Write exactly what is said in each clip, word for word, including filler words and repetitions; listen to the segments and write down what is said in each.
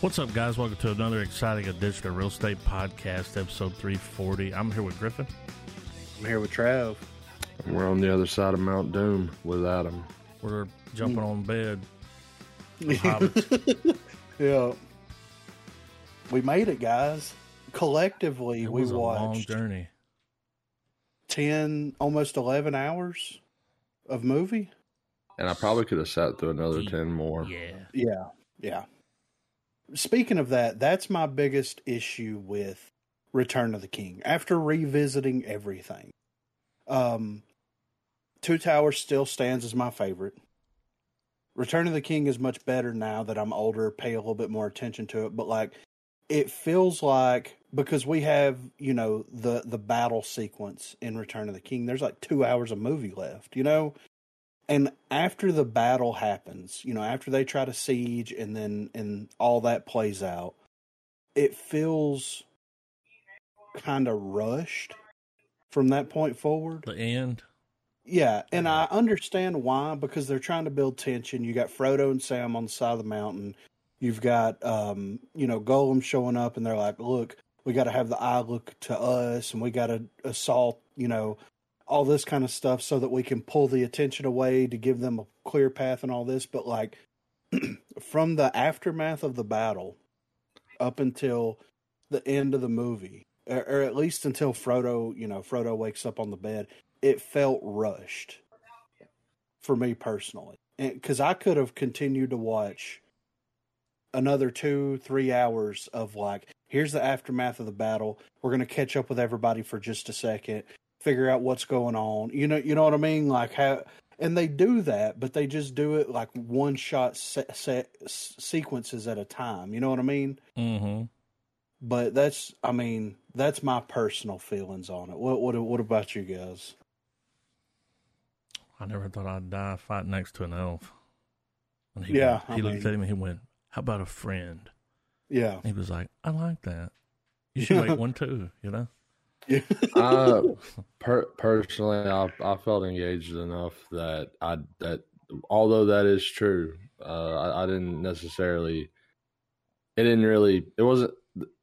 What's up, guys? Welcome to another exciting edition of Real Estate Podcast, episode three forty. I'm here with Griffin. I'm here with Trav. And we're on the other side of Mount Doom with Adam. We're jumping mm. on bed. Yeah. We made it, guys. Collectively, it we was a watched long journey. ten, almost eleven hours of movie. And I probably could have sat through another ten more. Yeah. Yeah. Yeah. Speaking of that, that's my biggest issue with Return of the King. After revisiting everything, um, Two Towers still stands as my favorite. Return of the King is much better now that I'm older, pay a little bit more attention to it. But, like, it feels like, because we have, you know, the, the battle sequence in Return of the King, there's like two hours of movie left, you know? And after the battle happens, you know, after they try to siege and then and all that plays out, it feels kind of rushed from that point forward. The end. Yeah, and I understand why, because they're trying to build tension. You got Frodo and Sam on the side of the mountain. You've got, um, you know, Gollum showing up, and they're like, look, we got to have the eye look to us, and we got to assault, you know, all this kind of stuff so that we can pull the attention away to give them a clear path and all this. But like from the aftermath of the battle up until the end of the movie, or, or at least until Frodo, you know, Frodo wakes up on the bed, it felt rushed for me personally. And, 'cause I could have continued to watch another two, three hours of like, here's the aftermath of the battle. We're going to catch up with everybody for just a second. Figure out what's going on. You know, you know what I mean? Like how, and they do that, but they just do it like one shot se- se- sequences at a time. You know what I mean? Mm-hmm. But that's, I mean, that's my personal feelings on it. What, what, what about you guys? I never thought I'd die fighting next to an elf. And he, yeah. Went, he looked mean, at him and he went, how about a friend? Yeah. And he was like, I like that. You should make one too, you know? Yeah. uh, per- personally, I, I felt engaged enough that I that although that is true, uh, I, I didn't necessarily. It didn't really. It wasn't.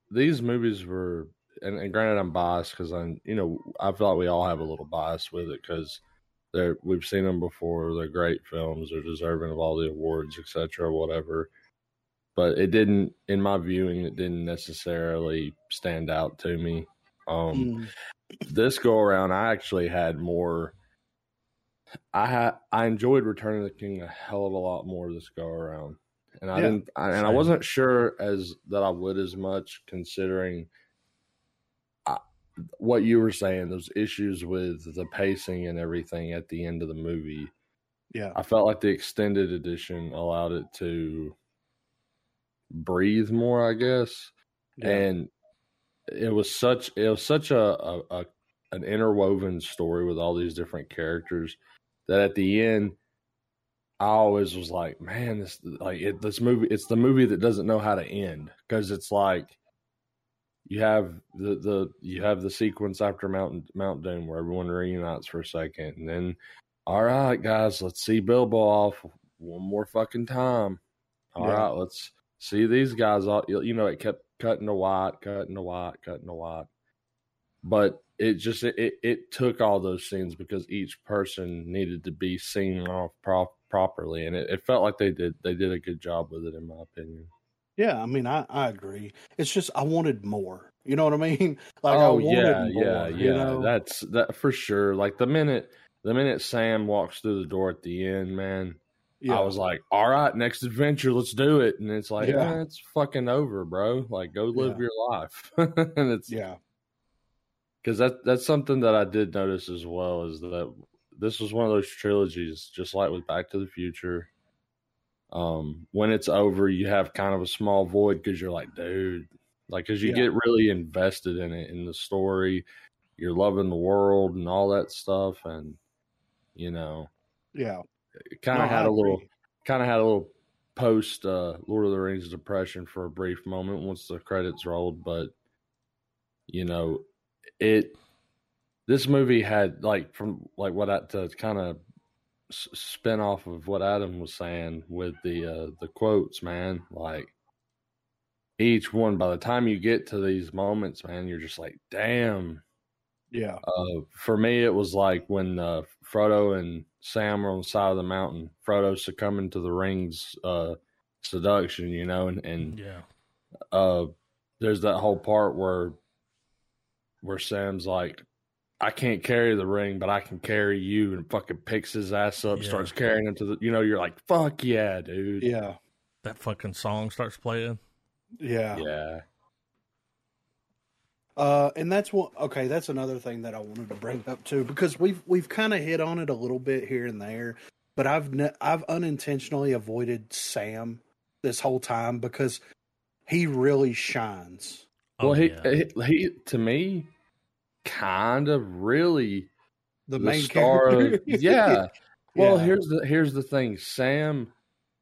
These movies were, and, and granted, I'm biased because I'm. You know, I feel like we all have a little bias with it because they're we've seen them before. They're great films. They're deserving of all the awards, et cetera, whatever. But it didn't, in my viewing, it didn't necessarily stand out to me. Um, mm. This go around, I actually had more. I ha- I enjoyed Return of the King a hell of a lot more this go around, and I yeah, didn't, I, and I wasn't sure as that I would as much considering I, what you were saying. Those issues with the pacing and everything at the end of the movie. Yeah, I felt like the extended edition allowed it to breathe more, I guess, yeah. and. It was such it was such a, a, a an interwoven story with all these different characters that at the end I always was like, man, this like it, this movie it's the movie that doesn't know how to end because it's like you have the, the you have the sequence after Mount Mount Doom where everyone reunites for a second and then all right guys, let's see Bilbo off one more fucking time. All yeah. right, let's see these guys all you know it kept cutting to white, cutting to white, cutting to white. But it just, it, it took all those scenes because each person needed to be seen off pro- properly. And it, it felt like they did, they did a good job with it in my opinion. Yeah. I mean, I, I agree. It's just, I wanted more, you know what I mean? Like, oh I wanted yeah, more, yeah, yeah. You know? That's that for sure. Like the minute, the minute Sam walks through the door at the end, man, yeah. I was like, all right, next adventure, let's do it. And it's like, yeah, eh, it's fucking over, bro. Like, go live yeah. your life. And it's, yeah. Because that, that's something that I did notice as well is that this was one of those trilogies, just like with Back to the Future. Um, when it's over, you have kind of a small void because you're like, dude, like, because you yeah. get really invested in it, in the story. You're loving the world and all that stuff. And, you know, yeah. Kind of no, had a little, kind of had a little post uh, Lord of the Rings depression for a brief moment once the credits rolled, but you know, it. This movie had like from like what I to kind of s- spin off of what Adam was saying with the uh, the quotes, man. Like each one, by the time you get to these moments, man, you're just like, damn. Yeah. Uh, for me, it was like when uh, Frodo and Sam are on the side of the mountain, Frodo succumbing to the ring's uh, seduction, you know, and, and yeah. uh, there's that whole part where where Sam's like, I can't carry the ring, but I can carry you, and fucking picks his ass up, yeah. starts carrying him to the, you know, you're like, fuck yeah, dude. Yeah. That fucking song starts playing. Yeah. Yeah. Uh, and that's what, okay, that's another thing that I wanted to bring up too, because we've, we've kind of hit on it a little bit here and there, but I've, ne- I've unintentionally avoided Sam this whole time because he really shines. Oh, well, he, yeah. he, he, to me, kind of really the, the main star character. Of, yeah. Well, yeah. here's the, here's the thing. Sam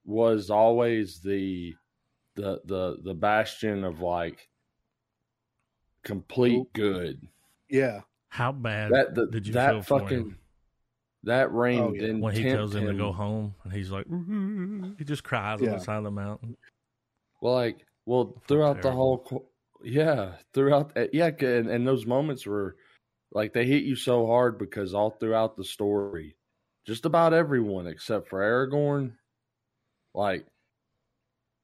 was always the, the, the, the bastion of like, complete good. Yeah. How bad that, the, did you that feel fucking, for him? That rain oh, yeah. didn't When he tells him, him to go home, and he's like, he just cries yeah. on the side of the mountain. Well, like, well, throughout the whole, yeah, throughout, yeah, and, and those moments were, like, they hit you so hard because all throughout the story, just about everyone except for Aragorn, like,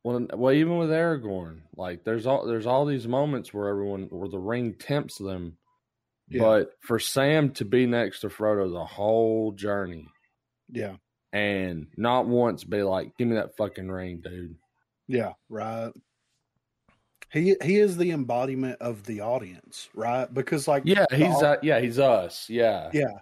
Well, well, even with Aragorn, like there's all there's all these moments where everyone, where the ring tempts them, yeah. but for Sam to be next to Frodo the whole journey, yeah, and not once be like, "Give me that fucking ring, dude." Yeah, right. He he is the embodiment of the audience, right? Because like, yeah, he's uh, yeah, he's us, yeah, yeah.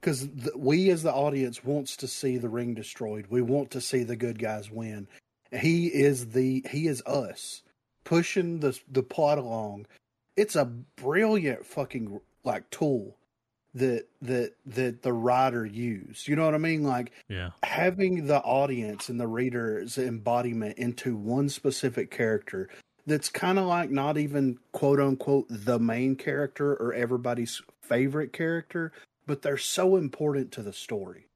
Because we as the audience wants to see the ring destroyed. We want to see the good guys win. He is the he is us pushing the the plot along. It's a brilliant fucking like tool that that that the writer used. You know what I mean? Like yeah. having the audience and the reader's embodiment into one specific character that's kind of like not even quote unquote the main character or everybody's favorite character, but they're so important to the story.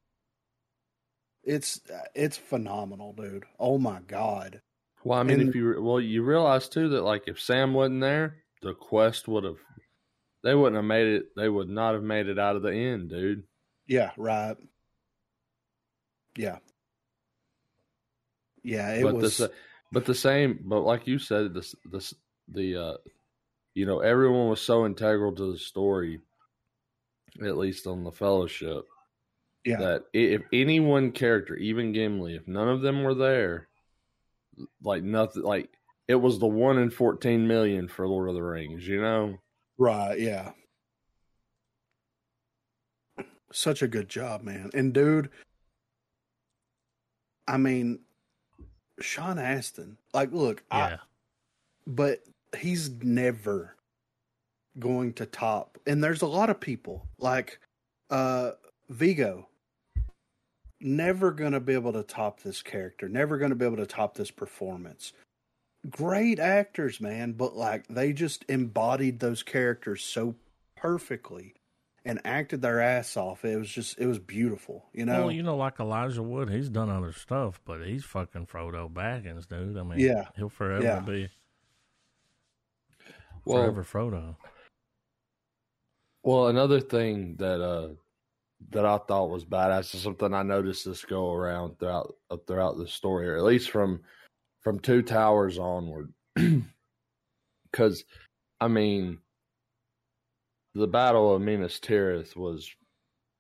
It's it's phenomenal, dude. Oh my god. Well, I mean, and, if you well, you realize too that like if Sam wasn't there, the quest would have. They wouldn't have made it. They would not have made it out of the end, dude. Yeah. Right. Yeah. Yeah. It but was. The, but the same. But like you said, this this the uh, you know, everyone was so integral to the story, at least on the Fellowship. Yeah. That if any one character, even Gimli, if none of them were there, like nothing, like it was the one in fourteen million for Lord of the Rings, you know? Right. Yeah. Such a good job, man. And dude, I mean, Sean Astin, like, look, yeah. I, but he's never going to top. And there's a lot of people like, uh, Viggo, never going to be able to top this character, never going to be able to top this performance. Great actors, man, but like they just embodied those characters so perfectly and acted their ass off. It was just, it was beautiful, you know? Well, you know, like Elijah Wood, he's done other stuff, but he's fucking Frodo Baggins, dude. I mean, yeah. he'll forever yeah. be forever well, Frodo. Well, another thing that, uh, that I thought was badass is something I noticed this go around throughout uh, throughout the story, or at least from from Two Towers onward. Because, I mean, the Battle of Minas Tirith was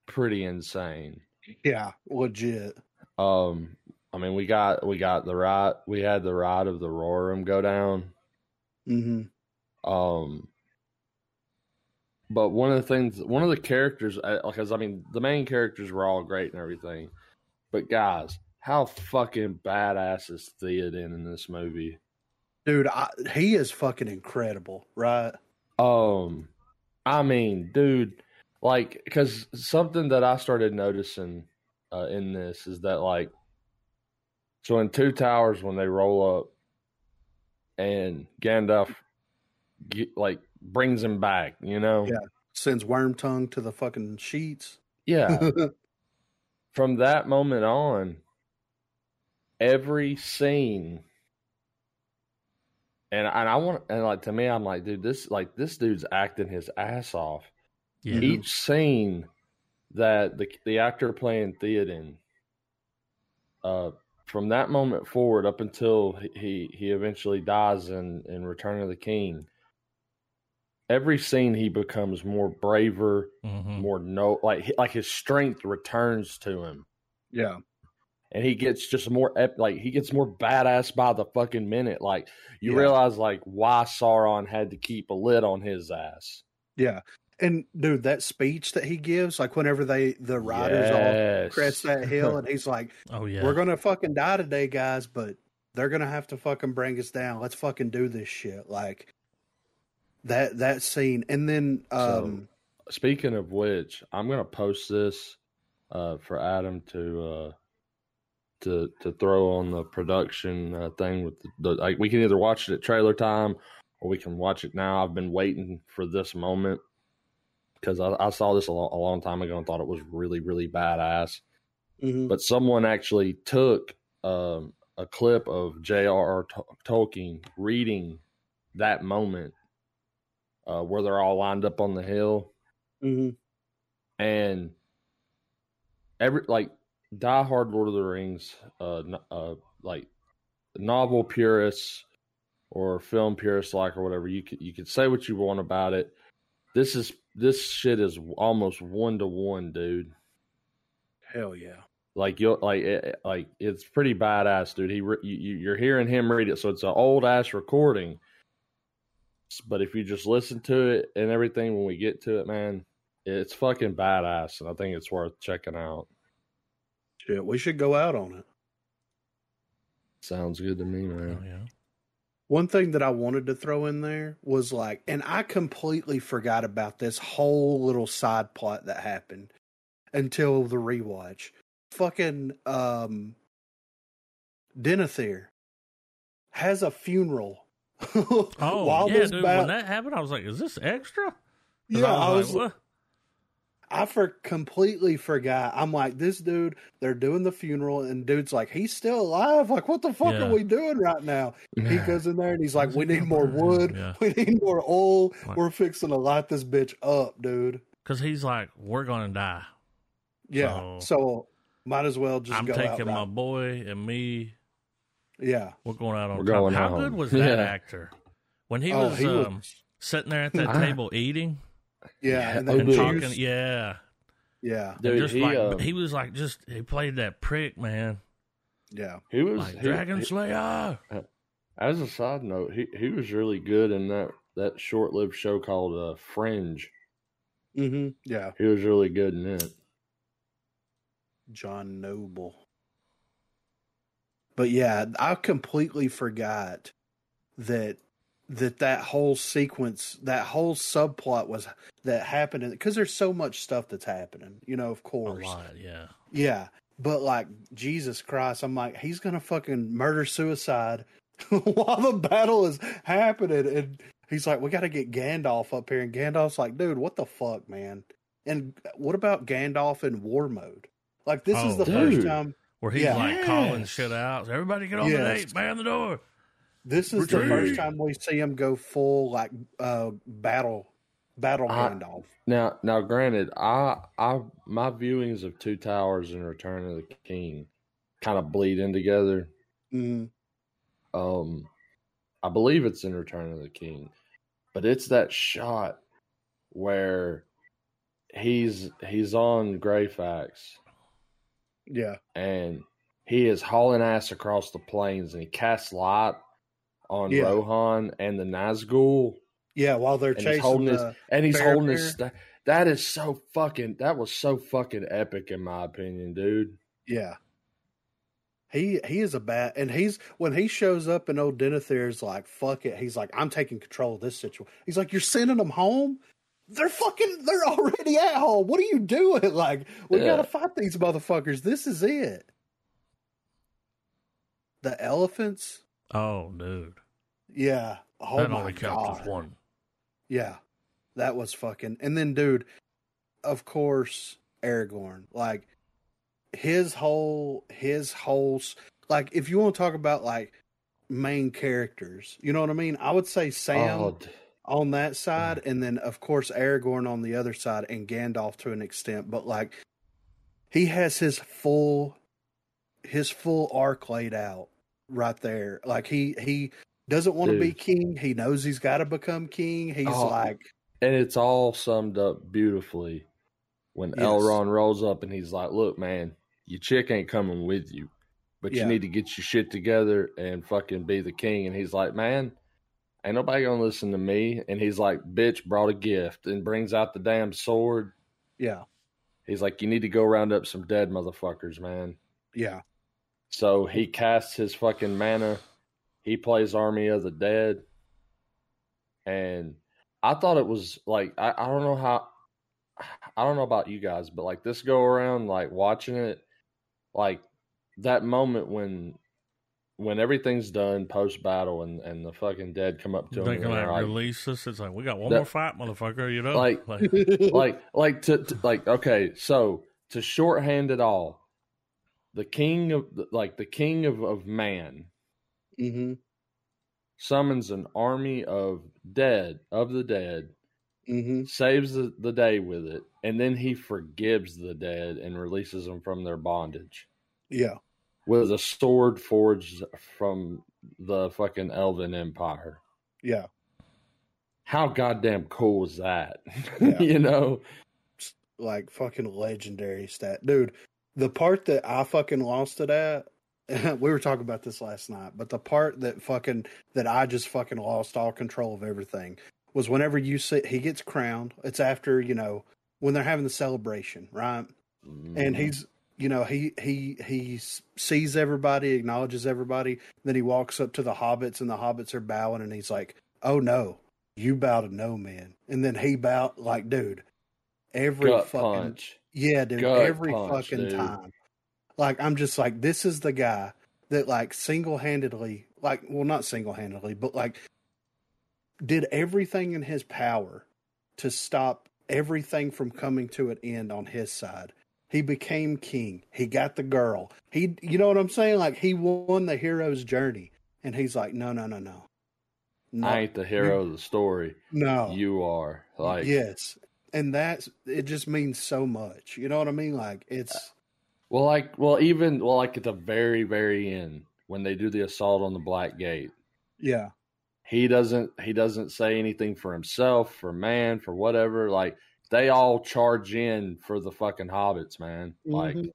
pretty insane. Yeah, legit. Um, I mean, we got we got the ride. We had the ride of the Rohirrim go down. Mm-hmm. Um. But one of the things, one of the characters, because I mean, the main characters were all great and everything, but guys, how fucking badass is Theoden in this movie? Dude, I, he is fucking incredible, right? Um, I mean, dude, like, because something that I started noticing uh, in this is that, like, so in Two Towers, when they roll up and Gandalf, get, like, brings him back, you know? Yeah. Sends Wormtongue to the fucking sheets. Yeah. From that moment on, every scene And and I want and like to me, I'm like, dude, this like this dude's acting his ass off. Yeah. Each scene that the the actor playing Theoden, uh, from that moment forward up until he he eventually dies in, in Return of the King, every scene he becomes more braver, mm-hmm. more no like like his strength returns to him. Yeah. And he gets just more like he gets more badass by the fucking minute. Like you yeah. realize like why Sauron had to keep a lid on his ass. Yeah. And dude, that speech that he gives, like whenever they the riders yes. all crest that hill and he's like, oh yeah, we're gonna fucking die today, guys, but they're gonna have to fucking bring us down. Let's fucking do this shit. Like that that scene. And then um so, speaking of which, I'm gonna post this uh for Adam to uh To, to throw on the production uh, thing with the, the like we can either watch it at trailer time or we can watch it now. I've been waiting for this moment because I, I saw this a, lo- a long time ago and thought it was really, really badass. Mm-hmm. But someone actually took um, a clip of J R R T- Tolkien reading that moment uh, where they're all lined up on the hill. Mm-hmm. And every like. Diehard Lord of the Rings, uh, uh, like novel purists or film purists, like or whatever, you could you could say what you want about it. This is this shit is almost one to one, dude. Hell yeah! Like you, like it, like it's pretty badass, dude. He, re- you, you're hearing him read it, so it's an old ass recording. But if you just listen to it and everything, when we get to it, man, it's fucking badass, and I think it's worth checking out. Yeah, we should go out on it. Sounds good to me, man. Oh, yeah. One thing that I wanted to throw in there was like, and I completely forgot about this whole little side plot that happened until the rewatch. Fucking um, Denethor has a funeral. oh, while yeah, dude. Bat- when that happened, I was like, is this extra? Yeah, I was, I was like, what? I for completely forgot. I'm like, this dude, they're doing the funeral, and dude's like, he's still alive. Like, what the fuck yeah. are we doing right now? Yeah. He goes in there and he's like, we need more wood. Yeah. We need more oil. Like, we're fixing to light this bitch up, dude. Because he's like, we're going to die. Yeah. So, so might as well just I'm go I'm taking out my right. boy and me. Yeah. We're going out on we're top. How home. Good was that yeah. actor? When he, oh, was, he um, was sitting there at that table eating. Yeah, and, and talking, yeah, yeah. Dude, just he, like, um, he was like, just he played that prick, man. Yeah, he was like, he, Dragon he, Slayer. As a side note, he, he was really good in that, that short lived show called uh, Fringe. Mm-hmm. Yeah, he was really good in it. John Noble. But yeah, I completely forgot that. that that whole sequence, that whole subplot was that happened because there's so much stuff that's happening, you know, of course. A lot, yeah. Yeah. But like, Jesus Christ, I'm like, he's going to fucking murder suicide while the battle is happening. And he's like, we got to get Gandalf up here. And Gandalf's like, dude, what the fuck, man? And what about Gandalf in war mode? Like, this oh, is the dude. first time. Where he's yeah. like yes. calling shit out. Everybody get on yes. the date, man, the door. This is Retreat. The first time we see him go full like uh, battle, battle Gandalf. Now, now, granted, I, I, my viewings of Two Towers and Return of the King kind of bleed in together. Mm. Um, I believe it's in Return of the King, but it's that shot where he's he's on Greyfax. Yeah, and he is hauling ass across the plains, and he casts light on yeah. Rohan and the Nazgul. Yeah, while they're and chasing he's holding the his, and he's holding his st- that is so fucking that was so fucking epic in my opinion, dude. Yeah. He he is a bat and he's when he shows up and old Denethor's like, fuck it. He's like, I'm taking control of this situation. He's like, you're sending them home? They're fucking they're already at home. What are you doing? Like, we yeah. gotta fight these motherfuckers. This is it. The elephants. Oh, dude. Yeah. Oh, that only counts as one. Yeah. That was fucking... And then, dude, of course, Aragorn. Like, his whole... His whole... Like, if you want to talk about, like, main characters. You know what I mean? I would say Sam oh. on that side, and then, of course, Aragorn on the other side, and Gandalf to an extent. But, like, he has his full his full arc laid out right there. Like, he, he doesn't want to be king. He knows he's got to become king. He's oh, like... And it's all summed up beautifully when yes. Elrond rolls up and he's like, look, man, your chick ain't coming with you, but yeah. you need to get your shit together and fucking be the king. And he's like, man, ain't nobody gonna listen to me. And he's like, bitch, brought a gift, and brings out the damn sword. Yeah. He's like, you need to go round up some dead motherfuckers, man. Yeah. So he casts his fucking mana. He plays Army of the Dead. And I thought it was like, I, I don't know how, I don't know about you guys, but like this go around, like watching it, like that moment when, when everything's done post battle and, and the fucking dead come up to him, they can like release us. It's like, we got one that, more fight, motherfucker. You know, like, like, like, like to, to like, okay. So to shorthand it all, the king of like the king of, of man mm-hmm. summons an army of dead of the dead. Mm-hmm. Saves the, the day with it, and then he forgives the dead and releases them from their bondage. Yeah. With a sword forged from the fucking Elven Empire. Yeah. How goddamn cool is that? Yeah. You know? Like fucking legendary stat. Dude, the part that I fucking lost it at, we were talking about this last night, but the part that fucking, that I just fucking lost all control of everything was whenever you see he gets crowned. It's after, you know, when they're having the celebration, right? Mm. And he's, you know, he he he sees everybody, acknowledges everybody. Then he walks up to the hobbits, and the hobbits are bowing, and he's like, "Oh no, you bow to no man." And then he bowed like, dude, every Gut fucking punch. yeah, dude, Gut every punch, fucking dude. time. Like, I'm just like, this is the guy that like single handedly, like, well, not single handedly, but like. did everything in his power to stop everything from coming to an end on his side. He became king. He got the girl. He, you know what I'm saying? Like, he won the hero's journey, and he's like, no, no, no, no. no. I ain't the hero you, of the story. No, you are. Like, yes. And that's, it just means so much. You know what I mean? Like, it's well, like, well, even well, like at the very, very end, when they do the assault on the Black Gate. Yeah. He doesn't. He doesn't say anything for himself, for man, for whatever. Like, they all charge in for the fucking hobbits, man. Like, mm-hmm.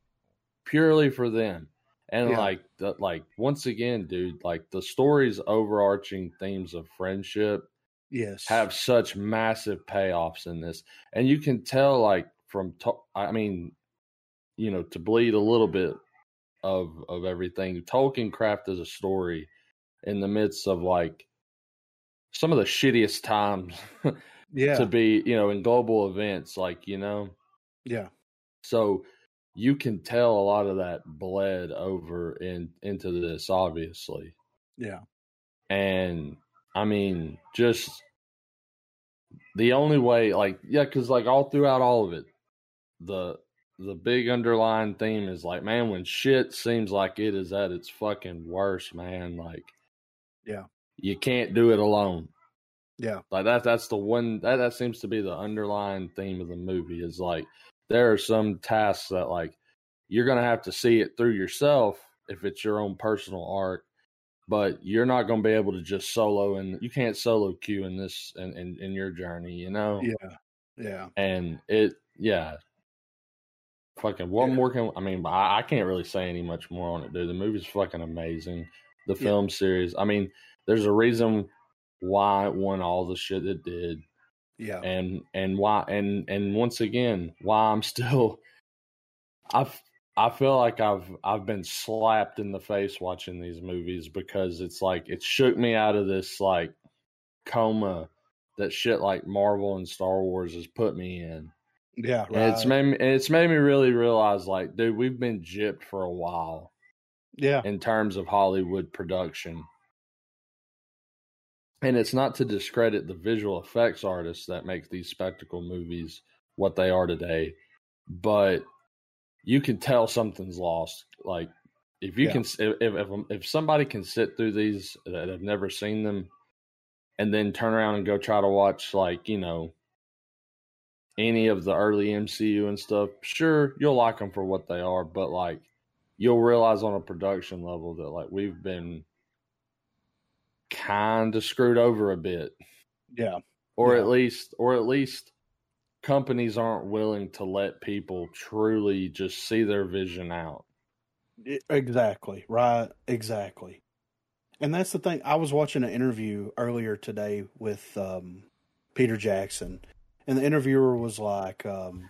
purely for them. And yeah. like, the, like once again, dude. Like, the story's overarching themes of friendship, yes, have such massive payoffs in this, and you can tell, like, from. To, I mean, you know, to bleed a little bit of of everything. Tolkien crafted a story in the midst of like. Some of the shittiest times yeah. to be, you know, in global events, like, you know? Yeah. So you can tell a lot of that bled over in, into this, obviously. Yeah. And, I mean, just the only way, like, yeah, because, like, all throughout all of it, the the big underlying theme is, like, man, when shit seems like it is at its fucking worst, man, like. Yeah. You can't do it alone. Yeah. Like that, that's the one that, that seems to be the underlying theme of the movie is like, there are some tasks that like, you're going to have to see it through yourself if it's your own personal arc, but you're not going to be able to just solo and you can't solo queue in this and in, in, in your journey, you know? Yeah. Yeah. And it, yeah. Fucking what yeah. more can, I mean, I, I can't really say any much more on it, dude. The movie's fucking amazing. The film yeah. series. I mean, there's a reason why it won all the shit it did. Yeah. And, and why, and, and once again, why I'm still, I've, I feel like I've, I've been slapped in the face watching these movies because it's like, it shook me out of this like coma that shit like Marvel and Star Wars has put me in. Yeah. Right. And it's made me, and it's made me really realize like, dude, we've been gypped for a while. Yeah. In terms of Hollywood production. And it's not to discredit the visual effects artists that make these spectacle movies what they are today, but you can tell something's lost. Like If you yeah. can, if, if if somebody can sit through these that have never seen them, and then turn around and go try to watch, like, you know, any of the early M C U and stuff, sure, you'll like them for what they are, but like, you'll realize on a production level that like we've been kind of screwed over a bit, yeah, or yeah. at least, or at least, companies aren't willing to let people truly just see their vision out. Exactly. Right. Exactly. And that's the thing. I was watching an interview earlier today with um, Peter Jackson, and the interviewer was like, um,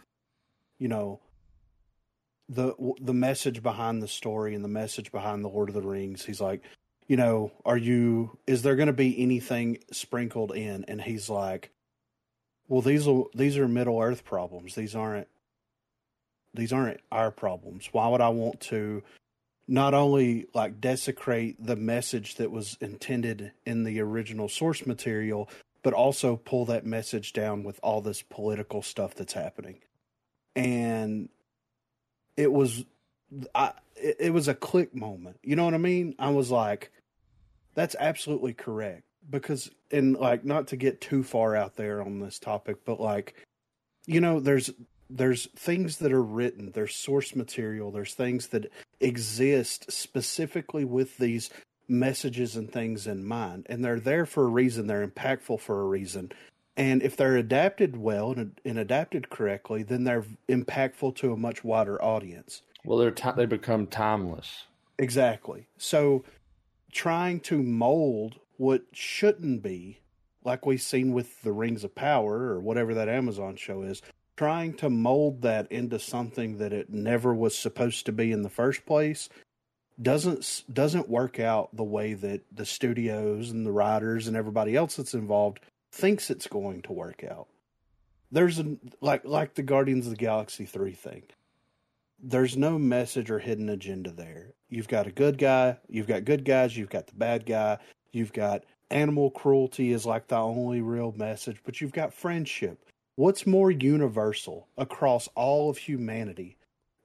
you know, the, the message behind the story and the message behind the Lord of the Rings. He's like, you know, are you, is there going to be anything sprinkled in? And he's like, well, these are, these are Middle Earth problems. These aren't, These aren't our problems. Why would I want to not only like desecrate the message that was intended in the original source material, but also pull that message down with all this political stuff that's happening? And it was, I, it, it was a click moment. You know what I mean? I was like, that's absolutely correct. Because, and like, not to get too far out there on this topic, but like, you know, there's, There's things that are written, there's source material, there's things that exist specifically with these messages and things in mind. And they're there for a reason. They're impactful for a reason. And if they're adapted well and, and adapted correctly, then they're impactful to a much wider audience. Well, they're t- they become timeless. Exactly. So trying to mold what shouldn't be, like we've seen with The Rings of Power or whatever that Amazon show is, trying to mold that into something that it never was supposed to be in the first place doesn't doesn't work out the way that the studios and the writers and everybody else that's involved thinks it's going to work out. There's a, like like the Guardians of the Galaxy three thing. There's no message or hidden agenda there. You've got a good guy, you've got good guys, you've got the bad guy, you've got animal cruelty is like the only real message, but you've got friendship. What's more universal across all of humanity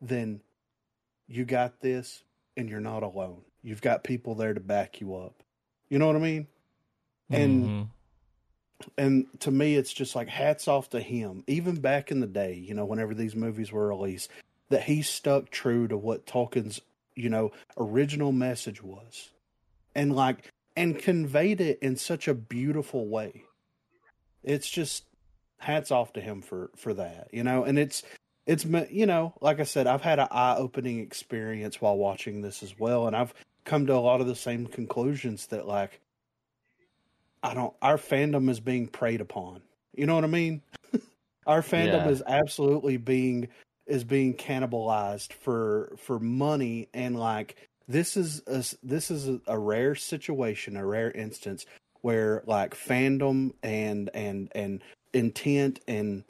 than you got this and you're not alone? You've got people there to back you up. You know what I mean? And mm-hmm. and to me, it's just like hats off to him. Even back in the day, you know, whenever these movies were released, that he stuck true to what Tolkien's, you know, original message was, and like and conveyed it in such a beautiful way. It's just. Hats off to him for, for that, you know, and it's, it's, you know, like I said, I've had an eye opening experience while watching this as well. And I've come to a lot of the same conclusions that like, I don't, our fandom is being preyed upon. You know what I mean? Our fandom yeah. is absolutely being, is being cannibalized for, for money. And like, this is, a, this is a rare situation, a rare instance where like fandom and, and, and, intent and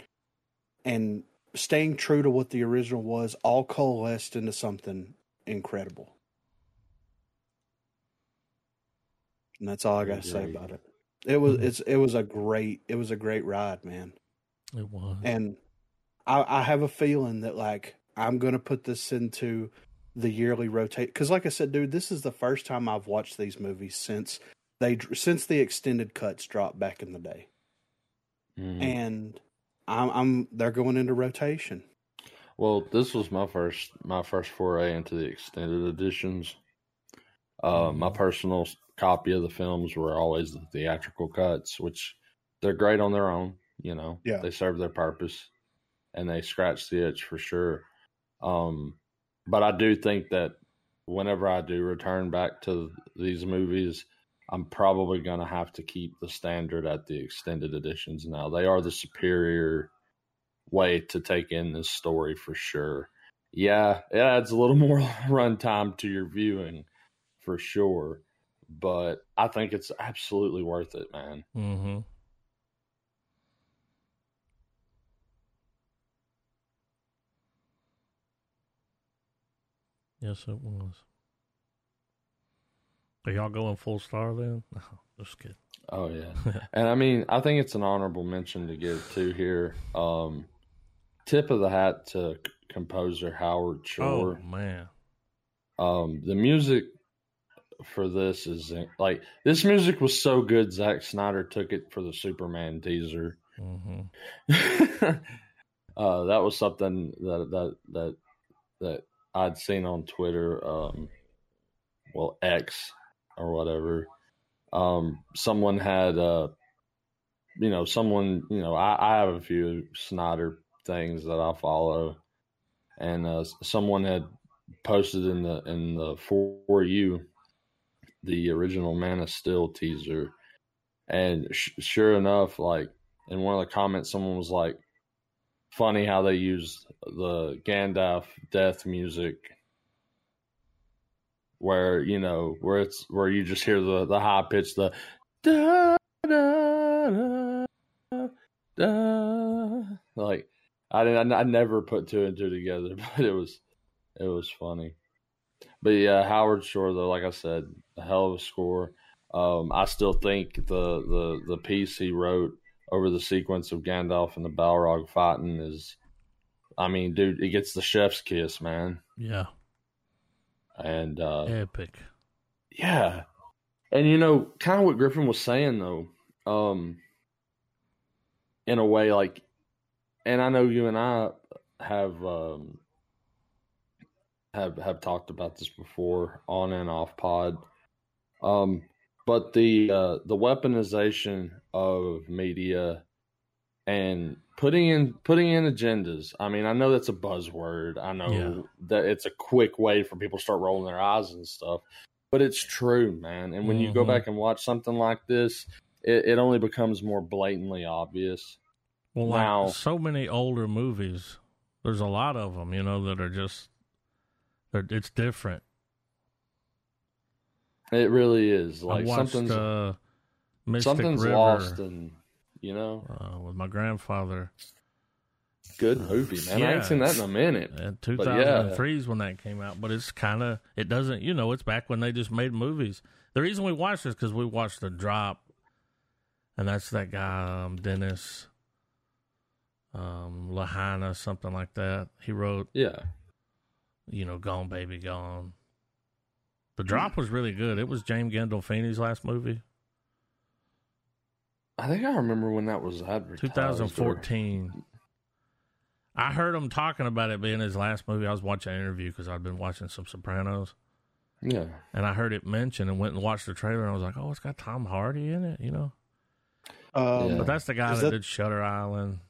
and staying true to what the original was all coalesced into something incredible. And that's all I gotta say about it. It was it's it was a great it was a great ride, man. It was. And I, I have a feeling that like I'm gonna put this into the yearly rotate because, like I said, dude, this is the first time I've watched these movies since they since the extended cuts dropped back in the day. Mm-hmm. And I'm, I'm they're going into rotation. Well, this was my first my first foray into the extended editions. Uh, my personal copy of the films were always the theatrical cuts, which they're great on their own. You know, yeah. They serve their purpose, and they scratch the itch for sure. Um, but I do think that whenever I do return back to these movies, I'm probably going to have to keep the standard at the extended editions now. They are the superior way to take in this story for sure. Yeah, it adds a little more runtime to your viewing for sure, but I think it's absolutely worth it, man. Mm-hmm. Yes, it was. Are y'all going full star then? No, just kidding. Oh, yeah. And, I mean, I think it's an honorable mention to give, too, here. Um, tip of the hat to composer Howard Shore. Oh, man. Um, the music for this is like, this music was so good, Zack Snyder took it for the Superman teaser. Mm-hmm. uh, that was something that that that that I'd seen on Twitter, um, well, X or whatever. Um, someone had, uh, you know, someone, you know, I, I have a few Snyder things that I follow, and uh, someone had posted in the in the For You the original Man of Steel teaser, and sh- sure enough, like in one of the comments, someone was like, "Funny how they used the Gandalf death music, where you know where it's where you just hear the the high pitch the da da da da." Like I didn't, I, I never put two and two together, but it was it was funny. But yeah, Howard Shore though, like I said, a hell of a score. Um, I still think the, the, the piece he wrote over the sequence of Gandalf and the Balrog fighting is, I mean, dude, it gets the chef's kiss, man. Yeah. And uh, epic. Yeah. And you know, kind of what Griffin was saying though, um, in a way, like, and I know you and I have um, have have talked about this before on and off pod. Um, but the uh, the weaponization of media and putting in putting in agendas. I mean, I know that's a buzzword. I know yeah. that it's a quick way for people to start rolling their eyes and stuff. But it's true, man. And when mm-hmm. you go back and watch something like this, it, it only becomes more blatantly obvious. Well, wow. Like so many older movies, there's a lot of them, you know, that are just, it's different. It really is. Like I watched, something's, uh, Mystic something's River, lost, and you know, uh, with my grandfather. Good movie, man. Yeah. I ain't seen that in a minute. In two thousand three yeah. is when that came out, but it's kind of it doesn't. You know, it's back when they just made movies. The reason we watched this because we watched The Drop, and that's that guy um, Dennis um, Lehana, something like that. He wrote, yeah, you know, Gone Baby Gone. The Drop was really good. It was James Gandolfini's last movie. I think I remember when that was advertised. twenty fourteen Or... I heard him talking about it being his last movie. I was watching an interview because I'd been watching some Sopranos. Yeah. And I heard it mentioned and went and watched the trailer, and I was like, oh, it's got Tom Hardy in it, you know? Um, yeah. But that's the guy that, that did Shutter Island.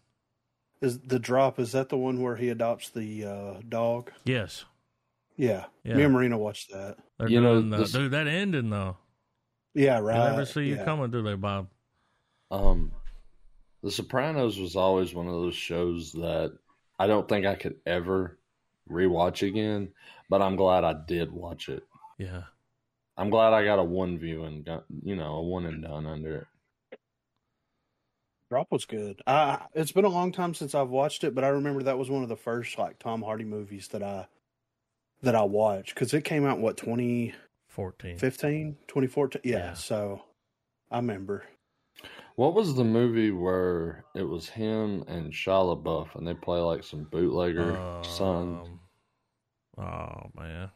Is The Drop, is that the one where he adopts the uh, dog? Yes. Yeah. yeah, me and Marina watched that. They're you know, the, this... dude, that ending though. Yeah, right. They never see you yeah. coming, do they, Bob? Um, The Sopranos was always one of those shows that I don't think I could ever rewatch again, but I'm glad I did watch it. Yeah, I'm glad I got a one view and got, you know, a one and done under it. Drop was good. I, it's been a long time since I've watched it, but I remember that was one of the first like Tom Hardy movies that I. that I watched because it came out what twenty fourteen fifteen, twenty fourteen yeah, yeah so I remember. What was the movie where it was him and Shia LaBeouf and they play like some bootlegger uh, sons? Oh man,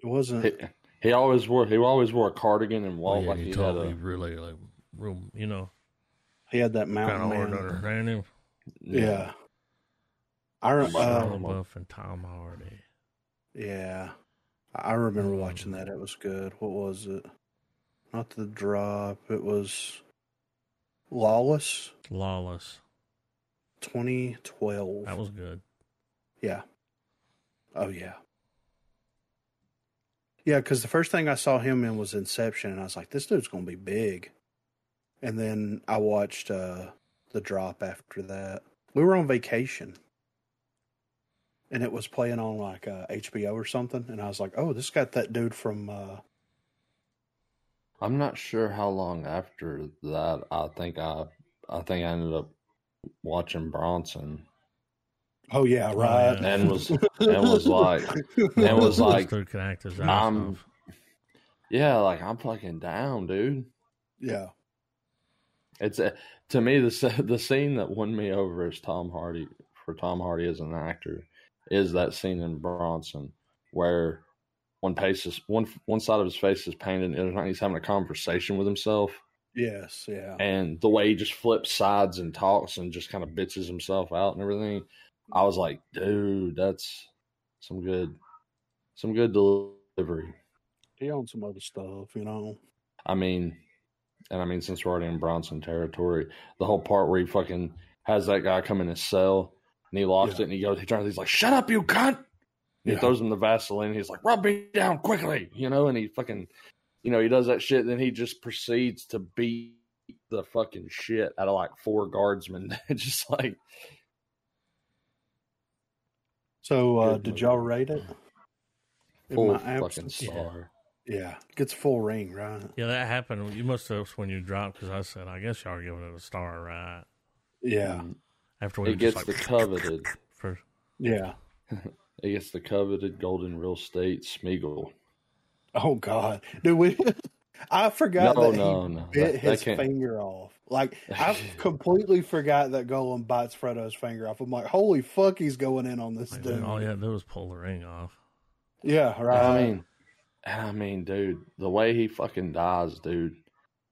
it wasn't he, he always wore he always wore a cardigan and walked oh, yeah, like he, he totally had a, really like room, you know, he had that mountain kind of understand him. Yeah, yeah. I remember Shia LaBeouf and Tom Hardy. Yeah, I remember watching that. It was good. What was it? Not The Drop. It was Lawless. Lawless. twenty twelve That was good. Yeah. Oh, yeah. Yeah, because the first thing I saw him in was Inception, and I was like, this dude's going to be big. And then I watched uh, The Drop after that. We were on vacation. And it was playing on like uh, H B O or something, and I was like, "Oh, this got that dude from." Uh... I'm not sure how long after that. I think I, I think I ended up watching Bronson. Oh yeah, right. Oh, yeah. And was and was like and was like I'm, yeah, like I'm fucking down, dude. Yeah. It's a, to me the the scene that won me over is Tom Hardy for Tom Hardy as an actor. Is that scene in Bronson where one face is one one side of his face is painted, and he's having a conversation with himself. Yes, yeah. And the way he just flips sides and talks and just kind of bitches himself out and everything, I was like, dude, that's some good, some good delivery. He owns some other stuff, you know. I mean, and I mean, since we're already in Bronson territory, the whole part where he fucking has that guy come in his cell and he locks yeah. it and he goes, he turns, he's like, "Shut up, you cunt!" Yeah. He throws him the Vaseline. And he's like, "Rub me down quickly," you know, and he fucking. You know, he does that shit, and then he just proceeds to beat the fucking shit out of, like, four guardsmen. Just like... So, uh, did y'all rate it? Full fucking star. Yeah. yeah. Gets a full ring, right? Yeah, that happened. You must have, when you dropped, because I said, I guess y'all are giving it a star, right? Yeah. And after we It gets like, the coveted. For... Yeah. It gets the coveted Golden Real Estate Smeagol. Oh God, dude! We, I forgot no, that no, he no. bit that, his that finger off. Like I completely forgot that Gollum bites Frodo's finger off. I'm like, holy fuck, he's going in on this like, dude. All he had to do was pull the ring off. Yeah, right. I mean, I mean, dude, the way he fucking dies, dude.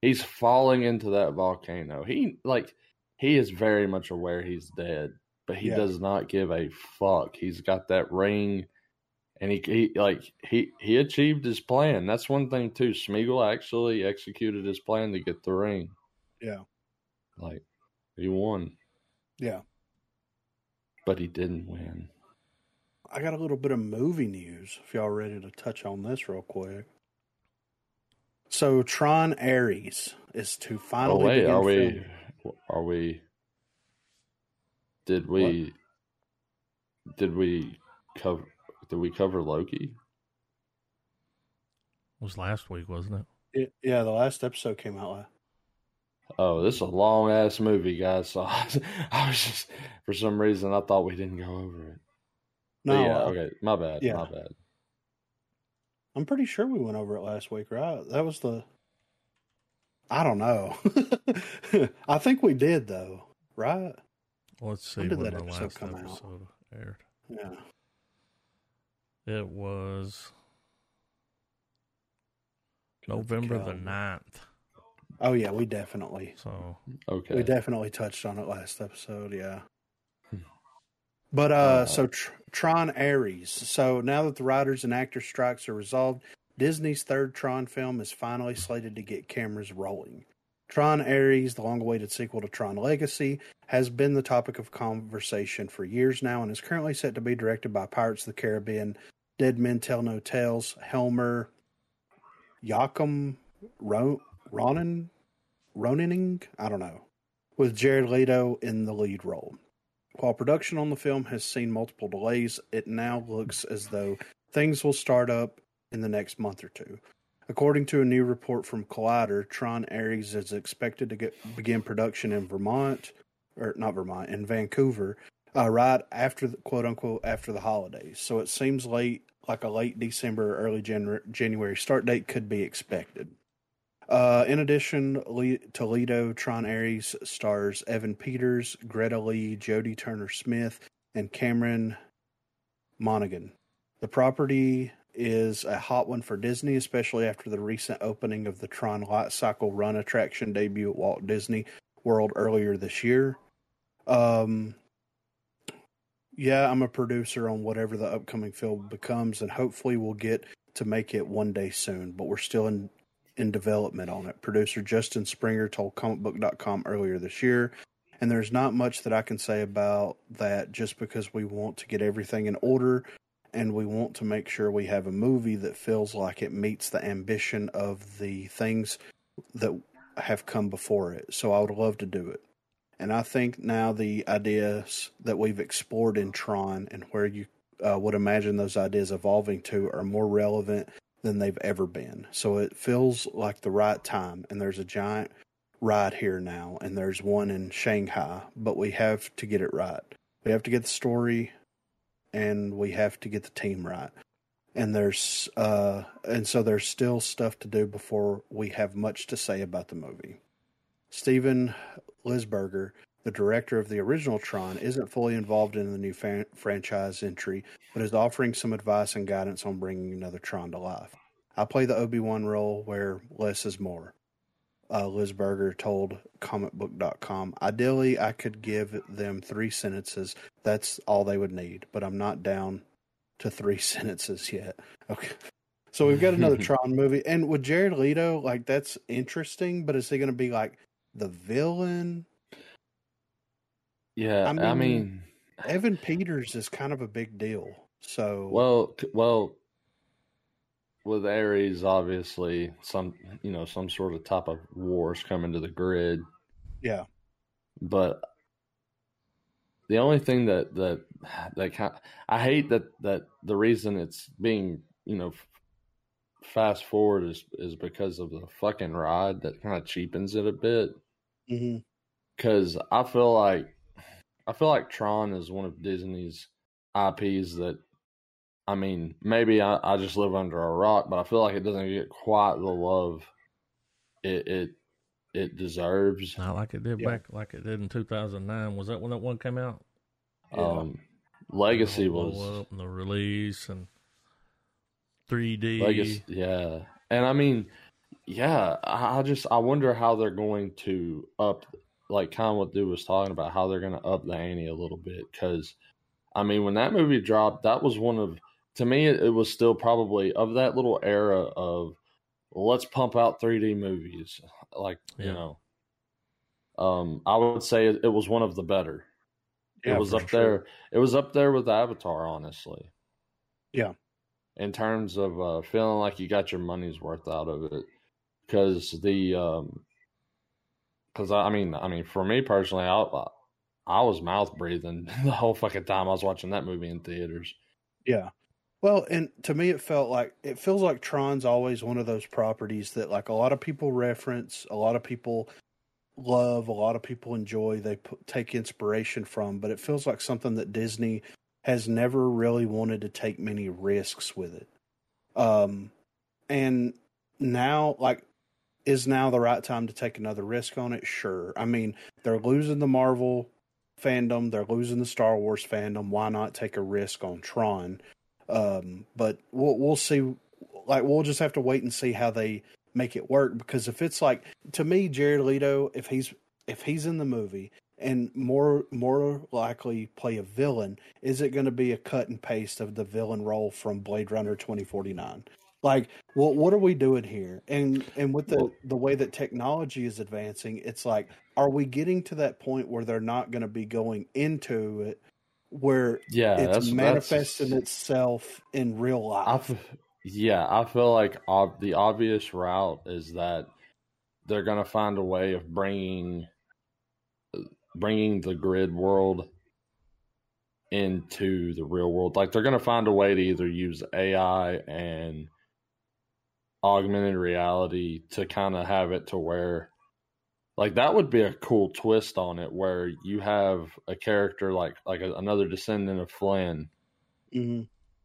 He's falling into that volcano. He like he is very much aware he's dead, but he yeah. does not give a fuck. He's got that ring. And he, he like he, he achieved his plan. That's one thing too. Smeagol actually executed his plan to get the ring. Yeah, like he won. Yeah, but he didn't win. I got a little bit of movie news. If y'all ready to touch on this real quick. So Tron Ares is to finally. Oh wait, begin are filming. we? Are we? Did we? What? Did we cover? Did we cover Loki? It was last week, wasn't it? it yeah, the last episode came out last. Oh, this is a long-ass movie, guys. So I was, I was just, for some reason, I thought we didn't go over it. No. But yeah, uh, okay, my bad, yeah. my bad. I'm pretty sure we went over it last week, right? That was the... I don't know. I think we did, though, right? Let's see when, did when that the episode last come episode out? Aired. Yeah. It was November God. the ninth. Oh, yeah, we definitely. So, okay. We definitely touched on it last episode, yeah. But, uh, uh so tr- Tron Ares. So, now that the writers and actors strikes are resolved, Disney's third Tron film is finally slated to get cameras rolling. Tron Ares, the long-awaited sequel to Tron Legacy, has been the topic of conversation for years now and is currently set to be directed by Pirates of the Caribbean, Dead Men Tell No Tales, Helmer, Joachim Ro- Ronin, Roninning, I don't know, with Jared Leto in the lead role. While production on the film has seen multiple delays, it now looks as though things will start up in the next month or two. According to a new report from Collider, Tron Ares is expected to get, begin production in Vermont, or not Vermont, in Vancouver, uh, right after the quote unquote after the holidays. So it seems late, like a late December, or early January, January start date could be expected. Uh, in addition, Le- Toledo Tron Ares stars Evan Peters, Greta Lee, Jodie Turner-Smith, and Cameron Monaghan. The property is a hot one for Disney, especially after the recent opening of the Tron Light Cycle Run attraction debut at Walt Disney World earlier this year. Um, yeah, I'm a producer on whatever the upcoming film becomes, and hopefully we'll get to make it one day soon, but we're still in, in development on it. Producer Justin Springer told comic book dot com earlier this year, and there's not much that I can say about that just because we want to get everything in order, and we want to make sure we have a movie that feels like it meets the ambition of the things that have come before it. So I would love to do it. And I think now the ideas that we've explored in Tron and where you uh, would imagine those ideas evolving to are more relevant than they've ever been. So it feels like the right time. And there's a giant ride here now. And there's one in Shanghai. But we have to get it right. We have to get the story and we have to get the team right. And there's, uh, and so there's still stuff to do before we have much to say about the movie. Steven Lisberger, the director of the original Tron, isn't fully involved in the new fan- franchise entry, but is offering some advice and guidance on bringing another Tron to life. I play the Obi-Wan role where less is more. Uh, Liz Berger told comic book dot com, ideally I could give them three sentences. That's all they would need, but I'm not down to three sentences yet. Okay. So we've got another Tron movie. And with Jared Leto, like, that's interesting, but is he going to be like the villain? Yeah. I mean, I mean, Evan Peters is kind of a big deal. So, well, well, with Ares, obviously, some, you know, some sort of type of war is coming to the grid. Yeah. But the only thing that, that, that kind of, I hate that, that the reason it's being, you know, fast forward is, is because of the fucking ride that kind of cheapens it a bit. Mm-hmm. Cause I feel like, I feel like Tron is one of Disney's I Ps that, I mean, maybe I, I just live under a rock, but I feel like it doesn't get quite the love it it, it deserves. Not like it did yeah. back, like it did in two thousand nine. Was that when that one came out? Yeah. Um, Legacy was and the release and three D. Legacy, yeah, and I mean, yeah, I just I wonder how they're going to up, like kind of what dude was talking about, how they're going to up the ante a little bit, because I mean, when that movie dropped, that was one of. To me, it was still probably of that little era of let's pump out three D movies. Like, yeah. you know, um, I would say it, it was one of the better. Yeah, it was up sure. there. It was up there with Avatar, honestly. Yeah. In terms of uh, feeling like you got your money's worth out of it. Because the, um, because I mean, I mean, for me personally, I, I was mouth breathing the whole fucking time I was watching that movie in theaters. Yeah. Well, and to me, it felt like it feels like Tron's always one of those properties that, like, a lot of people reference, a lot of people love, a lot of people enjoy, they p- take inspiration from, but it feels like something that Disney has never really wanted to take many risks with it. Um, and now, like, is now the right time to take another risk on it? Sure. I mean, they're losing the Marvel fandom, they're losing the Star Wars fandom. Why not take a risk on Tron? Um, but we'll, we'll see, like, we'll just have to wait and see how they make it work. Because if it's like, to me, Jared Leto, if he's, if he's in the movie and more, more likely play a villain, is it going to be a cut and paste of the villain role from Blade Runner twenty forty-nine? Like, well, what are we doing here? And, and with the, well, the way that technology is advancing, it's like, are we getting to that point where they're not going to be going into it? Where yeah, it's that's, manifesting that's, itself in real life. I, yeah, I feel like ob- the obvious route is that they're going to find a way of bringing bringing the grid world into the real world. Like, they're going to find a way to either use A I and augmented reality to kind of have it to where, like, that would be a cool twist on it, where you have a character like like a, another descendant of Flynn, mm-hmm.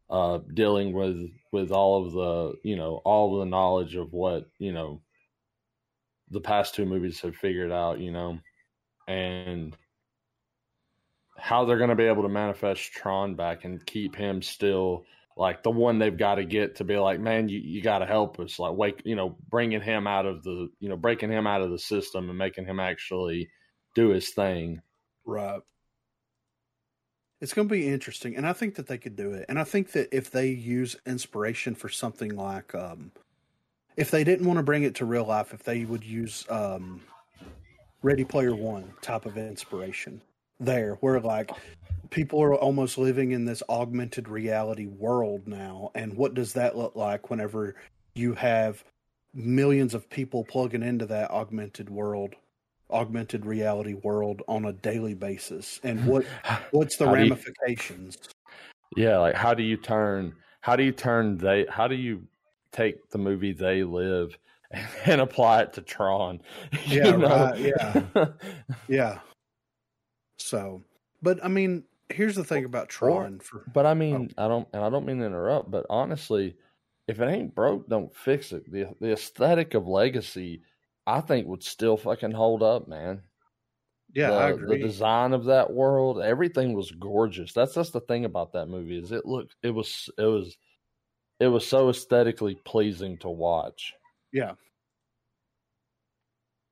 uh, dealing with with all of the you know all of the knowledge of what you know the past two movies have figured out, you know, and how they're going to be able to manifest Tron back and keep him still like the one they've got to get to be like, man, you, you got to help us. Like, wake, you know, bringing him out of the, you know, breaking him out of the system and making him actually do his thing. Right. It's going to be interesting. And I think that they could do it. And I think that if they use inspiration for something like, um, if they didn't want to bring it to real life, if they would use, um, Ready Player One type of inspiration there, where like, people are almost living in this augmented reality world now. And what does that look like whenever you have millions of people plugging into that augmented world, augmented reality world on a daily basis? And what, what's the how ramifications? Do you, yeah. Like, how do you turn, how do you turn they, how do you take the movie They Live and, and apply it to Tron? Yeah. Right, yeah. Yeah. So, but I mean, here's the thing about Tron. For, but I mean, oh. I don't, and I don't mean to interrupt, but honestly, if it ain't broke, don't fix it. The the aesthetic of Legacy, I think, would still fucking hold up, man. Yeah, the, I agree. The design of that world, everything was gorgeous. That's that's the thing about that movie is it looked it was it was it was so aesthetically pleasing to watch. Yeah.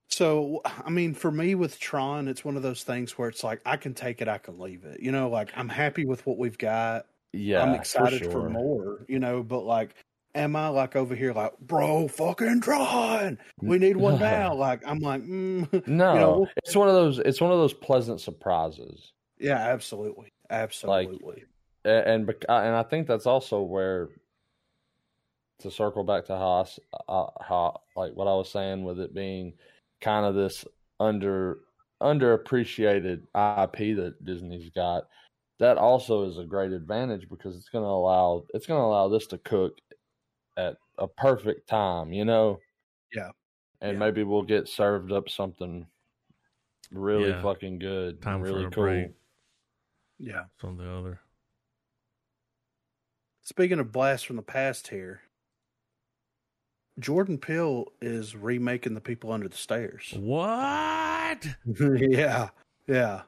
So, I mean, for me with Tron, it's one of those things where it's like, I can take it, I can leave it. You know, like, I'm happy with what we've got. Yeah, I'm excited for, sure. for more, you know, but like, am I like over here like, bro, fucking Tron, we need one now. Like, I'm like, mm. no, you know, we'll- it's one of those, it's one of those pleasant surprises. Yeah, absolutely. Absolutely. Like, and, and I think that's also where, to circle back to how, I, how, like what I was saying with it being kind of this under underappreciated I P that Disney's got, that also is a great advantage because it's going to allow it's going to allow this to cook at a perfect time, you know. Yeah. And yeah. maybe we'll get served up something really yeah. fucking good, time really for a cool. break. Yeah. From the other. Speaking of blasts from the past here, Jordan Peele is remaking The People Under the Stairs. What? yeah. Yeah.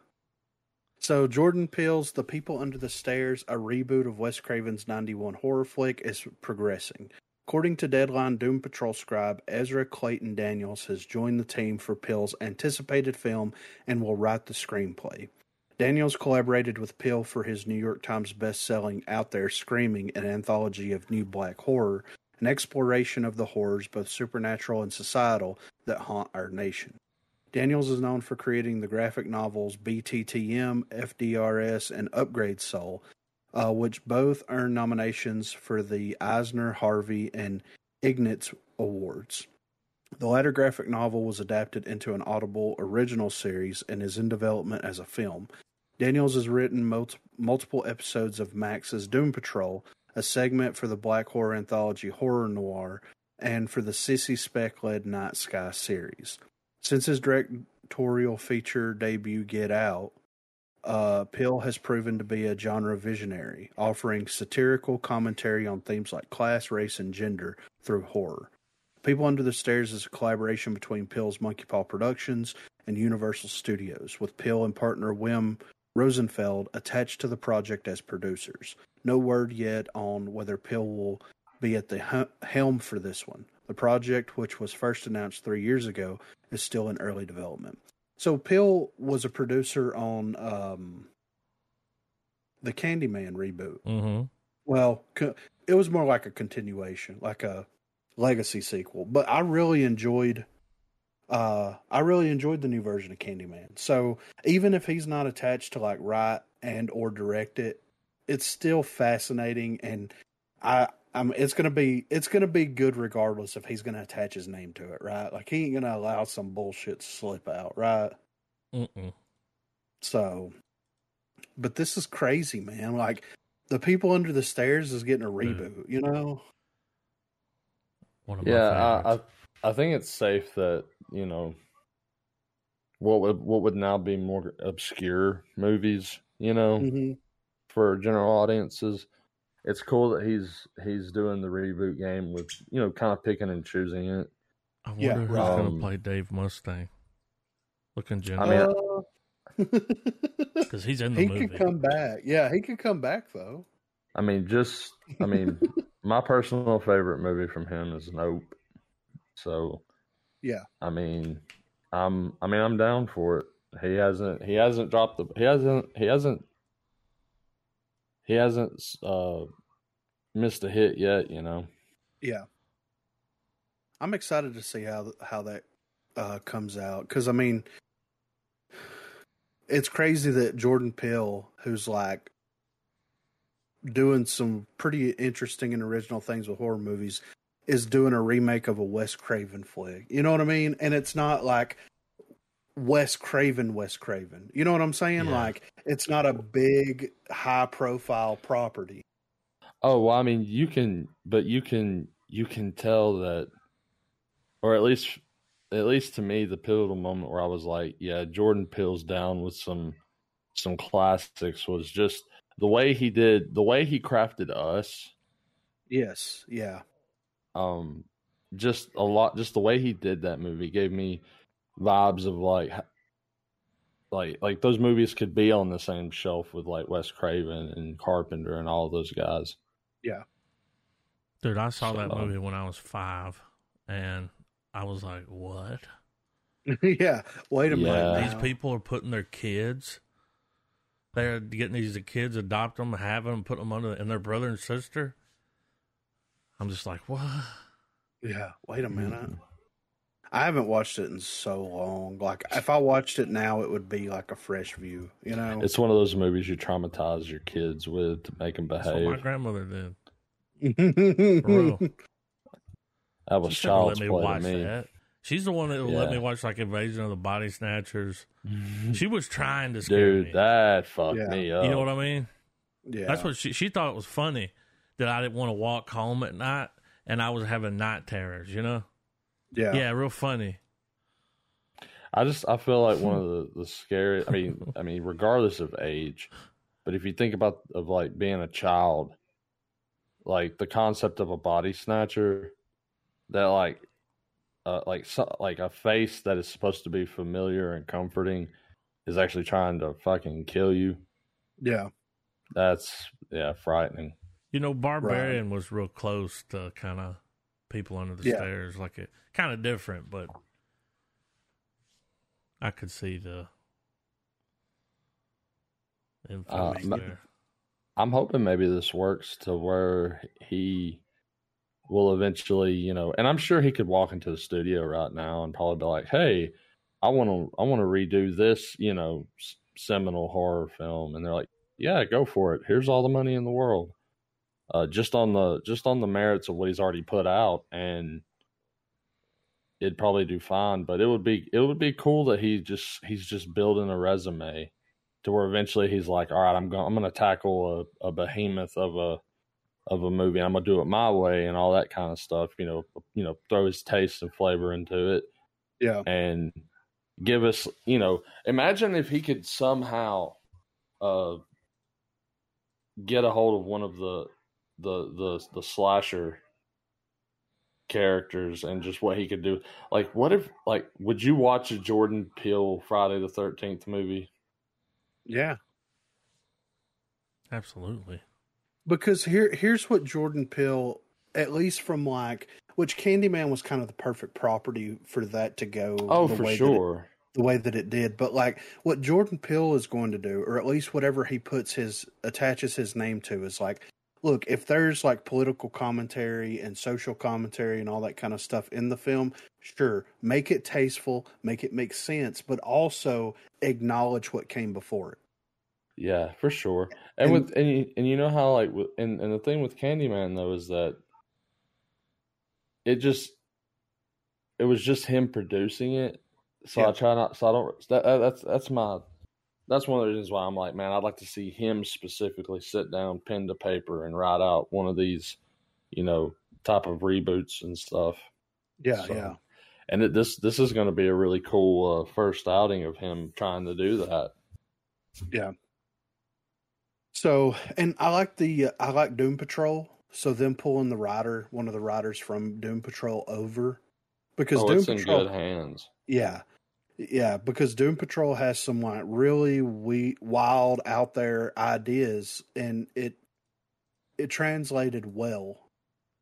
So Jordan Peele's The People Under the Stairs, a reboot of Wes Craven's ninety-one horror flick, is progressing. According to Deadline, Doom Patrol scribe Ezra Clayton Daniels has joined the team for Peele's anticipated film and will write the screenplay. Daniels collaborated with Peele for his New York Times best-selling Out There Screaming, an anthology of new black horror, an exploration of the horrors, both supernatural and societal, that haunt our nation. Daniels is known for creating the graphic novels B T T M, F D R S, and Upgrade Soul, uh, which both earned nominations for the Eisner, Harvey, and Ignatz Awards. The latter graphic novel was adapted into an Audible original series and is in development as a film. Daniels has written mul- multiple episodes of Max's Doom Patrol, a segment for the black horror anthology Horror Noir, and for the Sissy Specek-led Night Sky series. Since his directorial feature debut, Get Out, uh, Peele has proven to be a genre visionary, offering satirical commentary on themes like class, race, and gender through horror. People Under the Stairs is a collaboration between Peele's Monkey Paw Productions and Universal Studios, with Peele and partner Wim Rosenfeld attached to the project as producers. No word yet on whether Peele will be at the helm for this one. The project, which was first announced three years ago, is still in early development. So Peele was a producer on um, the Candyman reboot. Mm-hmm. Well, it was more like a continuation, like a legacy sequel. But I really enjoyed. Uh, I really enjoyed the new version of Candyman. So even if he's not attached to like write and or direct it, it's still fascinating, and I, I'm. It's gonna be. It's gonna be good regardless if he's gonna attach his name to it, right? Like he ain't gonna allow some bullshit to slip out, right? Mm-mm. So, but this is crazy, man. Like The People Under the Stairs is getting a reboot. You know. One of yeah, my I, I I think it's safe that. You know, what would what would now be more obscure movies, you know, mm-hmm. for general audiences. It's cool that he's he's doing the reboot game with, you know, kind of picking and choosing it. I wonder yeah. who's um, going to play Dave Mustang. Looking general. I mean, because he's in the he movie. He could come back. Yeah, he could come back, though. I mean, just, I mean, my personal favorite movie from him is Nope. So... Yeah, I mean, I'm. I mean, I'm down for it. He hasn't. He hasn't dropped the. He hasn't. He hasn't. He hasn't uh, missed a hit yet. You know. Yeah, I'm excited to see how how that uh, comes out because I mean, it's crazy that Jordan Peele, who's like doing some pretty interesting and original things with horror movies, is doing a remake of a Wes Craven flick. You know what I mean? And it's not like Wes Craven, Wes Craven. You know what I'm saying? Yeah. Like, it's not a big, high-profile property. Oh, well, I mean, you can... But you can you can tell that... Or at least at least to me, the pivotal moment where I was like, yeah, Jordan Peele's down with some some classics was just the way he did... The way he crafted Us. Yes, yeah. Um, just a lot, just the way he did that movie gave me vibes of like like like those movies could be on the same shelf with like Wes Craven and Carpenter and all those guys. Yeah. Dude, I saw so, that movie when I was five, and I was like, what? yeah. Wait a yeah. minute. These people are putting their kids, they're getting these kids, adopt them, have them, put them under, and their brother and sister. I'm just like, what? Yeah. Wait a minute. Mm. I haven't watched it in so long. Like, if I watched it now, it would be like a fresh view, you know? It's one of those movies you traumatize your kids with to make them behave. That's what my grandmother did. For real. That was child's play to me. That. She's the one that would yeah. let me watch, like, Invasion of the Body Snatchers. Mm-hmm. She was trying to scare Dude, me. Dude, that fucked yeah. me up. You know what I mean? Yeah. That's what she, she thought it was funny, that I didn't want to walk home at night, and I was having night terrors, you know? Yeah, yeah, real funny. I just I feel like one of the, the scariest. I mean, I mean, regardless of age, but if you think about of like being a child, like the concept of a body snatcher, that like, uh, like so, like a face that is supposed to be familiar and comforting is actually trying to fucking kill you. Yeah, that's yeah frightening. You know, Barbarian right. was real close to kind of. People Under the yeah. Stairs, like it kind of different, but I could see the influence uh, there. I'm hoping maybe this works to where he will eventually, you know, and I'm sure he could walk into the studio right now and probably be like, "Hey, I want to, I want to redo this, you know, seminal horror film," and they're like, "Yeah, go for it. Here's all the money in the world." Uh, just on the just on the merits of what he's already put out, and it'd probably do fine. But it would be it would be cool that he just he's just building a resume to where eventually he's like, all right, I'm going I'm going to tackle a, a behemoth of a of a movie. I'm going to do it my way and all that kind of stuff. You know, you know, throw his taste and flavor into it. Yeah, and give us you know, imagine if he could somehow uh, get a hold of one of the the the the slasher characters and just what he could do. Like, what if, like, would you watch a Jordan Peele Friday the thirteenth movie? Yeah. Absolutely. Because here here's what Jordan Peele, at least from like, which Candyman was kind of the perfect property for that to go. Oh, the for way sure. That it, the way that it did. But like what Jordan Peele is going to do, or at least whatever he puts his, attaches his name to is like, look, if there's like political commentary and social commentary and all that kind of stuff in the film, sure, make it tasteful, make it make sense, but also acknowledge what came before it. Yeah, for sure. And, and with and and you know how like and and the thing with Candyman though is that it just it was just him producing it. So yeah. I try not. So I don't. That, that's that's my. That's one of the reasons why I'm like, man, I'd like to see him specifically sit down, pen to paper, and write out one of these, you know, type of reboots and stuff. Yeah, so, yeah. And it, this this is going to be a really cool uh, first outing of him trying to do that. Yeah. So, and I like the uh, I like Doom Patrol. So them pulling the writer, one of the writers from Doom Patrol over, because oh, Doom it's Patrol, in good hands. Yeah. Yeah, because Doom Patrol has some like really wee- wild out there ideas, and it it translated well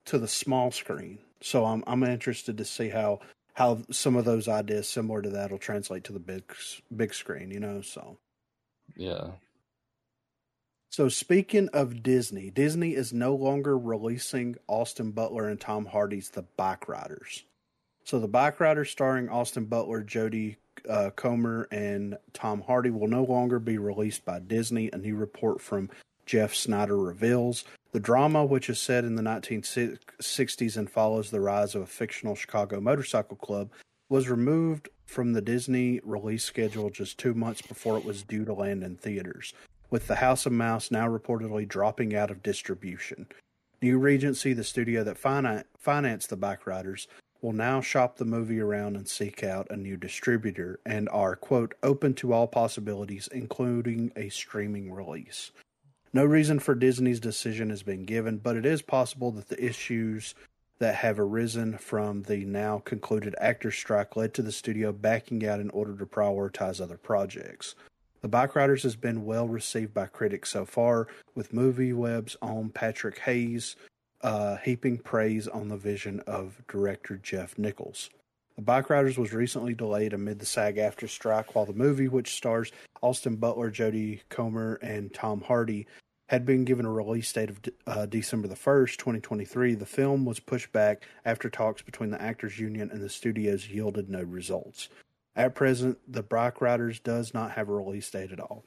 to the small screen. So I'm I'm interested to see how, how some of those ideas similar to that will translate to the big big screen, you know, so. Yeah. So speaking of Disney, Disney is no longer releasing Austin Butler and Tom Hardy's The Bike Riders. So The Bike Riders starring Austin Butler, Jodie Uh, Comer and Tom Hardy will no longer be released by Disney. A new report from Jeff Snyder reveals the drama, which is set in the nineteen sixties and follows the rise of a fictional Chicago motorcycle club, was removed from the Disney release schedule just two months before it was due to land in theaters, with The House of Mouse now reportedly dropping out of distribution. New Regency, the studio that finan- financed The Bike Riders, will now shop the movie around and seek out a new distributor and are, quote, open to all possibilities, including a streaming release. No reason for Disney's decision has been given, but it is possible that the issues that have arisen from the now concluded actor strike led to the studio backing out in order to prioritize other projects. The Bike Riders has been well received by critics so far, with MovieWeb's own Patrick Hayes uh, heaping praise on the vision of director Jeff Nichols. The Bike Riders was recently delayed amid the SAG-AFTRA strike, while the movie, which stars Austin Butler, Jodie Comer, and Tom Hardy, had been given a release date of uh, December the first, twenty twenty-three. The film was pushed back after talks between the actors' union and the studios yielded no results. At present, the Bike Riders does not have a release date at all.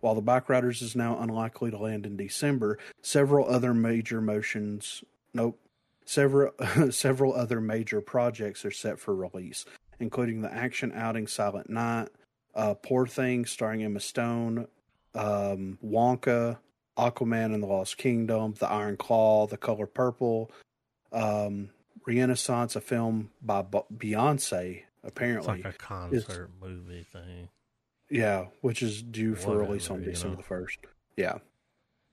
While the Bike Riders is now unlikely to land in December, several other major motions, nope, several several other major projects are set for release, including the action outing Silent Night, uh, Poor Things starring Emma Stone, um, Wonka, Aquaman and the Lost Kingdom, The Iron Claw, The Color Purple, um, Renaissance, a film by Beyonce. Apparently, it's like a concert it's, movie thing. Yeah, which is due what for release movie, on December you know? the first. Yeah,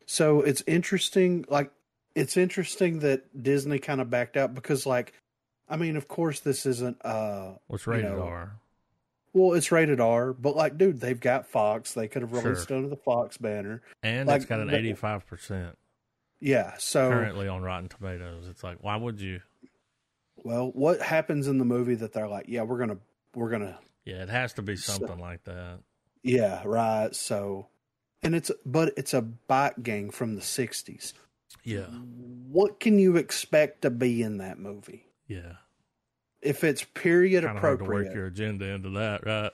so it's interesting. Like, it's interesting that Disney kind of backed out because, like, I mean, of course, this isn't. Uh, What's rated you know, R? Well, it's rated R, but like, dude, they've got Fox. They could have released sure. it under the Fox banner, and like, it's got an eighty-five percent. Yeah, so currently on Rotten Tomatoes, it's like, why would you? Well, what happens in the movie that they're like, yeah, we're gonna, we're gonna. Yeah, it has to be something so, like that. Yeah, right. So, and it's, but it's a bike gang from the sixties. Yeah. What can you expect to be in that movie? Yeah. If it's period Kinda appropriate, hard to work your agenda into that, right?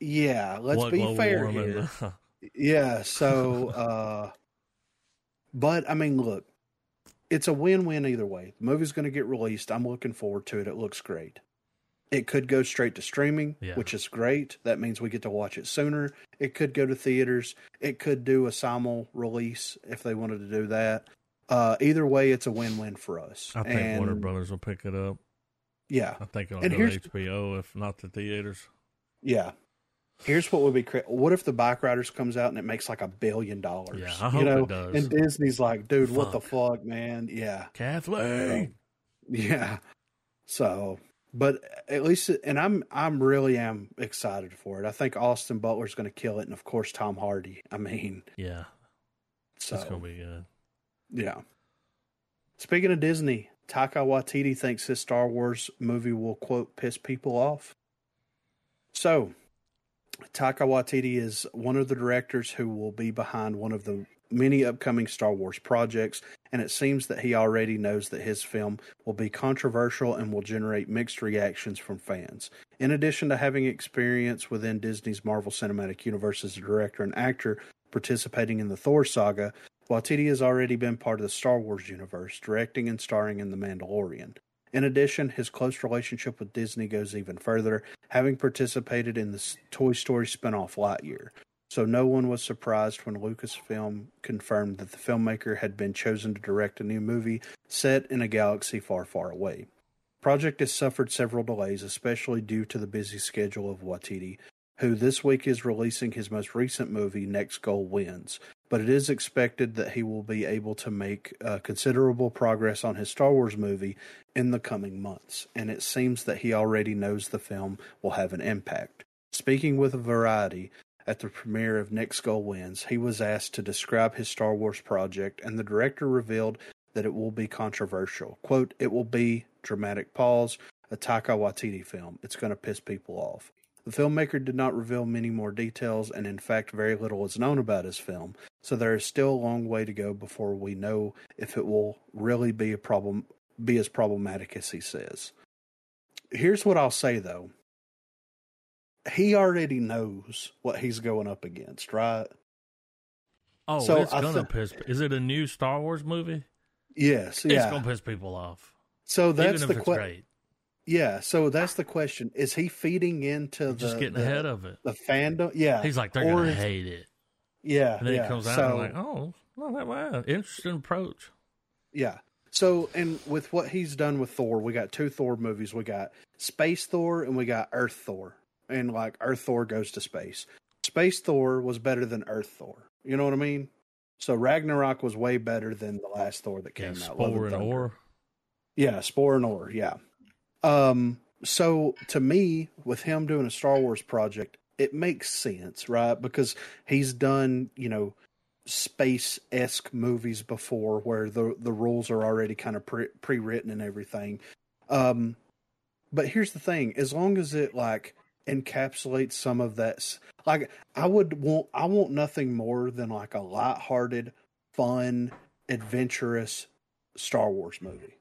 Yeah. Let's what, be fair here. Yeah. So, uh, but I mean, look. It's a win-win either way. The movie's going to get released. I'm looking forward to it. It looks great. It could go straight to streaming, yeah. which is great. That means we get to watch it sooner. It could go to theaters. It could do a simul release if they wanted to do that. Uh, either way, it's a win-win for us. I think and, Warner Brothers will pick it up. Yeah. I think it'll and go to H B O, if not the theaters. Yeah. Here's what would be cra- what if the Bike Riders comes out and it makes like a billion dollars? Yeah, I hope you know? it does. And Disney's like, dude, fuck. what the fuck, man? Yeah, Kathleen. Yeah. So, but at least, and I'm, I'm really am excited for it. I think Austin Butler's going to kill it, and of course Tom Hardy. I mean, yeah, so it's going to be good. Yeah. Speaking of Disney, Taika Waititi thinks his Star Wars movie will quote piss people off. So. Taika Waititi is one of the directors who will be behind one of the many upcoming Star Wars projects, and it seems that he already knows that his film will be controversial and will generate mixed reactions from fans. In addition to having experience within Disney's Marvel Cinematic Universe as a director and actor participating in the Thor saga, Waititi has already been part of the Star Wars universe, directing and starring in The Mandalorian. In addition, his close relationship with Disney goes even further, having participated in the Toy Story spinoff Lightyear. So no one was surprised when Lucasfilm confirmed that the filmmaker had been chosen to direct a new movie set in a galaxy far, far away. The project has suffered several delays, especially due to the busy schedule of Waititi, who this week is releasing his most recent movie, Next Goal Wins. But it is expected that he will be able to make uh, considerable progress on his Star Wars movie in the coming months, and it seems that he already knows the film will have an impact. Speaking with Variety at the premiere of Next Goal Wins, he was asked to describe his Star Wars project, and the director revealed that it will be controversial. Quote, "It will be, dramatic pause, a Taika Waititi film. It's going to piss people off." The filmmaker did not reveal many more details, and in fact, very little is known about his film, so there is still a long way to go before we know if it will really be a problem, be as problematic as he says. Here's what I'll say, though. He already knows what he's going up against, right? Oh, so it's going to th- piss... Is it a new Star Wars movie? Yes, yeah. It's going to piss people off. So that's Even if the question. Yeah, so that's the question. Is he feeding into the... Just getting the, ahead of it. The fandom? Yeah. He's like, they're going to hate it. Yeah, And then yeah. it comes out so, and like, oh, not that bad. Interesting approach. Yeah. So, and with what he's done with Thor, we got two Thor movies. We got Space Thor and we got Earth Thor. And like, Earth Thor goes to space. Space Thor was better than Earth Thor. You know what I mean? So Ragnarok was way better than the last Thor that came yeah, out. Thor and Thor. Yeah, Sporanor, yeah. Um, so, to me, with him doing a Star Wars project, it makes sense, right? Because he's done, you know, space-esque movies before where the, the rules are already kind of pre- pre-written and everything. Um, but here's the thing. As long as it, like, encapsulates some of that... Like, I would want... I want nothing more than, like, a lighthearted, fun, adventurous Star Wars movie.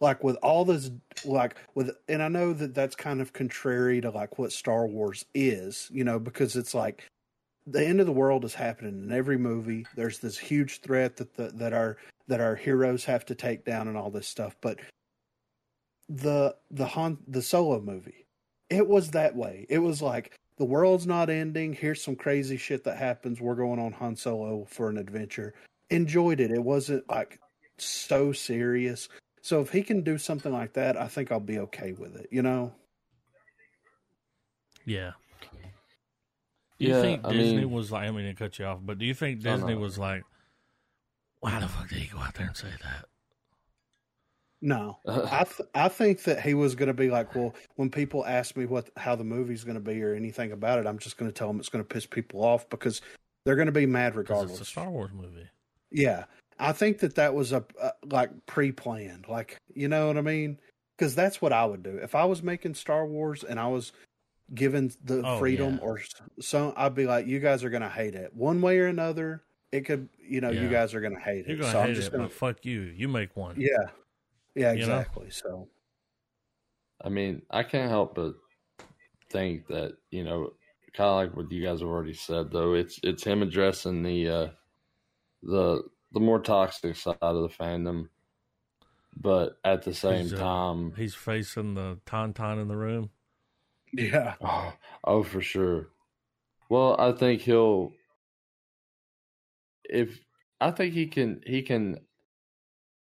Like, with all this, like, with, and I know that that's kind of contrary to, like, what Star Wars is, you know, because it's like the end of the world is happening in every movie. There's this huge threat that the, that our, that our heroes have to take down and all this stuff. But the, the Han, the Solo movie, it was that way. It was like, the world's not ending. Here's some crazy shit that happens. We're going on Han Solo for an adventure. Enjoyed it. It wasn't, like, so serious. So if he can do something like that, I think I'll be okay with it, you know? Yeah. Do you yeah, think I Disney mean, was like, I mean, to cut you off, but do you think Disney was like, why the fuck did he go out there and say that? No. Uh, I th- I think that he was going to be like, well, when people ask me what how the movie's going to be or anything about it, I'm just going to tell them it's going to piss people off because they're going to be mad regardless. It's a Star Wars movie. Yeah. I think that that was a uh, like pre-planned, like, you know what I mean? Because that's what I would do if I was making Star Wars and I was given the oh, freedom yeah. or so. I'd be like, you guys are gonna hate it one way or another. It could, you know, yeah. you guys are gonna hate You're it. Gonna so hate I'm just it, gonna but fuck you. You make one. Yeah, yeah, exactly. You know? So, I mean, I can't help but think that, you know, kind of like what you guys have already said, though. It's it's him addressing the uh, the the more toxic side of the fandom, but at the same he's, uh, time... He's facing the tauntaun in the room. Yeah. Oh, oh, for sure. Well, I think he'll... If I think he can... He can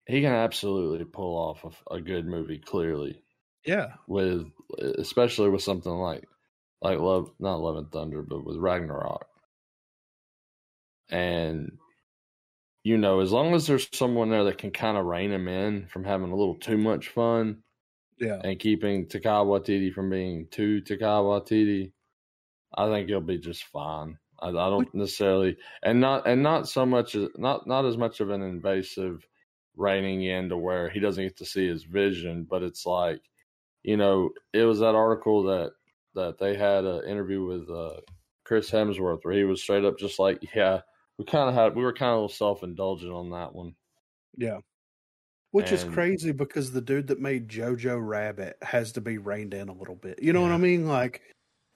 He can absolutely pull off a, a good movie, clearly. Yeah. With... Especially with something like... Like Love... Not Love and Thunder, but with Ragnarok. And... You know, as long as there's someone there that can kind of rein him in from having a little too much fun, yeah, and keeping Taika Waititi from being too Taika Waititi, I think he'll be just fine. I, I don't necessarily, and not and not so much as not not as much of an invasive reining in to where he doesn't get to see his vision, but it's like, you know, it was that article that that they had an interview with uh, Chris Hemsworth where he was straight up just like, yeah. We kind of had, we were kind of self-indulgent on that one. Yeah. Which and, is crazy because the dude that made Jojo Rabbit has to be reined in a little bit. You know yeah. what I mean? Like,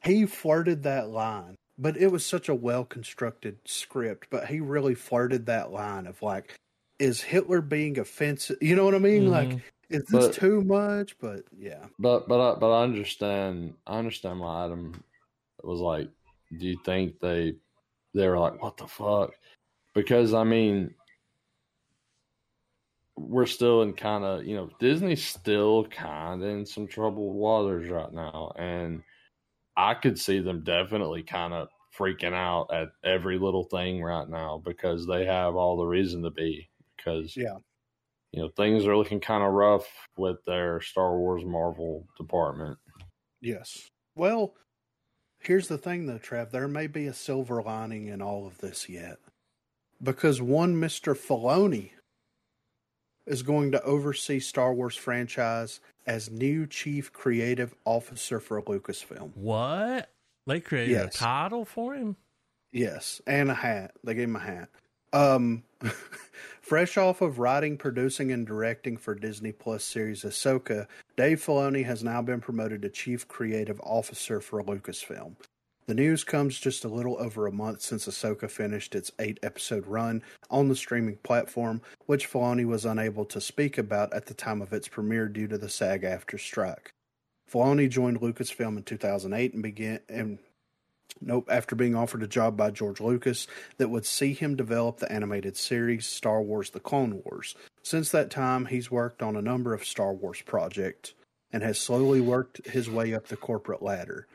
he flirted that line, but it was such a well-constructed script, but he really flirted that line of like, is Hitler being offensive? You know what I mean? Mm-hmm. Like, is this but, too much? But yeah. But, but, I, but I understand, I understand why Adam was like, do you think they, They were like, what the fuck? Because, I mean, we're still in kind of, you know, Disney's still kind of in some troubled waters right now. And I could see them definitely kind of freaking out at every little thing right now because they have all the reason to be. Because, yeah, you know, things are looking kind of rough with their Star Wars Marvel department. Yes. Well... Here's the thing, though, Trav. There may be a silver lining in all of this yet. Because one Mister Filoni is going to oversee Star Wars franchise as new Chief Creative Officer for Lucasfilm. What? They created yes. a title for him? Yes, and a hat. They gave him a hat. Um, fresh off of writing, producing, and directing for Disney Plus series Ahsoka, Dave Filoni has now been promoted to Chief Creative Officer for Lucasfilm. The news comes just a little over a month since Ahsoka finished its eight-episode run on the streaming platform, which Filoni was unable to speak about at the time of its premiere due to the SAG-AFTRA strike. Filoni joined Lucasfilm in two thousand eight and began... and Nope, after being offered a job by George Lucas that would see him develop the animated series Star Wars The Clone Wars. Since that time, he's worked on a number of Star Wars projects and has slowly worked his way up the corporate ladder.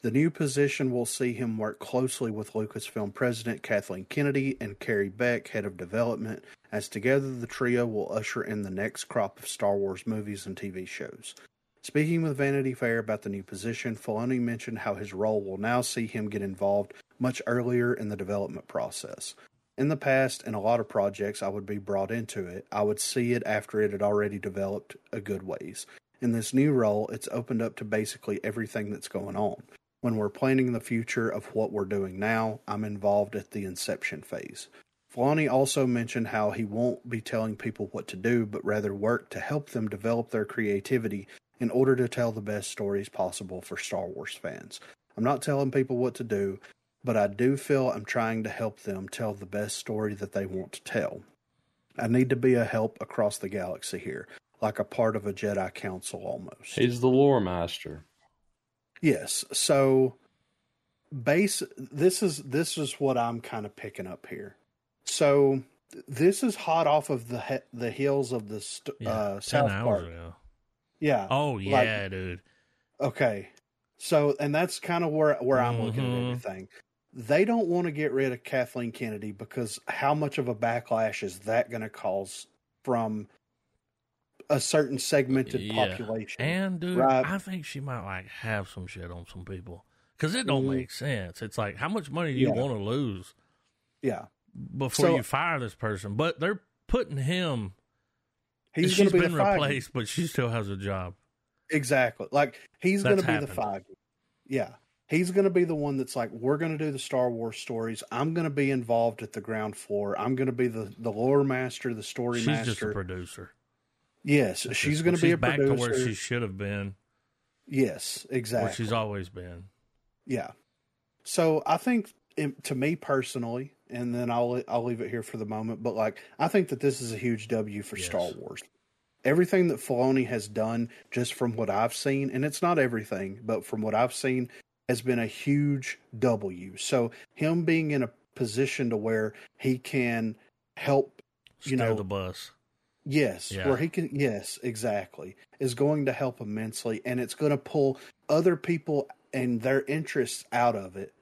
The new position will see him work closely with Lucasfilm president Kathleen Kennedy and Carrie Beck, head of development, as together the trio will usher in the next crop of Star Wars movies and T V shows. Speaking with Vanity Fair about the new position, Filoni mentioned how his role will now see him get involved much earlier in the development process. In the past, in a lot of projects, I would be brought into it. I would see it after it had already developed a good ways. In this new role, it's opened up to basically everything that's going on. When we're planning the future of what we're doing now, I'm involved at the inception phase. Filoni also mentioned how he won't be telling people what to do, but rather work to help them develop their creativity in order to tell the best stories possible for Star Wars fans. I'm not telling people what to do, but I do feel I'm trying to help them tell the best story that they want to tell. I need to be a help across the galaxy here, like a part of a Jedi Council almost. He's the lore master. Yes, so base this is this is what I'm kind of picking up here. So this is hot off of the the heels of the st- yeah, uh, South Park. Ago. Yeah. Oh yeah, like, dude. Okay, so and that's kind of where where I'm mm-hmm. looking at everything. They don't want to get rid of Kathleen Kennedy because how much of a backlash is that going to cause from a certain segmented yeah. population. And dude, right? I think she might like have some shit on some people because it don't mm-hmm. make sense. It's like, how much money do you yeah. want to lose? Yeah. Before so, you fire this person, but they're putting him. He's she's be been replaced, but she still has a job. Exactly. Like he's going to be happened. the five. Yeah. He's going to be the one that's like, we're going to do the Star Wars stories. I'm going to be involved at the ground floor. I'm going to be the, the lore master, the story she's master. She's just a producer. Yes, she's, she's going to be a back producer. To where she should have been. Yes, exactly. Where she's always been. Yeah. So I think, to me personally, and then I'll I'll leave it here for the moment, but like I think that this is a huge W for yes. Star Wars. Everything that Filoni has done, just from what I've seen, and it's not everything, but from what I've seen, has been a huge W. So him being in a position to where he can help, you Steer know, the bus. Yes, yeah. where he can, yes, exactly, is going to help immensely, and it's going to pull other people and their interests out of it,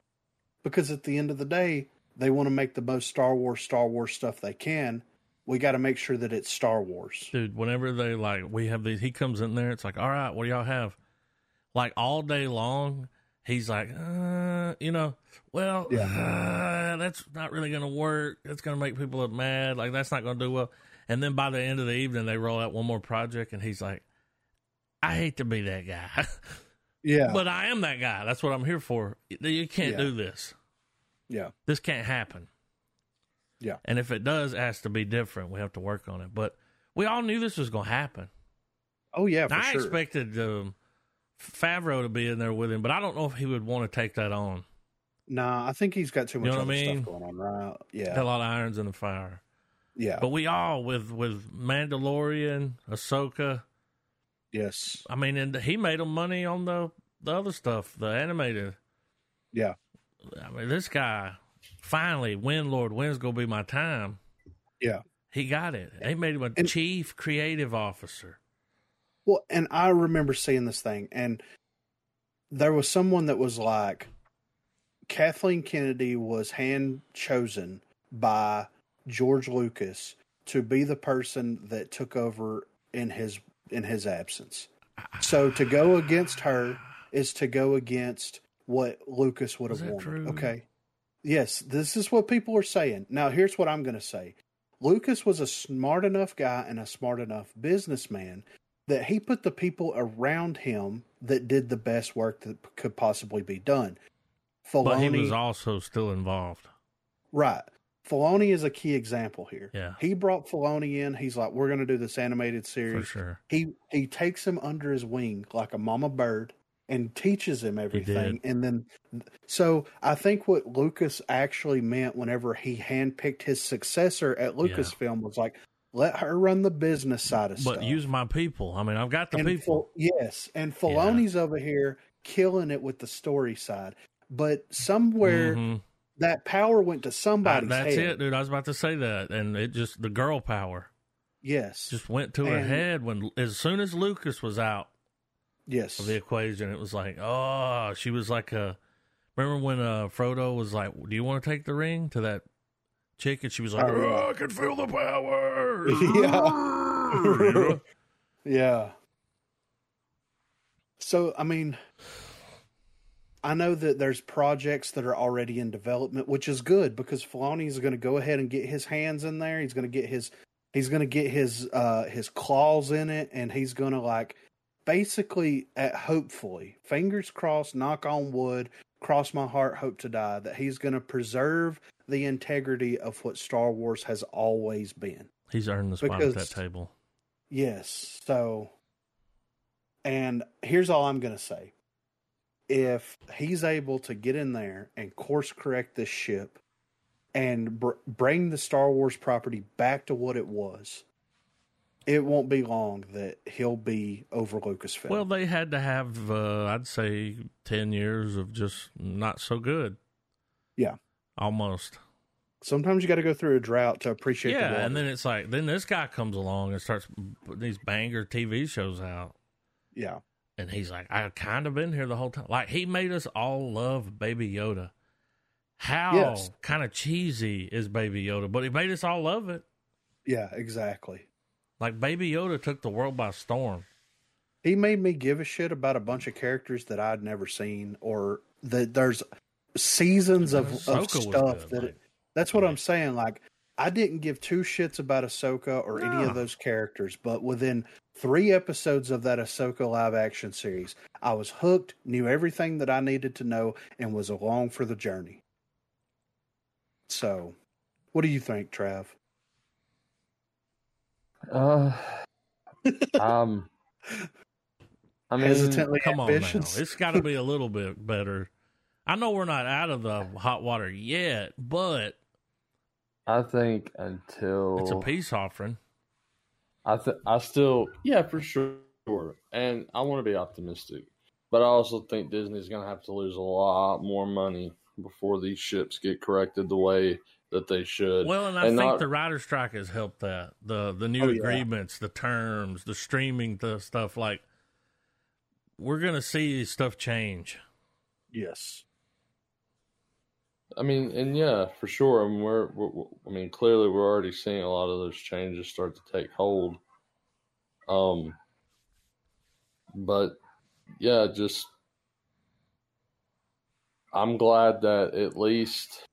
because at the end of the day, they want to make the most Star Wars, Star Wars stuff they can. We got to make sure that it's Star Wars. Dude, whenever they, like, we have these, he comes in there, it's like, all right, what do y'all have? Like, all day long, he's like, uh, you know, well, yeah. uh, that's not really going to work. It's going to make people mad. Like, that's not going to do well. And then by the end of the evening, they roll out one more project, and he's like, I hate to be that guy. Yeah. But I am that guy. That's what I'm here for. You can't yeah. do this. Yeah. This can't happen. Yeah. And if it does, it has to be different. We have to work on it. But we all knew this was going to happen. Oh, yeah, for I sure. I expected um, Favreau to be in there with him, but I don't know if he would want to take that on. Nah, I think he's got too much you know other I mean? stuff going on, right? Yeah. Got a lot of irons in the fire. Yeah, but we all with with Mandalorian, Ahsoka. Yes, I mean, and he made him money on the the other stuff, the animated. Yeah, I mean, this guy finally, when Lord, when's gonna be my time? Yeah, he got it. They made him a and, chief creative officer. Well, and I remember seeing this thing, and there was someone that was like, Kathleen Kennedy was hand chosen by George Lucas to be the person that took over in his in his absence. So to go against her is to go against what Lucas would have wanted. True? Okay. Yes, this is what people are saying. Now here's what I'm going to say. Lucas was a smart enough guy and a smart enough businessman that he put the people around him that did the best work that could possibly be done. Filoni, but he was also still involved. Right. Filoni is a key example here. Yeah. He brought Filoni in. He's like, we're going to do this animated series. For sure. He he takes him under his wing like a mama bird and teaches him everything. And then, so I think what Lucas actually meant whenever he handpicked his successor at Lucasfilm yeah. was like, let her run the business side of but stuff. But use my people. I mean, I've got the and people. Fil- yes. And Filoni's yeah. over here killing it with the story side. But somewhere... Mm-hmm. That power went to somebody's uh, that's head. That's it, dude. I was about to say that. And it just, the girl power. Yes. Just went to and, her head when, as soon as Lucas was out. yes. of the equation. It was like, oh, she was like a. Remember when uh, Frodo was like, "Do you want to take the ring?" to that chick, and she was like, "Oh, oh I can feel the power." Yeah. yeah. yeah. So I mean, I know that there's projects that are already in development, which is good because Filoni is going to go ahead and get his hands in there. He's going to get his he's going to get his uh, his claws in it, and he's going to like basically, at hopefully, fingers crossed, knock on wood. Cross my heart, hope to die, that he's going to preserve the integrity of what Star Wars has always been. He's earned the spot because, at that table. Yes. So, and here's all I'm going to say. If he's able to get in there and course correct this ship and br- bring the Star Wars property back to what it was, it won't be long that he'll be over Lucasfilm. Well, they had to have, uh, I'd say, ten years of just not so good. Yeah. Almost. Sometimes you got to go through a drought to appreciate yeah, the water. Yeah, and then it's like, then this guy comes along and starts putting these banger T V shows out. Yeah. And he's like, I've kind of been here the whole time. Like, he made us all love Baby Yoda. How yes. kind of cheesy is Baby Yoda? But he made us all love it. Yeah, exactly. Like, Baby Yoda took the world by storm. He made me give a shit about a bunch of characters that I'd never seen, or that there's seasons of, of stuff. Good, that like, it, that's what yeah. I'm saying. Like, I didn't give two shits about Ahsoka or nah. any of those characters, but within three episodes of that Ahsoka live-action series, I was hooked, knew everything that I needed to know, and was along for the journey. So, what do you think, Trav? Uh, um, I mean, hesitantly come ambitious. on now. It's got to be a little bit better. I know we're not out of the hot water yet, but I think until it's a peace offering, I th- I still, yeah, for sure. And I want to be optimistic, but I also think Disney's going to have to lose a lot more money before these ships get corrected the way that they should. Well, and I and think not, the writer strike has helped that. The the new oh, agreements, yeah. the terms, the streaming the stuff, like, we're going to see stuff change. Yes. I mean, and yeah, for sure. I mean, we're, we're, I mean, clearly we're already seeing a lot of those changes start to take hold. Um, but yeah, just, I'm glad that at least...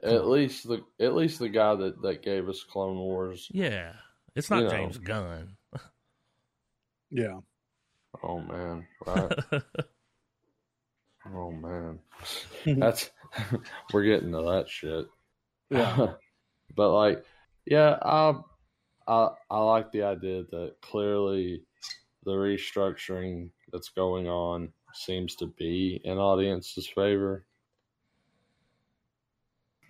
At least the at least the guy that, that gave us Clone Wars. Yeah. It's not James know. Gunn. Yeah. Oh man. Right. oh man. That's we're getting to that shit. Yeah. But like, yeah, I I I like the idea that clearly the restructuring that's going on seems to be in audience's favor.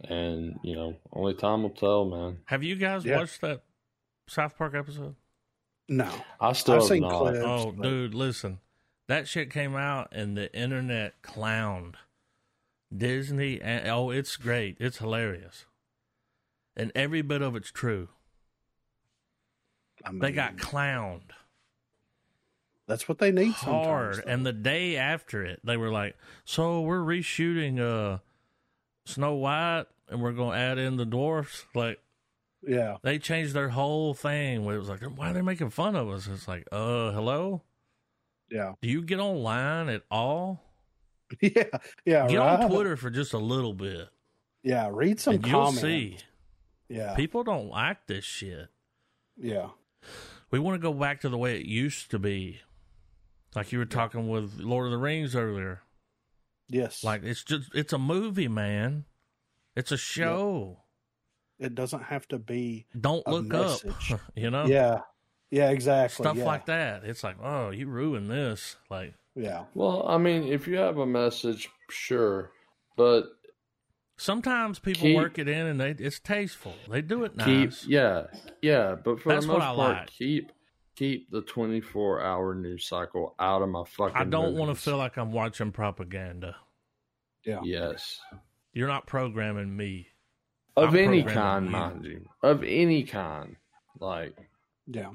And, you know, only time will tell, man. Have you guys yeah. watched that South Park episode? No. I still I've have seen not. Clips, oh, but... dude, listen. That shit came out and the internet clowned Disney. And, oh, it's great. It's hilarious. And every bit of it's true. I mean, they got clowned. That's what they need hard. Sometimes. Though. And the day after it, they were like, so we're reshooting... uh Snow White, and we're going to add in the dwarfs. Like, yeah, they changed their whole thing. Where it was like, why are they making fun of us? It's like, uh, hello? Yeah. Do you get online at all? Yeah. Yeah. Get right. on Twitter for just a little bit. Yeah. Read some and comments. You'll see. Yeah. People don't like this shit. Yeah. We want to go back to the way it used to be. Like you were talking with Lord of the Rings earlier. Yes. Like, it's just, it's a movie, man. It's a show. Yeah. It doesn't have to be. Don't a look message. Up, you know? Yeah. Yeah, exactly. Stuff yeah. like that. It's like, oh, you ruined this. Like, yeah. Well, I mean, if you have a message, sure. But sometimes people keep, work it in and they, it's tasteful. They do it nice. Keep, yeah. Yeah. But for That's the most part, like. keep. Keep the twenty-four hour news cycle out of my fucking I don't movies. want to feel like I'm watching propaganda. Yeah. Yes. You're not programming me. Of I'm any kind, you. mind you. Of any kind. Like. Yeah.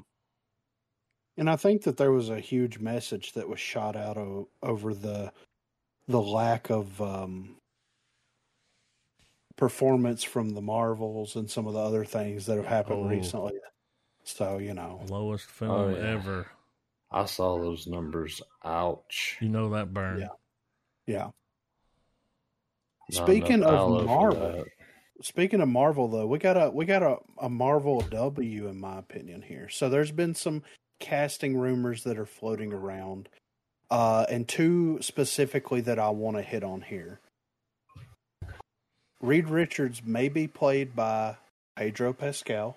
And I think that there was a huge message that was shot out o- over the the lack of um, performance from the Marvels and some of the other things that have happened oh. recently. So, you know. Lowest film oh, yeah. ever. I saw those numbers. Ouch. You know that burn. Yeah. yeah. Speaking of Marvel, speaking of Marvel, though, we got a we got a, a Marvel W in my opinion here. So there's been some casting rumors that are floating around, uh, and two specifically that I want to hit on here. Reed Richards may be played by Pedro Pascal,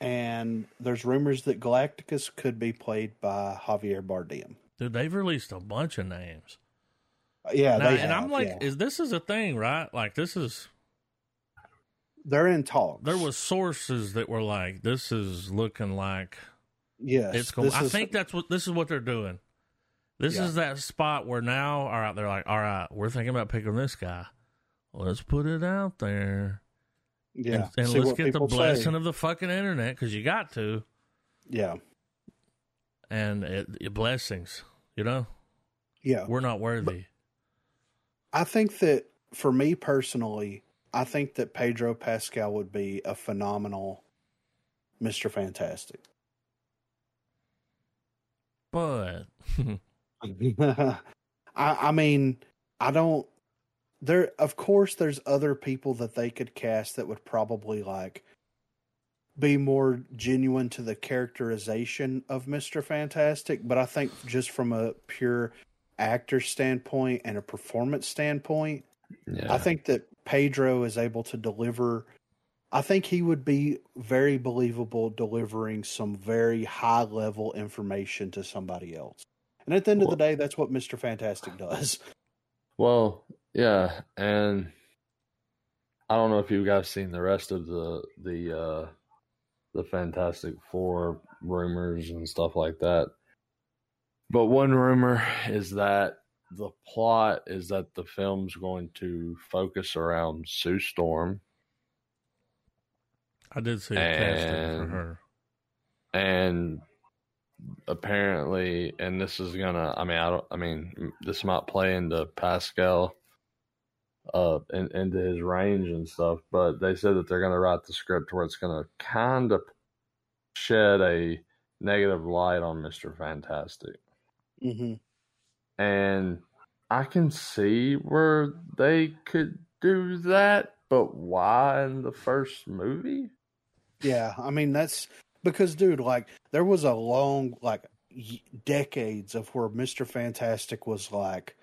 and there's rumors that Galactus could be played by Javier Bardem. Dude, they've released a bunch of names. Yeah, now, they have, and I'm like, yeah. is this is a thing, right? Like, this is they're in talks. There was sources that were like, "This is looking like, yes, it's going." I is, think that's what this is what they're doing. This yeah. is that spot where now, all right, they're like, "All right, we're thinking about picking this guy. Let's put it out there, yeah, and, and let's get the blessing say. of the fucking internet because you got to, yeah, and it, it blessings, you know, yeah, we're not worthy." But, I think that, for me personally, I think that Pedro Pascal would be a phenomenal Mister Fantastic. But... I, I mean, I don't... There, of course, there's other people that they could cast that would probably, like, be more genuine to the characterization of Mister Fantastic, but I think just from a pure... actor standpoint and a performance standpoint, yeah. I think that Pedro is able to deliver. I think he would be very believable delivering some very high level information to somebody else. And at the end well, of the day, that's what Mister Fantastic does. Well, yeah. And I don't know if you guys seen the rest of the, the, uh, the Fantastic Four rumors and stuff like that. But one rumor is that the plot is that the film's going to focus around Sue Storm. I did see a casting for her. And apparently, and this is gonna, I mean, I don't, I mean, this might play into Pascal, uh, and into his range and stuff, but they said that they're gonna write the script where it's gonna kind of shed a negative light on Mister Fantastic. Mm-hmm. And I can see where they could do that, but why in the first movie? Yeah, I mean, that's because, dude, like, there was a long, like, decades of where Mister Fantastic was, like,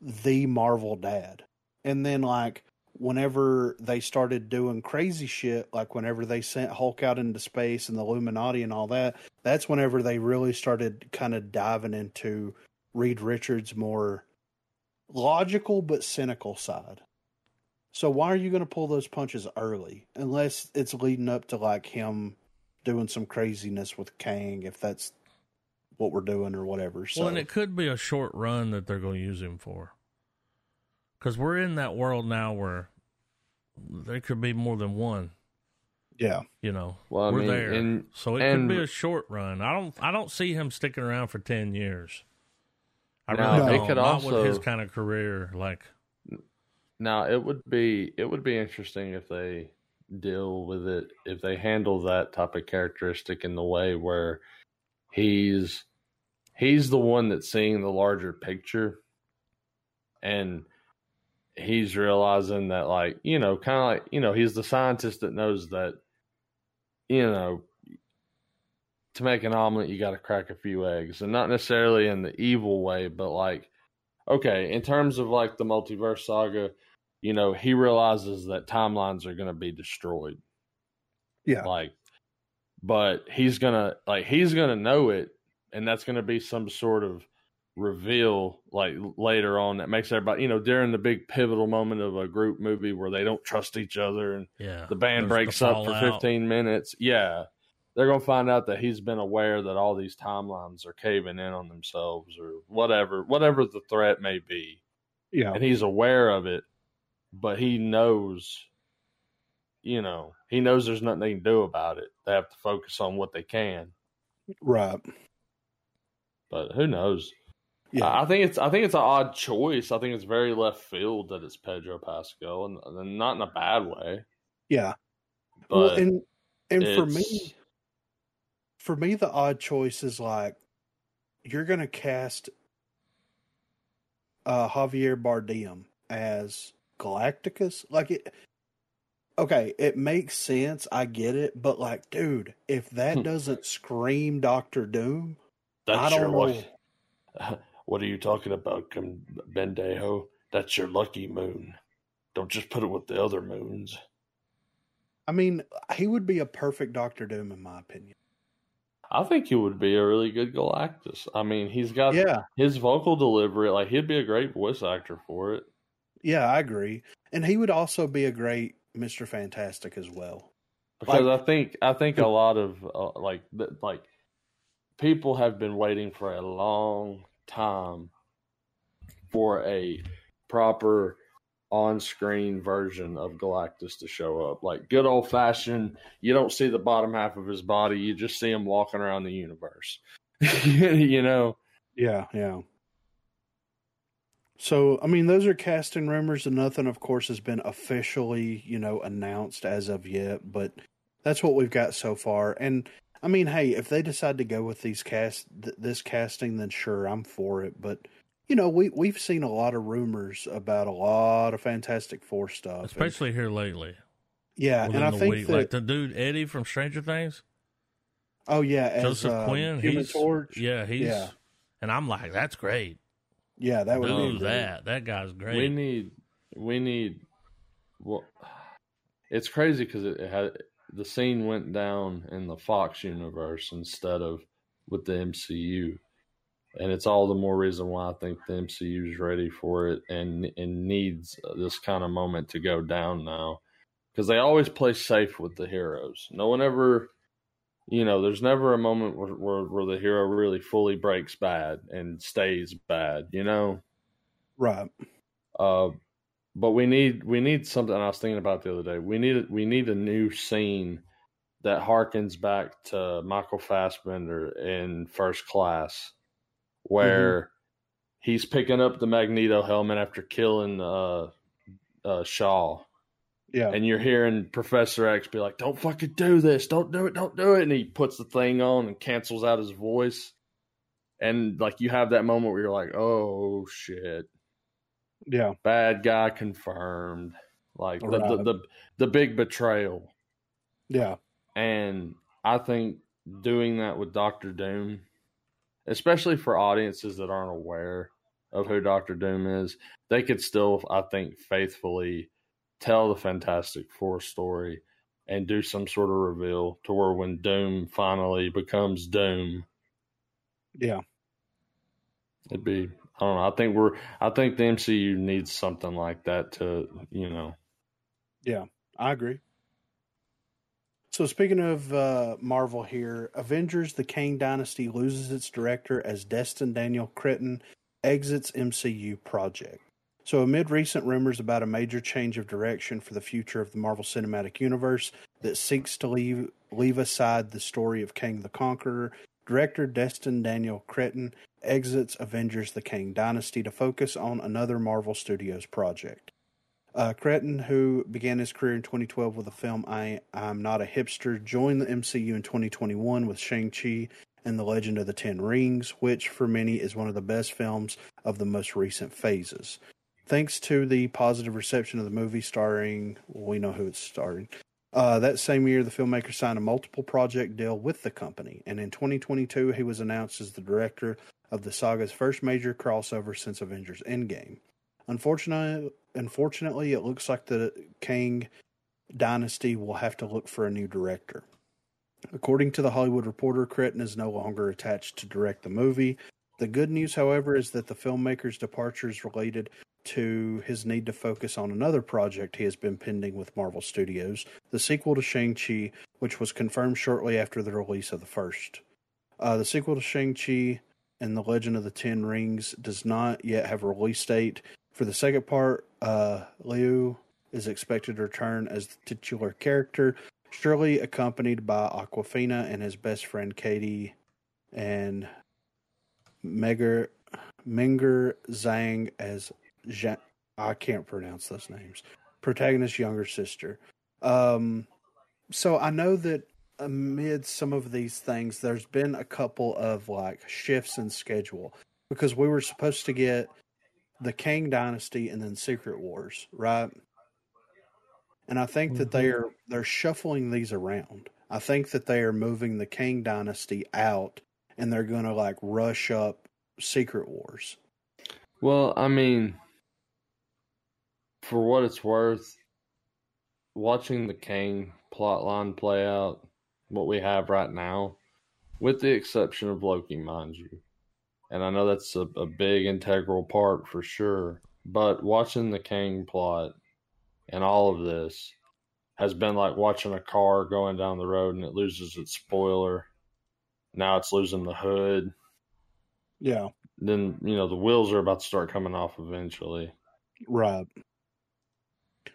the Marvel dad. And then, like, whenever they started doing crazy shit, like whenever they sent Hulk out into space and the Illuminati and all that, that's whenever they really started kind of diving into Reed Richards' more logical but cynical side. So why are you going to pull those punches early? Unless it's leading up to like him doing some craziness with Kang, if that's what we're doing or whatever. So. Well, and it could be a short run that they're going to use him for. Because we're in that world now where there could be more than one. Yeah, you know, well, I we're mean, there, and, so it and, could be a short run. I don't, I don't see him sticking around for ten years. I now, really don't. It could Not also, with his kind of career, like. Now it would be it would be interesting if they deal with it, if they handle that type of characteristic in the way where he's he's the one that's seeing the larger picture, and. He's realizing that, like, you know, kind of like, you know, he's the scientist that knows that, you know, to make an omelet, you got to crack a few eggs, and not necessarily in the evil way, but like, okay, in terms of like the multiverse saga, you know, he realizes that timelines are going to be destroyed. Yeah. Like, but he's going to, like, he's going to know it, and that's going to be some sort of reveal like later on that makes everybody, you know, during the big pivotal moment of a group movie where they don't trust each other and yeah, the band breaks up for fifteen minutes. Yeah. They're going to find out that he's been aware that all these timelines are caving in on themselves or whatever, whatever the threat may be. Yeah. And he's aware of it, but he knows, you know, he knows there's nothing they can do about it. They have to focus on what they can. Right. But who knows? Yeah. I think it's I think it's an odd choice. I think it's very left field that it's Pedro Pascal, and, and not in a bad way. Yeah. But well, and and for me, for me, the odd choice is like you're going to cast uh, Javier Bardem as Galacticus. Like it. Okay, it makes sense. I get it, but like, dude, if that doesn't scream Doctor Doom, that's I don't your know. Luck. What are you talking about, Bendejo? That's your lucky moon. Don't just put it with the other moons. I mean, he would be a perfect Doctor Doom, in my opinion. I think he would be a really good Galactus. I mean, he's got yeah. his vocal delivery. Like, he'd be a great voice actor for it. Yeah, I agree. And he would also be a great Mister Fantastic as well. Because like, I think I think a lot of, uh, like, like, people have been waiting for a long time for a proper on-screen version of Galactus to show up. Like, good old-fashioned, you don't see the bottom half of his body, you just see him walking around the universe. You know? Yeah, yeah. So, I mean, those are casting rumors, and nothing, of course, has been officially, you know, announced as of yet, but that's what we've got so far. And, I mean, hey, if they decide to go with these cast th- this casting, then sure, I'm for it. But, you know, we, we've seen a lot of rumors about a lot of Fantastic Four stuff. Especially and, here lately. Yeah, and I think that, like the dude Eddie from Stranger Things? Oh, yeah. Joseph as, Quinn. Um, Human he's, Torch. Yeah, he's... Yeah. And I'm like, that's great. Yeah, that would do that. That guy's great. We need... We need... Well, it's crazy because it, it had... The scene went down in the Fox universe instead of with the M C U. And it's all the more reason why I think the M C U is ready for it and, and needs this kind of moment to go down now. Because they always play safe with the heroes. No one ever, you know, there's never a moment where, where, where the hero really fully breaks bad and stays bad, you know? Right. Uh, But we need we need something. I was thinking about the other day. We need we need a new scene that harkens back to Michael Fassbender in First Class, where mm-hmm. he's picking up the Magneto helmet after killing uh, uh, Shaw. Yeah, and you're hearing Professor X be like, "Don't fucking do this! Don't do it! Don't do it!" And he puts the thing on and cancels out his voice, and like you have that moment where you're like, "Oh shit." Yeah, bad guy confirmed. Like right. the, the the the big betrayal. Yeah, and I think doing that with Doctor Doom, especially for audiences that aren't aware of who Doctor Doom is, they could still, I think, faithfully tell the Fantastic Four story and do some sort of reveal to where when Doom finally becomes Doom. Yeah, it'd be. I don't know. I think we're. I think the M C U needs something like that to, you know. Yeah, I agree. So speaking of uh, Marvel here, Avengers: The Kang Dynasty loses its director as Destin Daniel Cretton exits M C U project. So amid recent rumors about a major change of direction for the future of the Marvel Cinematic Universe that seeks to leave leave aside the story of Kang the Conqueror, director Destin Daniel Cretton exits Avengers: The Kang Dynasty to focus on another Marvel Studios project. Uh, Cretton, who began his career in twenty twelve with the film I, I'm Not a Hipster, joined the M C U in twenty twenty-one with Shang-Chi and The Legend of the Ten Rings, which for many is one of the best films of the most recent phases. Thanks to the positive reception of the movie starring, well, we know who it's starring, Uh, that same year, the filmmaker signed a multiple project deal with the company, and in twenty twenty-two, he was announced as the director of the saga's first major crossover since Avengers Endgame. Unfortunately, unfortunately, it looks like the Kang Dynasty will have to look for a new director. According to The Hollywood Reporter, Cretton is no longer attached to direct the movie. The good news, however, is that the filmmaker's departure is related to his need to focus on another project he has been pending with Marvel Studios, the sequel to Shang-Chi, which was confirmed shortly after the release of the first. Uh, the sequel to Shang-Chi and The Legend of the Ten Rings does not yet have a release date. For the second part, uh, Liu is expected to return as the titular character, surely accompanied by Awkwafina and his best friend Katie and Megar Menger Zhang as Zha- I can't pronounce those names. Protagonist's younger sister. Um, so I know that amid some of these things, there's been a couple of like shifts in schedule because we were supposed to get the Kang Dynasty and then Secret Wars, right? And I think mm-hmm. that they are they're shuffling these around. I think that they are moving the Kang Dynasty out, and they're going to like rush up Secret Wars. Well, I mean, for what it's worth, watching the Kang plotline play out, what we have right now, with the exception of Loki, mind you, and I know that's a, a big integral part for sure, but watching the Kang plot and all of this has been like watching a car going down the road and it loses its spoiler. Now it's losing the hood. Yeah. Then, you know, the wheels are about to start coming off eventually. Right.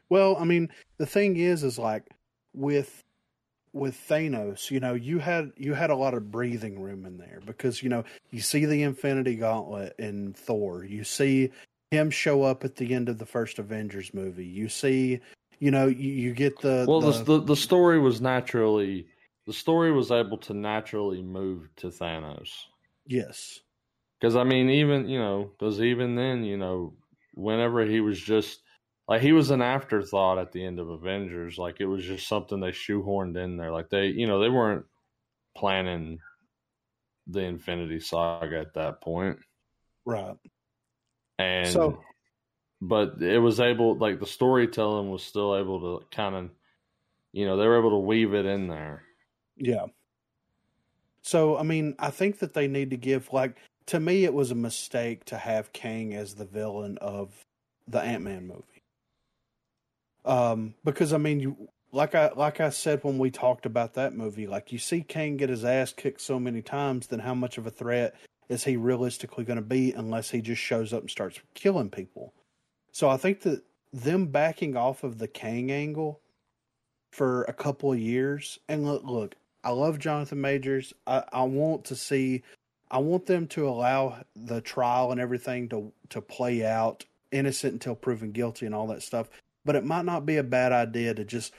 Well, I mean, the thing is, is like with, with Thanos, you know, you had, you had a lot of breathing room in there because, you know, you see the Infinity Gauntlet in Thor, you see him show up at the end of the first Avengers movie. You see, you know, you, you get the, well, the, the, the story was naturally, the story was able to naturally move to Thanos. Yes. Because, I mean, even, you know, because even then, you know, whenever he was just, like, he was an afterthought at the end of Avengers. Like, it was just something they shoehorned in there. Like, they, you know, they weren't planning the Infinity Saga at that point. Right. And, so, but it was able, like, the storytelling was still able to kind of, you know, they were able to weave it in there. Yeah. So, I mean, I think that they need to give, like, to me, it was a mistake to have Kang as the villain of the Ant-Man movie. Um, because, I mean, you, like I like I said when we talked about that movie, like, you see Kang get his ass kicked so many times, then how much of a threat is he realistically going to be unless he just shows up and starts killing people? So I think that them backing off of the Kang angle for a couple of years, and look, look I love Jonathan Majors. I, I want to see... I want them to allow the trial and everything to, to play out, innocent until proven guilty and all that stuff. But it might not be a bad idea to just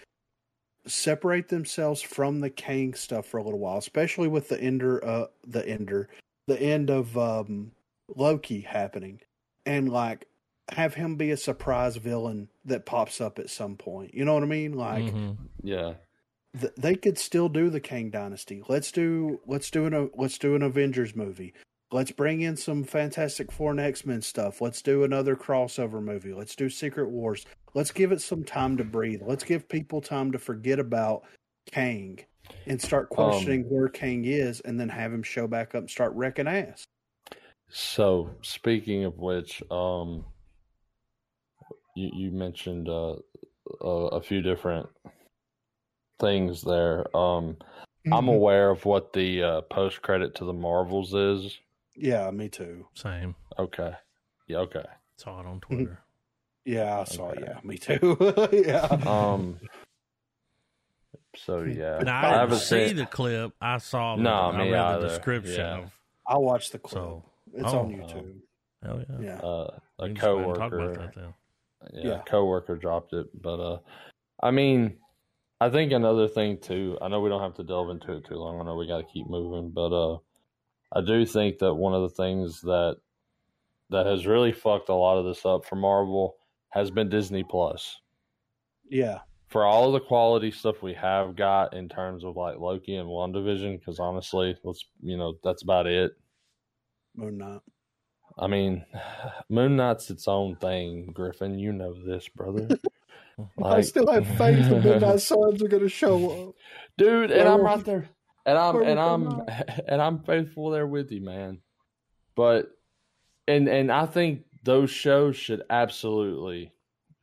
separate themselves from the Kang stuff for a little while, especially with the ender, uh, the ender, the end of um, Loki happening, and like have him be a surprise villain that pops up at some point. You know what I mean? Like, mm-hmm. yeah. They could still do the Kang Dynasty. Let's do let's do an let's do an Avengers movie. Let's bring in some Fantastic Four and X-Men stuff. Let's do another crossover movie. Let's do Secret Wars. Let's give it some time to breathe. Let's give people time to forget about Kang and start questioning um, where Kang is, and then have him show back up and start wrecking ass. So, speaking of which, um, you, you mentioned uh, a, a few different things there. Um, mm-hmm. I'm aware of what the uh, post credit to the Marvels is. Yeah, me too. Same. Okay. Yeah. Okay. Saw it on Twitter. Yeah, I saw okay. it. Yeah, me too. yeah. Um. So yeah, now, I, I haven't see seen... the clip. I saw. No, me I read either. the description. Yeah. Of... I watched the clip. So, it's oh, on YouTube. Oh um, yeah. yeah. Uh, a coworker. Yeah, yeah. A coworker dropped it, but uh, I mean. I think another thing, too, I know we don't have to delve into it too long. I know we got to keep moving, but uh, I do think that one of the things that that has really fucked a lot of this up for Marvel has been Disney Plus. Yeah. For all of the quality stuff we have got in terms of, like, Loki and WandaVision, because honestly, let's you know, that's about it. Moon Knight. I mean, Moon Knight's its own thing, Griffin. You know this, brother. Like, I still have faith that Midnight Suns are going to show up, dude. And I'm right there, and I'm and I'm and I'm faithful there with you, man. But and and I think those shows should absolutely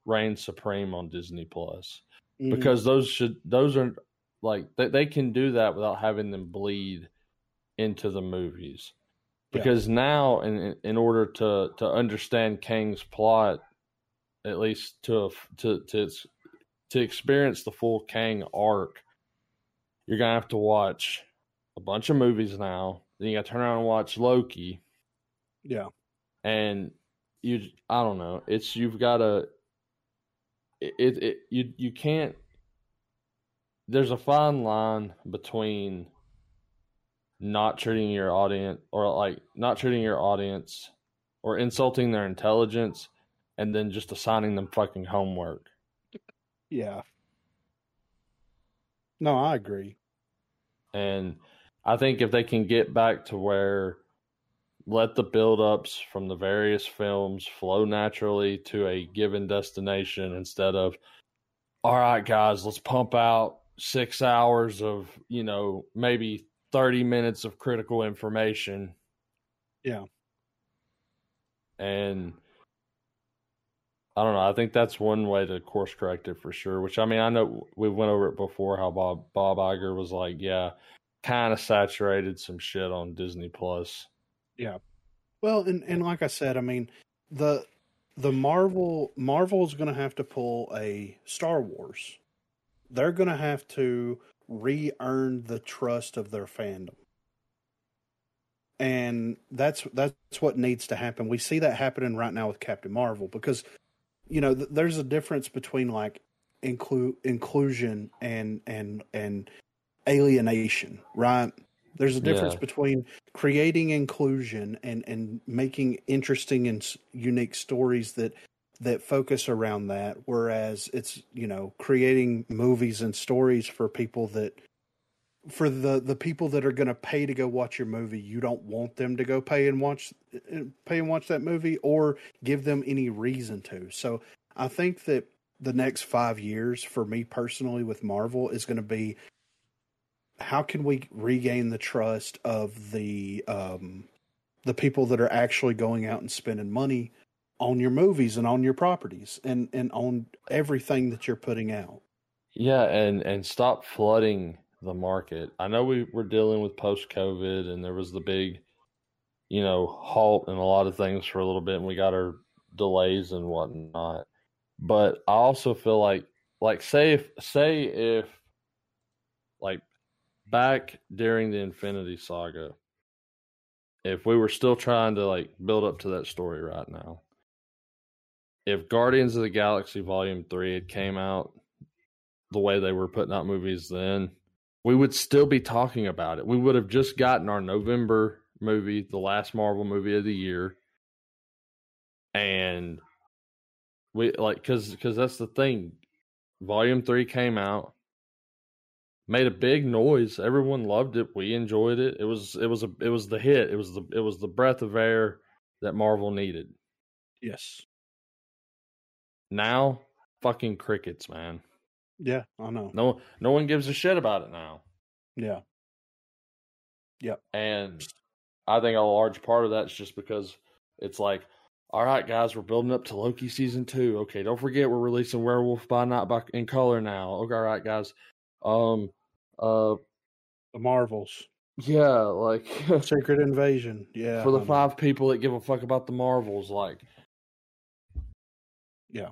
reign supreme on Disney Plus mm. because those should those are like they, they can do that without having them bleed into the movies. Because yeah. now, in in order to to understand Kang's plot. At least to to to to experience the full Kang arc, you're gonna have to watch a bunch of movies now. Then you got to turn around and watch Loki. Yeah. And you, I don't know. It's, you've got to, it, it, it, you, you can't, there's a fine line between not treating your audience or like not treating your audience or insulting their intelligence and then just assigning them fucking homework. Yeah. No, I agree. And I think if they can get back to where let the build-ups from the various films flow naturally to a given destination instead of, all right, guys, let's pump out six hours of, you know, maybe thirty minutes of critical information. Yeah. And I don't know. I think that's one way to course correct it for sure, which, I mean, I know we went over it before how Bob, Bob Iger was like, yeah, kind of saturated some shit on Disney Plus. Yeah. Well, and, and like I said, I mean, the, the Marvel, Marvel is going to have to pull a Star Wars. They're going to have to re-earn the trust of their fandom. And that's, that's what needs to happen. We see that happening right now with Captain Marvel because, you know, th- there's a difference between like inclu- inclusion and, and, and alienation, right? There's a difference yeah. between creating inclusion and, and making interesting and unique stories that, that focus around that. Whereas it's, you know, creating movies and stories for people that, for the, the people that are going to pay to go watch your movie, you don't want them to go pay and watch, pay and watch that movie or give them any reason to. So I think that the next five years for me personally with Marvel is going to be, how can we regain the trust of the, um, the people that are actually going out and spending money on your movies and on your properties and, and on everything that you're putting out. Yeah. And, and stop flooding the market. I know we were dealing with post COVID and there was the big, you know, halt in a lot of things for a little bit and we got our delays and whatnot. But I also feel like, like say if, say if like, back during the Infinity Saga, if we were still trying to like build up to that story right now, if Guardians of the Galaxy Volume three had came out the way they were putting out movies then, we would still be talking about it. We would have just gotten our November movie, the last Marvel movie of the year, and we like because because that's the thing. Volume three came out. Made a big noise. Everyone loved it. We enjoyed it. It was it was a it was the hit. It was the it was the breath of air that Marvel needed. Yes. Now, fucking crickets, man. Yeah, I know. No, no one gives a shit about it now. Yeah. Yep. And I think a large part of that's just because it's like, all right, guys, we're building up to Loki season two. Okay, don't forget we're releasing Werewolf by Night by in color now. Okay, all right, guys. Um, uh, the Marvels, yeah, like Secret Invasion, yeah, for the um, five people that give a fuck about the Marvels, like, yeah,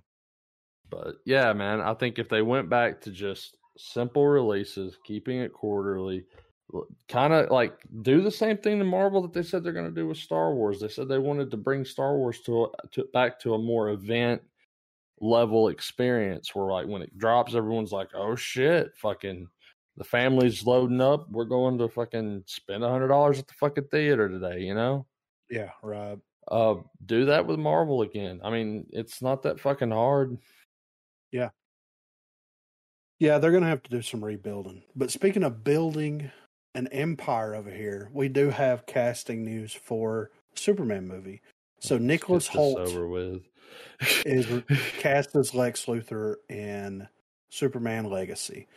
but yeah, man, I think if they went back to just simple releases, keeping it quarterly, kind of like do the same thing to Marvel that they said they're going to do with Star Wars. They said they wanted to bring Star Wars to, to back to a more event level experience where like when it drops everyone's like, oh shit, fucking the family's loading up, we're going to fucking spend a hundred dollars at the fucking theater today, you know? Yeah, right. Uh do that with Marvel again. I mean, it's not that fucking hard. Yeah. Yeah, they're gonna have to do some rebuilding. But speaking of building an empire over here, we do have casting news for Superman movie. So Nicholas Holt over with. is cast as Lex Luthor in Superman Legacy.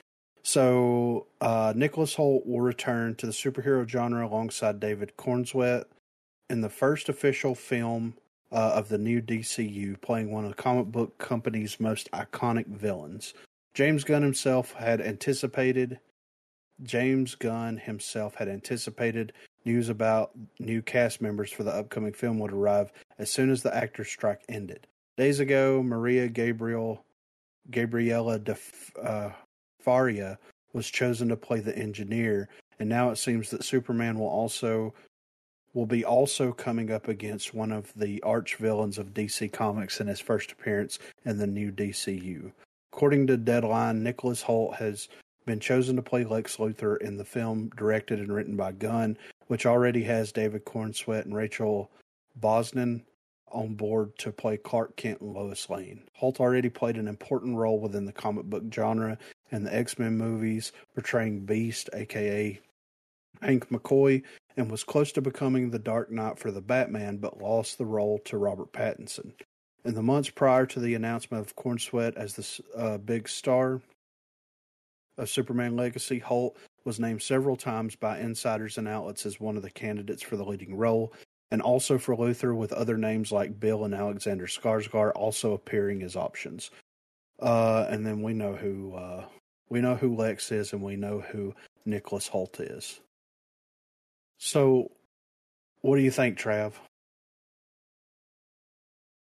So uh, Nicholas Holt will return to the superhero genre alongside David Cornswet in the first official film uh, of the new D C U, playing one of the comic book company's most iconic villains. James Gunn himself had anticipated. James Gunn himself had anticipated. News about new cast members for the upcoming film would arrive as soon as the actors' strike ended. Days ago, Maria Gabriel, Gabriela De, uh, Faria was chosen to play the engineer And now it seems that Superman will also will be also coming up against one of the arch villains of D C Comics in his first appearance in the new D C U. According to Deadline, Nicholas Hoult has been chosen to play Lex Luthor in the film, directed and written by Gunn, which already has David Cornsweet and Rachel Brosnahan on board to play Clark Kent and Lois Lane. Holt already played an important role within the comic book genre and the X-Men movies, portraying Beast, a k a. Hank McCoy, and was close to becoming the Dark Knight for the Batman, but lost the role to Robert Pattinson. In the months prior to the announcement of Cornsweet as the uh, big star of Superman Legacy, Holt was named several times by insiders and outlets as one of the candidates for the leading role, and also for Luthor, with other names like Bill and Alexander Skarsgård also appearing as options. Uh, and then we know who uh, we know who Lex is, and we know who Nicholas Hoult is. So, what do you think, Trav?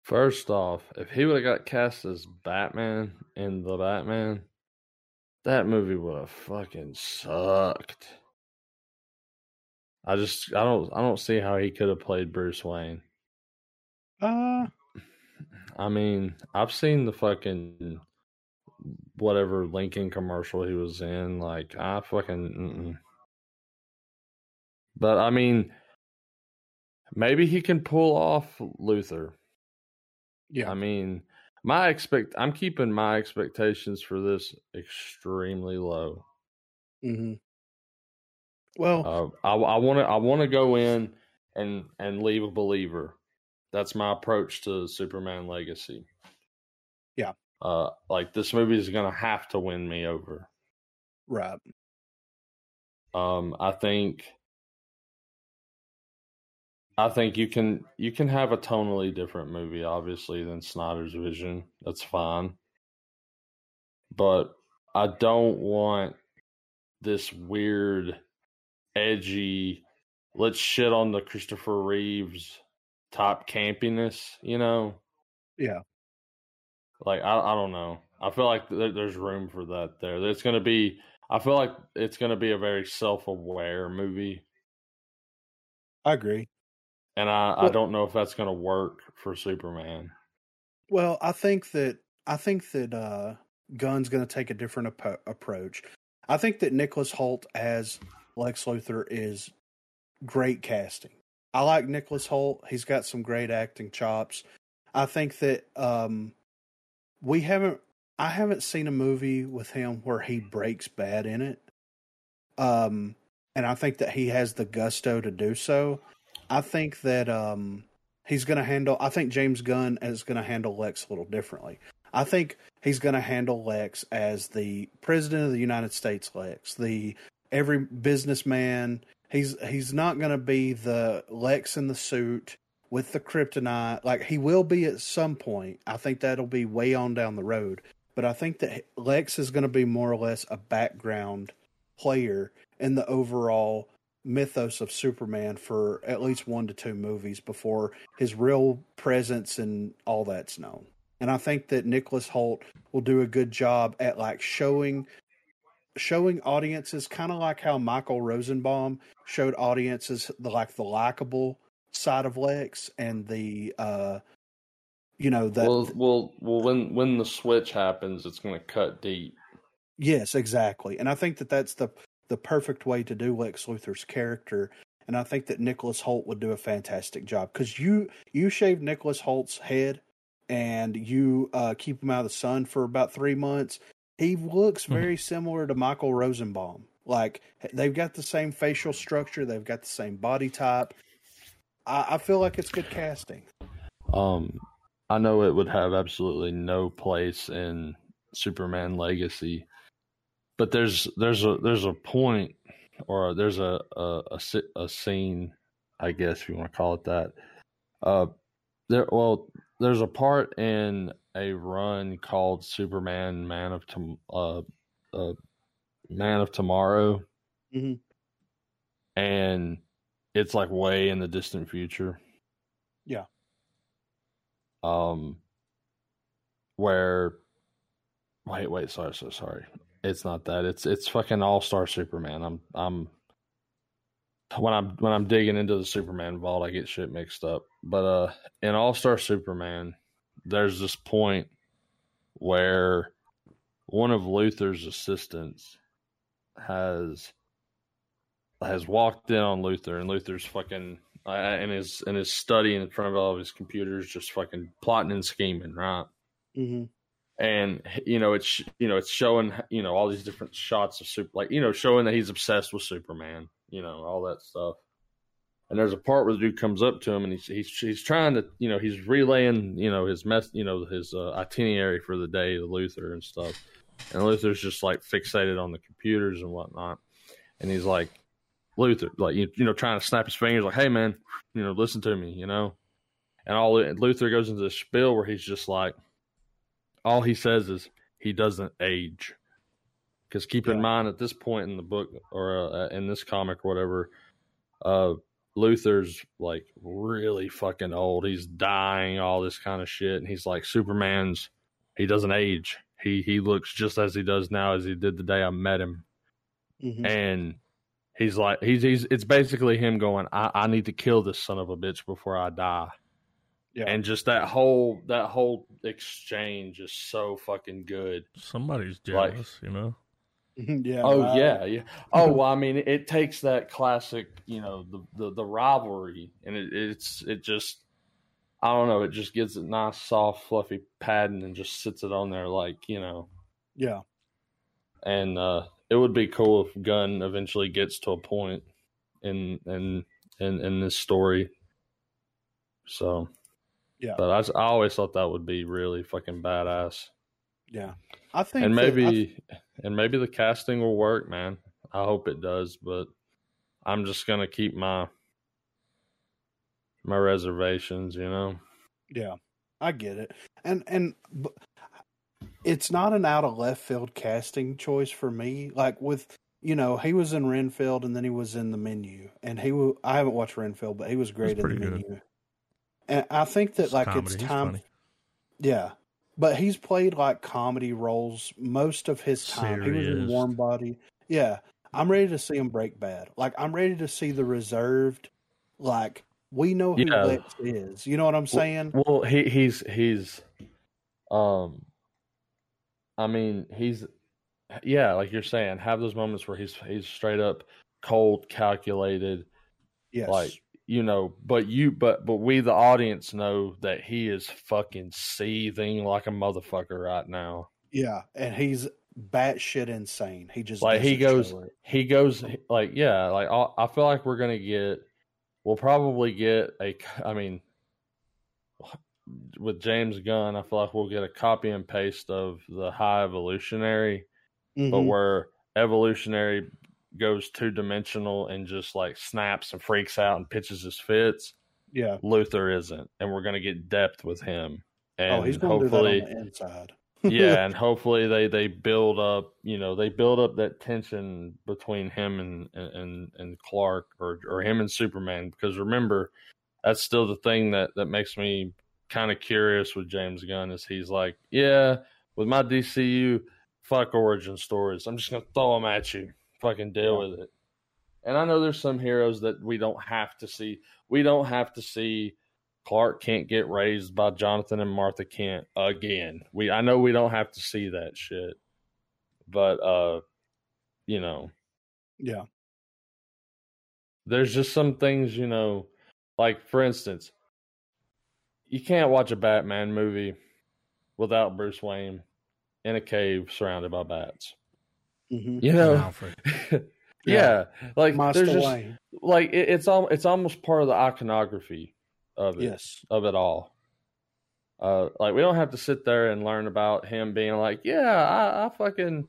First off, if he would have got cast as Batman in The Batman, that movie would have fucking sucked. I just, I don't, I don't see how he could have played Bruce Wayne. Uh, I mean, I've seen the fucking whatever Lincoln commercial he was in. Like, I fucking. Mm-mm. But I mean, maybe he can pull off Luthor. Yeah, I mean, my expect I'm keeping my expectations for this extremely low. Mm-hmm. Well, uh, I I want to I want to go in and and leave a believer. That's my approach to Superman Legacy. Yeah, uh, like this movie is gonna have to win me over. Right. Um, I think. I think you can you can have a tonally different movie, obviously, than Snyder's vision. That's fine. But I don't want this weird, edgy, let's shit on the Christopher Reeves top campiness, you know? Yeah. Like, I, I don't know. I feel like th- there's room for that there. There's going to be, I feel like it's going to be a very self-aware movie. I agree. And I, well, I don't know if that's going to work for Superman. Well, I think that I think that uh, Gunn's going to take a different ap- approach. I think that Nicholas Hoult as Lex Luthor is great casting. I like Nicholas Hoult. He's got some great acting chops. I think that um, we haven't. I haven't seen a movie with him where he breaks bad in it. Um, and I think that he has the gusto to do so. I think that um, he's going to handle... I think James Gunn is going to handle Lex a little differently. I think he's going to handle Lex as the President of the United States Lex, the every businessman. He's he's not going to be the Lex in the suit with the kryptonite. Like, he will be at some point. I think that'll be way on down the road. But I think that Lex is going to be more or less a background player in the overall mythos of Superman for at least one to two movies before his real presence and all that's known. And I think that Nicholas Hoult will do a good job at like showing showing audiences, kind of like how Michael Rosenbaum showed audiences the, like the likable side of Lex and the uh you know that well, well well when when the switch happens, it's going to cut deep. Yes, exactly. And I think that that's the the perfect way to do Lex Luthor's character. And I think that Nicholas Hoult would do a fantastic job, because you, you shave Nicholas Holt's head and you uh, keep him out of the sun for about three months. He looks very mm-hmm. similar to Michael Rosenbaum. Like, they've got the same facial structure. They've got the same body type. I, I feel like it's good casting. Um, I know it would have absolutely no place in Superman Legacy, but there's there's a there's a point, or there's a a, a, a scene, I guess if you want to call it that. Uh, there well, there's a part in a run called Superman Man of Tom- uh, uh, Man of Tomorrow, mm-hmm. and it's like way in the distant future. Yeah. Um. Where, wait, wait, sorry, so sorry. It's not that. It's it's fucking All-Star Superman. I'm I'm when I'm when I'm digging into the Superman vault, I get shit mixed up. But uh, in All-Star Superman, there's this point where one of Luthor's assistants has has walked in on Luthor, and Luthor's fucking uh, in his in his study in front of all of his computers, just fucking plotting and scheming, right? Mm-hmm. And you know it's you know it's showing you know all these different shots of super, like you know showing that he's obsessed with Superman, you know all that stuff. And there's a part where the dude comes up to him and he's he's he's trying to you know he's relaying you know his mess you know his uh, itinerary for the day to Luthor and stuff. And Luthor's just like fixated on the computers and whatnot. And he's like, Luthor, like you, you know trying to snap his fingers, like, hey man, you know listen to me, you know. And all and Luthor goes into this spiel where he's just like. All he says is he doesn't age, because keep yeah. in mind at this point in the book or uh, in this comic or whatever, uh, Luthor's like really fucking old. He's dying, all this kind of shit, and he's like Superman's. He doesn't age. He he looks just as he does now as he did the day I met him, mm-hmm. and he's like he's he's. It's basically him going, I, I need to kill this son of a bitch before I die. Yeah. And just that whole that whole exchange is so fucking good. Somebody's jealous, like, you know. Yeah. Oh uh, yeah, yeah. Oh well, I mean, it takes that classic, you know, the the, the rivalry, and it, it's it just, I don't know, it just gives it nice, soft, fluffy padding, and just sits it on there, like you know. Yeah. And uh, it would be cool if Gunn eventually gets to a point in in in, in this story. So. Yeah, but I, I always thought that would be really fucking badass. Yeah, I think, and maybe that, and maybe the casting will work, man. I hope it does, but I'm just gonna keep my my reservations, you know. Yeah, I get it, and and it's not an out of left field casting choice for me. Like with you know, he was in Renfield, and then he was in The Menu, and he will, I haven't watched Renfield, but he was great That's in The good. Menu. And I think that, like, comedy. It's time. Yeah. But he's played, like, comedy roles most of his time. Serious. He was in Warm Body. Yeah. I'm ready to see him break bad. Like, I'm ready to see the reserved, like, we know who yeah. Lex is. You know what I'm saying? Well, well he, he's, he's, um, I mean, he's, yeah, like you're saying, have those moments where he's, he's straight up cold, calculated. Yes. Like, You know, but you, but, but we, the audience, know that he is fucking seething like a motherfucker right now. Yeah. And he's batshit insane. He just, like, he goes, he goes, like, yeah, like, I'll, I feel like we're going to get, we'll probably get a, I mean, with James Gunn, I feel like we'll get a copy and paste of the High Evolutionary, mm-hmm. but where Evolutionary goes two dimensional and just like snaps and freaks out and pitches his fits. Yeah. Luthor isn't. And we're going to get depth with him. And oh, he's going to do that on the inside. Yeah. And hopefully they, they build up, you know, they build up that tension between him and, and, and Clark or, or him and Superman. Because remember, that's still the thing that, that makes me kind of curious with James Gunn is he's like, yeah, with my D C U, fuck origin stories. I'm just going to throw them at you. Fucking deal yeah. with it. And I know there's some heroes that we don't have to see. We don't have to see Clark Kent get raised by Jonathan and Martha Kent again. We I know we don't have to see that shit. But uh you know. Yeah. There's just some things, you know, like for instance, you can't watch a Batman movie without Bruce Wayne in a cave surrounded by bats. Mm-hmm. You know, yeah. yeah, like Master there's just Wayne. Like it, it's all it's almost part of the iconography of it, yes. of it all. Uh, like we don't have to sit there and learn about him being like, yeah, I, I fucking,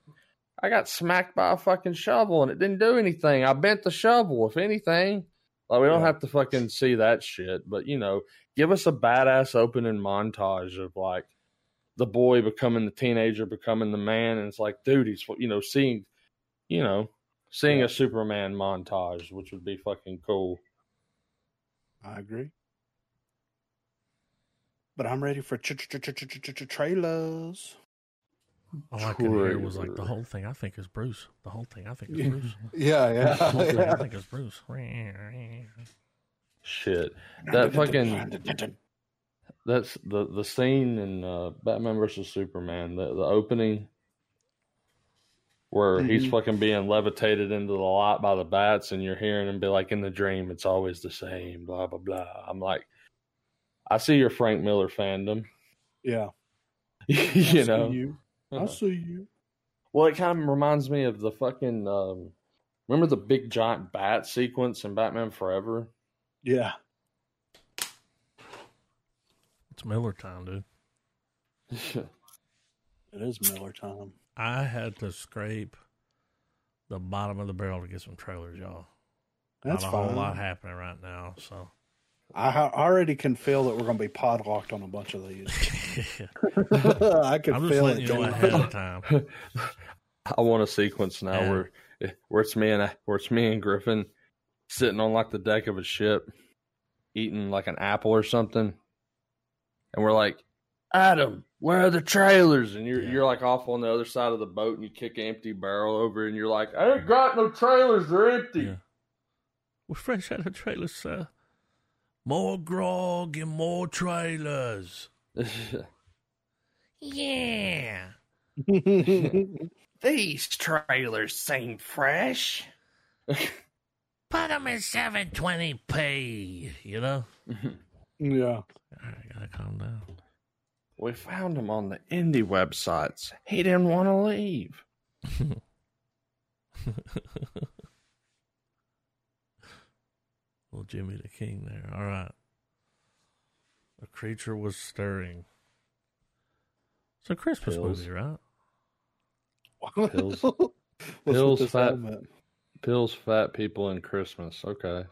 I got smacked by a fucking shovel and it didn't do anything. I bent the shovel, if anything. Like we don't yeah. have to fucking see that shit, but you know, give us a badass opening montage of like. The boy becoming the teenager, becoming the man, and it's like, dude, he's you know seeing, you know, seeing yeah. a Superman montage, which would be fucking cool. I agree, but I'm ready for trailers. All I could hear was like the whole thing I think is Bruce. The whole thing I think is Bruce. Yeah, yeah. The whole thing yeah. I think is Bruce. Shit. That fucking that's the, the scene in uh, Batman versus Superman, the, the opening where he's fucking being levitated into the light by the bats and you're hearing him be like, in the dream it's always the same, blah blah blah. I'm like, I see your Frank Miller fandom. Yeah. you I know. See you. I see you. Well, it kind of reminds me of the fucking um, remember the big giant bat sequence in Batman Forever? Yeah. It's Miller time, dude. It is Miller time. I had to scrape the bottom of the barrel to get some trailers, y'all. That's Not a fine. whole lot happening right now, so I already can feel that we're going to be podlocked on a bunch of these. I can I'm feel it going ahead of time. I want a sequence now yeah. where where it's me and where it's me and Griffin sitting on like the deck of a ship, eating like an apple or something, and we're like, "Adam, where are the trailers?" And you're yeah. you're like off on the other side of the boat, and you kick an empty barrel over, and you're like, "I ain't got no trailers; they're empty." Yeah. We're fresh out of trailers, sir. More grog and more trailers. yeah. These trailers seem fresh. Put them in seven twenty p, you know? Yeah. All right, I gotta calm down. We found him on the indie websites. He didn't want to leave. Well, Jimmy the King there. All right. A creature was stirring. It's a Christmas Pills. movie, right? Pills, Pills fat, Pills, fat people, and Christmas. Okay.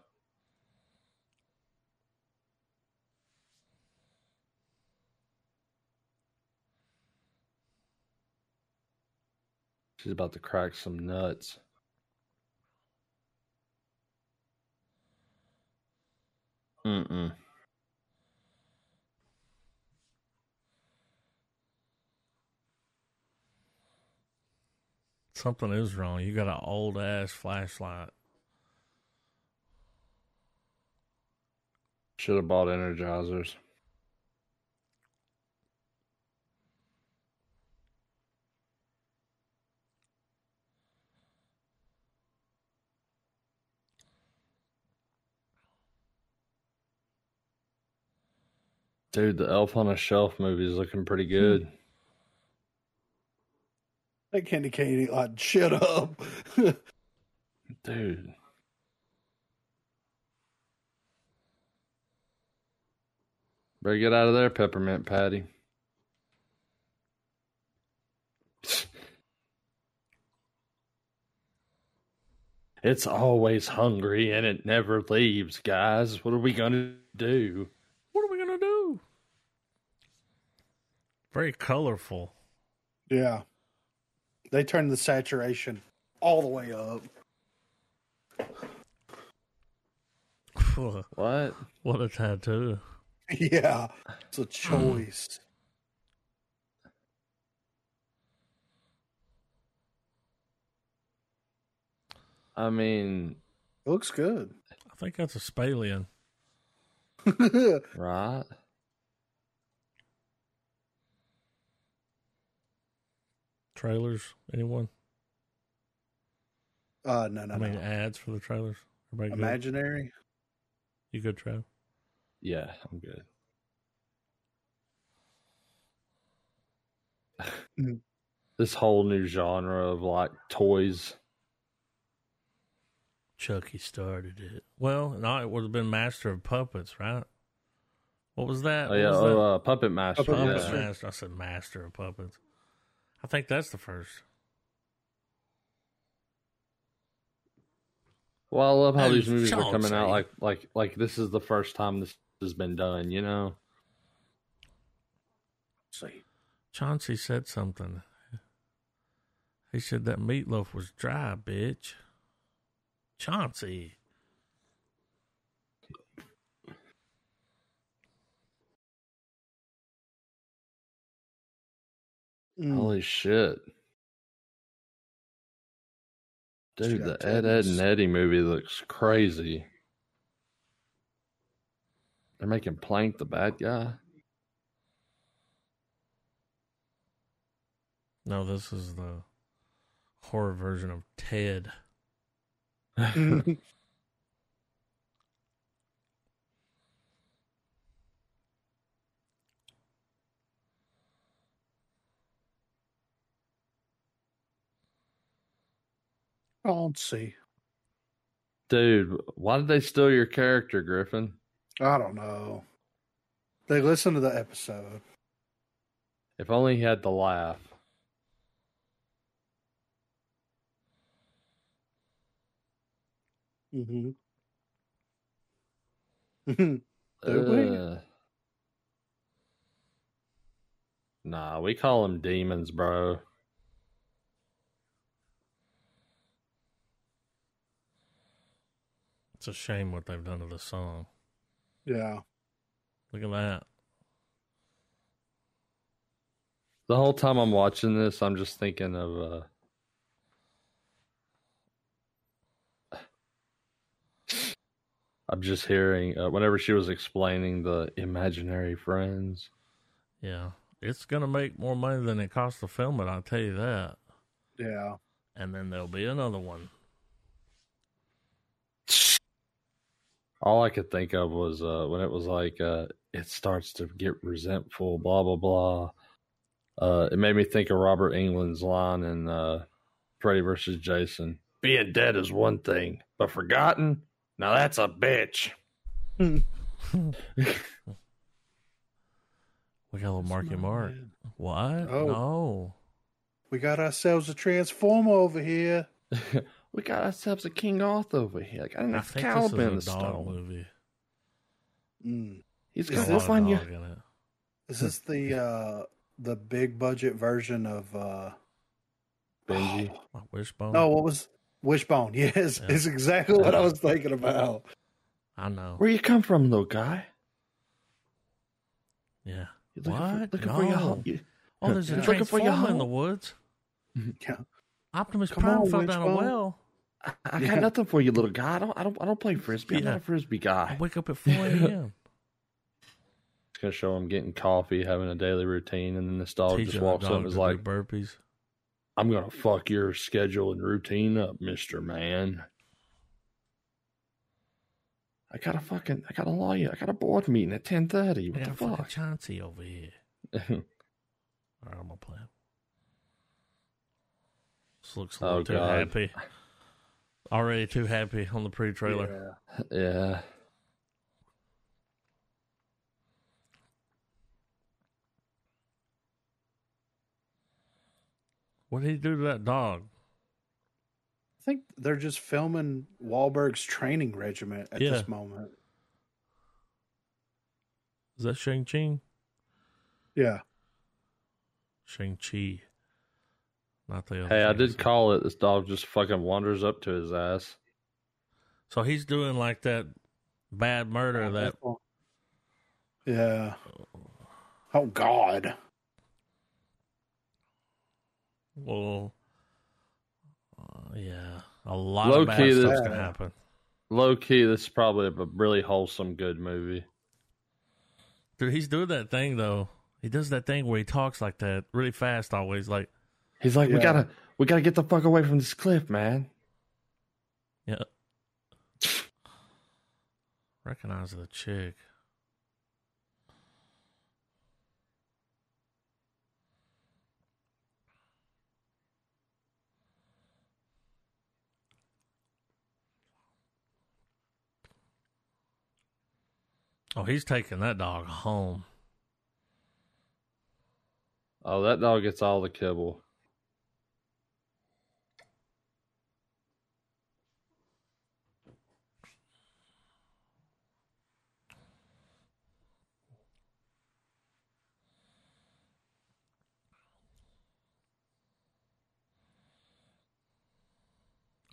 She's about to crack some nuts. Mm-mm. Something is wrong. You got an old ass flashlight. Should have bought Energizers. Dude, the Elf on a Shelf movie is looking pretty good. That candy cane ain't like shit up. Dude. Better get out of there, Peppermint Patty. It's always hungry and it never leaves, guys. What are we going to do? Very colorful. Yeah. They turned the saturation all the way up. What? What a tattoo. Yeah. It's a choice. I mean, it looks good. I think that's a Spalian. Right? Trailers, anyone? Uh, no, no, I mean, no. ads for the trailers. Everybody Imaginary? Good? You good, Trav? Yeah, I'm good. This whole new genre of, like, toys. Chucky started it. Well, no, it would have been Master of Puppets, right? What was that? Oh, yeah, was oh, that? Uh, Puppet Master. Puppet yeah. Master. Master. I said Master of Puppets. I think that's the first. Well, I love how hey, these movies are coming out like, like, like this is the first time this has been done, you know? See, Chauncey said something. He said that meatloaf was dry, bitch. Chauncey. Mm. Holy shit. Dude, the Ed, Ed, and Eddie movie looks crazy. They're making Plank the bad guy? No, this is the horror version of Ted. Can't see. Dude, why did they steal your character, Griffin? I don't know. They listened to the episode. If only he had the laugh. Mm-hmm. uh, we? Nah, we call them demons, bro. It's a shame what they've done to the song. Yeah. Look at that. The whole time I'm watching this, I'm just thinking of uh I'm just hearing uh, whenever she was explaining the imaginary friends. Yeah. It's going to make more money than it cost to film it, I'll tell you that. Yeah. And then there'll be another one. All I could think of was uh, when it was like, uh, it starts to get resentful, blah, blah, blah. Uh, it made me think of Robert Englund's line in uh, Freddy versus Jason. Being dead is one thing, but forgotten? Now that's a bitch. We got a little Marky Mark. Bad. What? Oh. No. We got ourselves a Transformer over here. We got ourselves a King Arthur over here. Like, I don't know if Caliban in the dog movie. Mm. He's got this on you. Is this the uh, the big budget version of uh, Benji? Oh, Wishbone. No, what was Wishbone? Yes, yeah. It's exactly what I was thinking about. I know. Where you come from, little guy? Yeah. You're looking what? For, looking no. for your home. Oh, there's a yeah. Transformer in the woods. Yeah. Optimus Come Prime on, fell down a well. I, I yeah. got nothing for you, little guy. I don't. I don't. I don't play frisbee. Yeah. I'm not a frisbee guy. I wake up at four a.m. It's gonna show him getting coffee, having a daily routine, and then this dog Teaching just walks dog up and is like, burpees. "I'm gonna fuck your schedule and routine up, Mister Man. I got a fucking. I got a lawyer. I got a board meeting at ten thirty. What I got the fuck, Chauncey over here? All right, I'm gonna play him. Looks a little oh, too God. happy. Already too happy on the pre-trailer. Yeah. yeah. What did he do to that dog? I think they're just filming Wahlberg's training regiment at yeah. this moment. Is that Shang-Chi? Yeah. Shang-Chi. Not the other hey, I did call it. This dog just fucking wanders up to his ass. So he's doing like that bad murder. Oh, that, yeah. Oh God. Well, uh, yeah, a lot low of bad stuff can happen. Low key, this is probably a really wholesome, good movie. Dude, he's doing that thing though. He does that thing where he talks like that really fast, always like. He's like, yeah. we gotta, we gotta get the fuck away from this cliff, man. Yeah. Recognize the chick. Oh, he's taking that dog home. Oh, that dog gets all the kibble.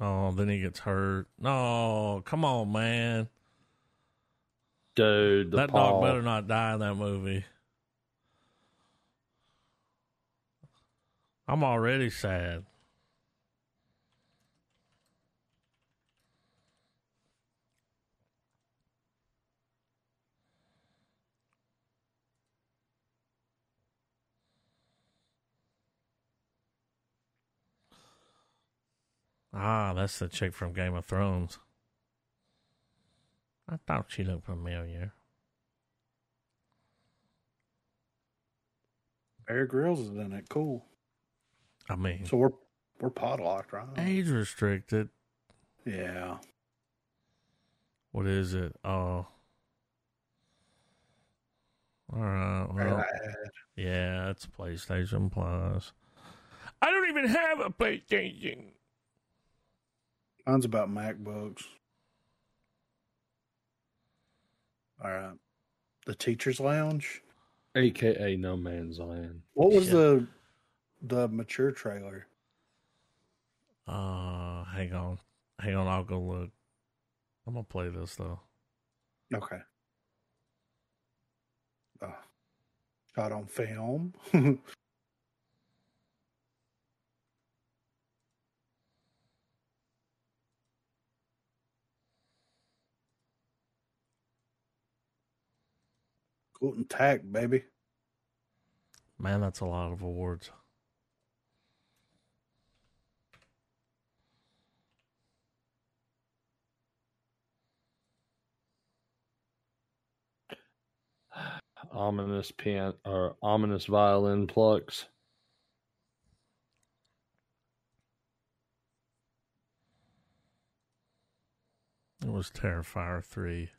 Oh, then he gets hurt. No, come on, man. Dude, the that paw. Dog better not die in that movie. I'm already sad. Ah, that's the chick from Game of Thrones. I thought she looked familiar. Bear Grylls is in it. Cool. I mean, so we're we're podlocked, right? Age restricted. Yeah. What is it? Oh. All right. Well, yeah, it's PlayStation Plus. I don't even have a PlayStation. Mine's about MacBooks. All right. The Teacher's Lounge. A K A No Man's Land. What was yeah. the the mature trailer? Uh, hang on. Hang on, I'll go look. I'm going to play this, though. Okay. Uh, shot on film. Guten Tag, baby. Man, that's a lot of awards. Ominous pan or ominous violin plucks. It was Terrifier three.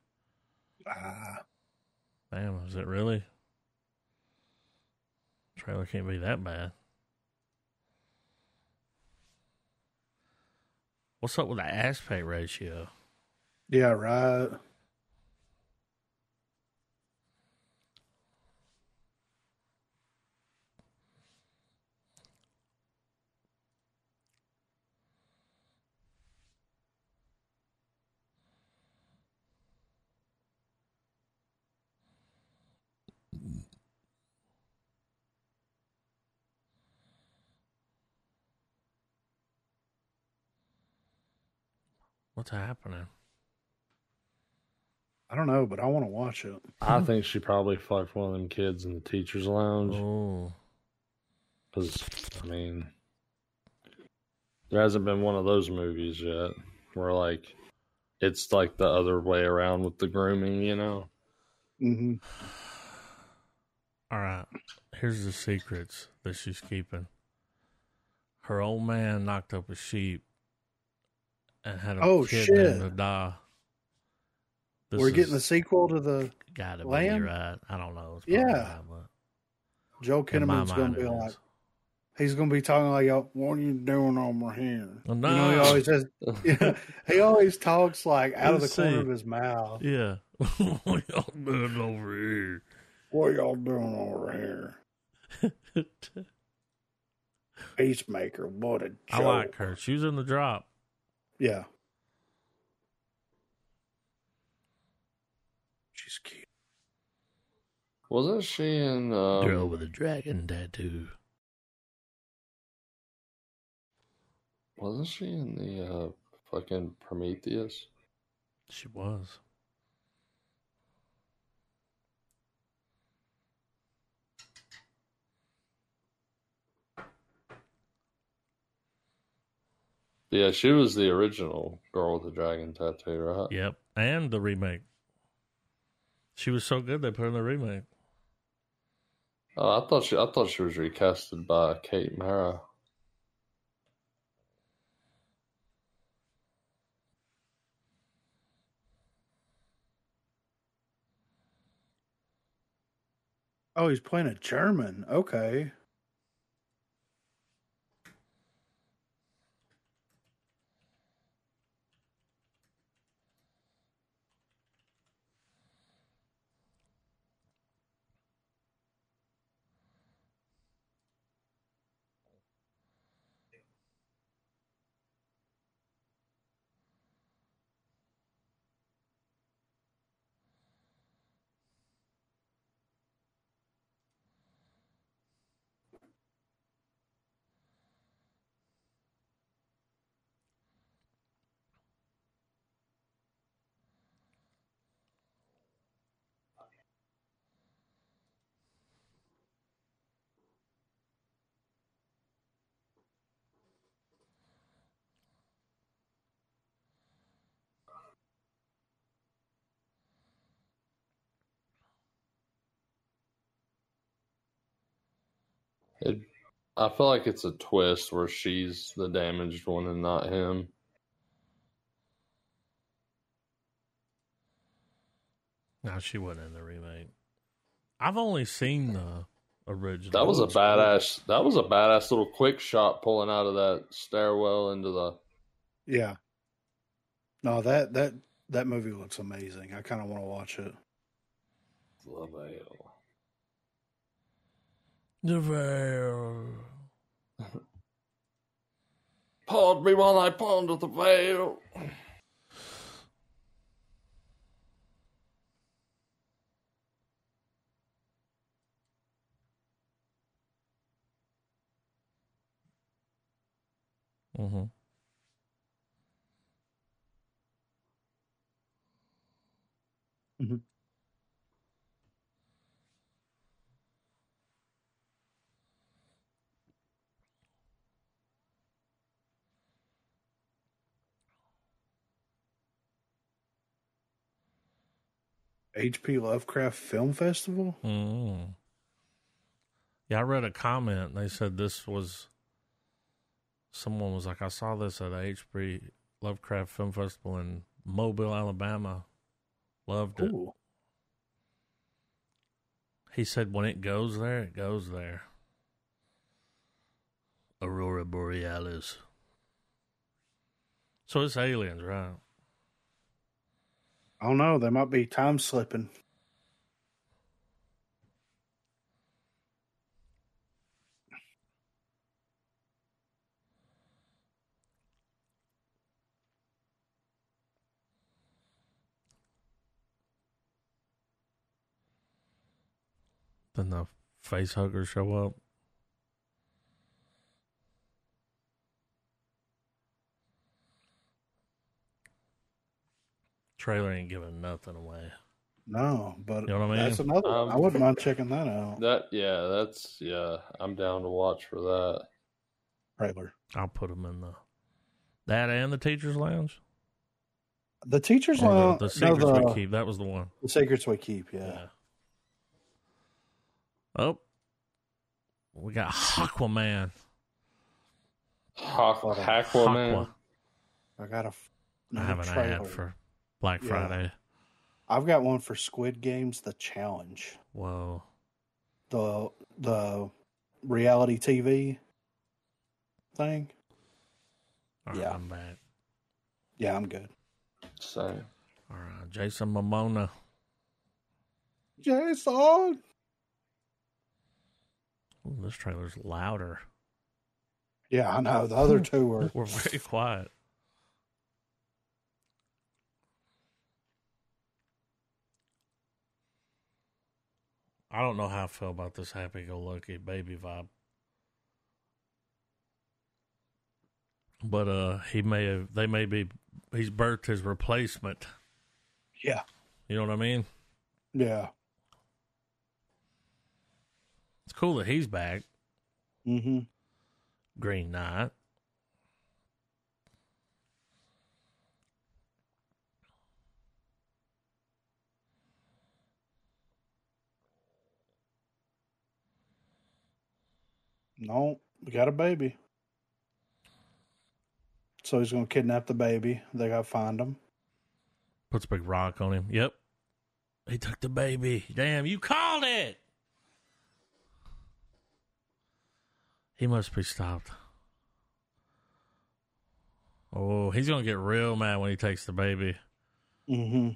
Ah. Damn, is it really? Trailer can't be that bad. What's up with the aspect ratio? Yeah, right. What's happening? I don't know, but I want to watch it. I think she probably fucked one of them kids in the teacher's lounge. Oh. Because, I mean, there hasn't been one of those movies yet where, like, it's like the other way around with the grooming, you know? Mm-hmm. All right. Here's the secrets that she's keeping. Her old man knocked up a sheep. And had a oh, kid shit. To die. We're is, getting the sequel to the Gotta Land? Be right. I don't know. Yeah. Right, Joe Kinnaman's going to be like, is. He's going to be talking like, yo, what are you doing over here? Well, no. You know, he always just, yeah, he always talks like out Let's of the see. corner of his mouth. Yeah. What y'all doing over here? What y'all doing over here? Peacemaker, what a joke. I like her. She was in the drop. Yeah. She's cute. Wasn't she in... Um... Girl with a dragon tattoo. Wasn't she in the uh, fucking Prometheus? She was. Yeah, she was the original girl with the dragon tattoo, right? Yep, and the remake. She was so good they put her in the remake. Oh, I thought she, I thought she was recasted by Kate Mara. Oh, he's playing a German. Okay. It, I feel like it's a twist where she's the damaged one and not him. No, she wasn't in the remake. I've only seen the original. That was a badass. That was a badass little quick shot pulling out of that stairwell into the. Yeah. No, that that that movie looks amazing. I kind of want to watch it. Love ale. The veil. Pardon me while I ponder the veil. Mm-hmm. Mm-hmm. H P Lovecraft Film Festival? Mm. Yeah, I read a comment. And they said this was... Someone was like, I saw this at a H P Lovecraft Film Festival in Mobile, Alabama. Loved it. Ooh. He said when it goes there, it goes there. Aurora Borealis. So it's aliens, right? I don't know. They might be time slipping. Then the face huggers show up. Trailer ain't giving nothing away. No, but you know what I mean? That's another um, I wouldn't mind checking that out. That yeah, that's yeah. I'm down to watch for that trailer. I'll put them in the that and the teacher's lounge. The teacher's oh, lounge. The, the secrets no, the, we keep. That was the one. The secrets we keep. Yeah. yeah. Oh, we got Aquaman. Aquaman. Aquaman. I got a. I have an trailer. Ad for. Black Friday. Yeah. I've got one for Squid Games, The Challenge. Whoa. The the reality T V thing. All right, yeah. I'm back. Yeah, I'm good. So. All right, Jason Momoa. Jason! Ooh, this trailer's louder. Yeah, I know. The other two were... were very quiet. I don't know how I feel about this happy-go-lucky baby vibe. But uh, he may have, they may be, he's birthed his replacement. Yeah. You know what I mean? Yeah. It's cool that he's back. Mm-hmm. Green Knight. No, we got a baby. So he's going to kidnap the baby. They got to find him. Puts a big rock on him. Yep. He took the baby. Damn, you called it. He must be stopped. Oh, he's going to get real mad when he takes the baby. Mm-hmm.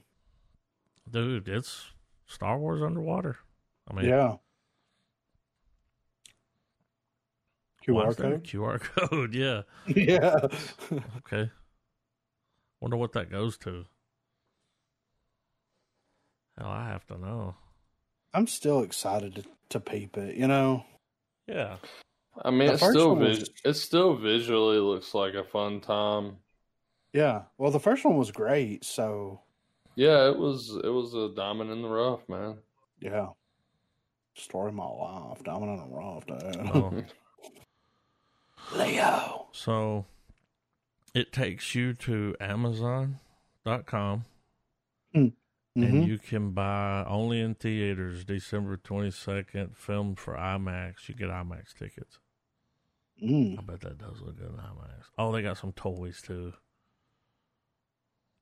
Dude, it's Star Wars underwater. I mean, yeah. Q R code? Q R code, yeah. Yeah. Okay. Wonder what that goes to. Hell, I have to know. I'm still excited to, to peep it, you know? Yeah. I mean, it's still, vis- was... it still visually looks like a fun time. Yeah. Well, the first one was great, so... Yeah, it was It was a diamond in the rough, man. Yeah. Story of my life. Diamond in the rough, dude. Oh. Leo. So it takes you to amazon dot com mm. Mm-hmm. And you can buy only in theaters December twenty-second, film for IMAX. You get IMAX tickets. Mm. I bet that does look good in IMAX. Oh, they got some toys too.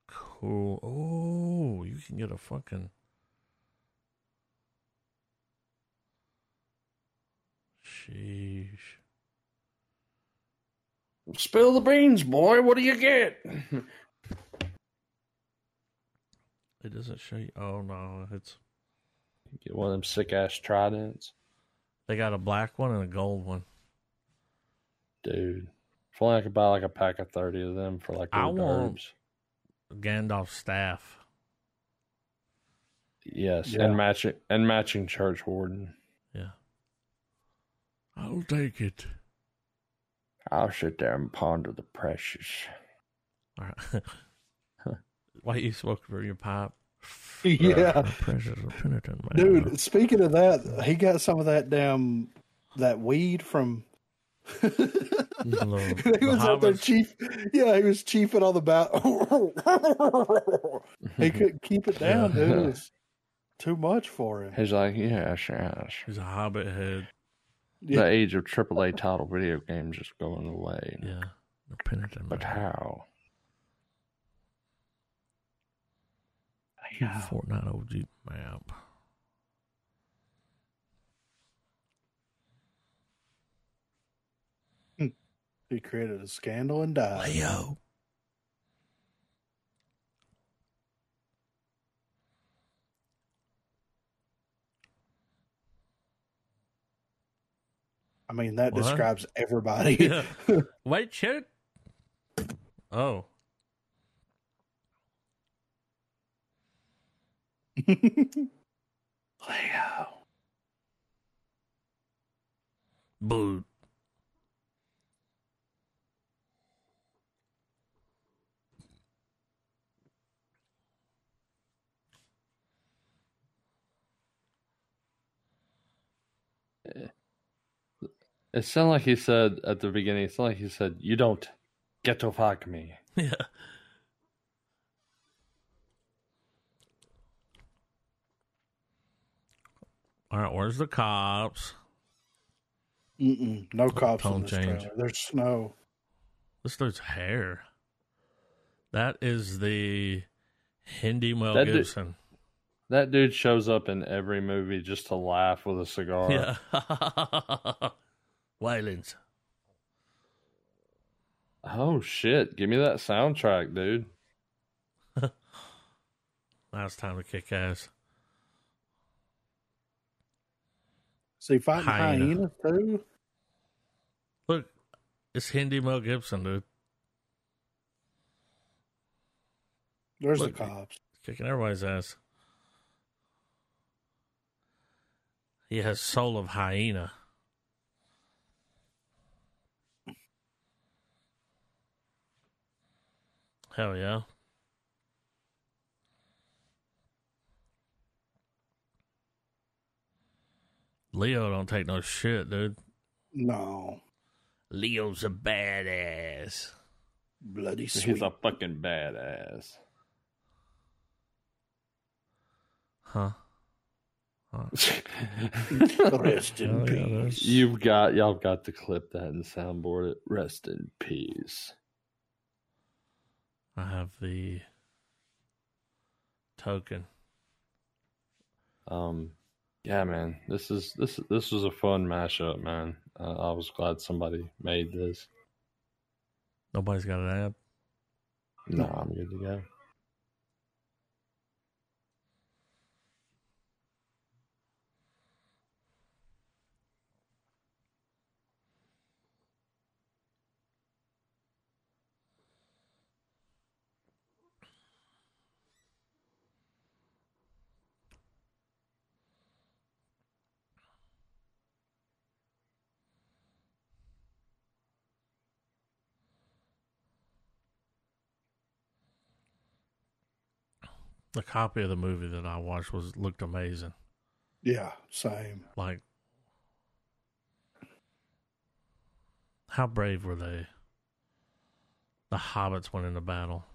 Cool. Oh, you can get a fucking sheesh. Spill the beans, boy. What do you get? It doesn't show you. Oh, no. It's. You get one of them sick ass tridents. They got a black one and a gold one. Dude. If only I could buy like a pack of thirty of them for like little I want Gandalf's staff. Yes. Yeah. And matching and matching church warden. Yeah. I'll take it. I'll sit there and ponder the precious. All right. Why you smoking through your pipe? Yeah. Precious and penitent, man. Dude, speaking of that, he got some of that damn that weed from he was up there chief yeah he was chiefing on the bat. He couldn't keep it down, yeah. Dude, it was too much for him. He's like, yeah, sure, sure. He's a hobbit head. Yeah. The age of triple A title video games is going away. Yeah, penitent, but man. How yeah. Fortnite O G map. He created a scandal and died. Leo. I mean, that what? Describes everybody. Yeah. Wait, shit. Oh. Leo. Boo. It sounded like he said at the beginning, it sounded like he said, you don't get to fuck me. Yeah. All right, where's the cops? Mm-mm, no cops in this trailer. There's snow. This dude's hair. That is the Hindi Mel that Gibson. Did- That dude shows up in every movie just to laugh with a cigar. Yeah. Violence. Oh, shit. Give me that soundtrack, dude. Now it's time to kick ass. See, fighting hyenas, too? Look, it's Hindi Mel Gibson, dude. There's Look, the cops. Kicking everybody's ass. He has soul of hyena. Hell yeah. Leo don't take no shit, dude. No. Leo's a badass. Bloody sweet. He's a fucking badass. Huh? Rest in oh, peace. Yeah, You've got y'all got to clip that and soundboard it. Rest in peace. I have the token. Um, yeah, man. This is this this was a fun mashup, man. Uh, I was glad somebody made this. Nobody's got an ad. No, I'm good to go. The copy of the movie that I watched was looked amazing. Yeah, same. Like, how brave were they? The hobbits went into battle.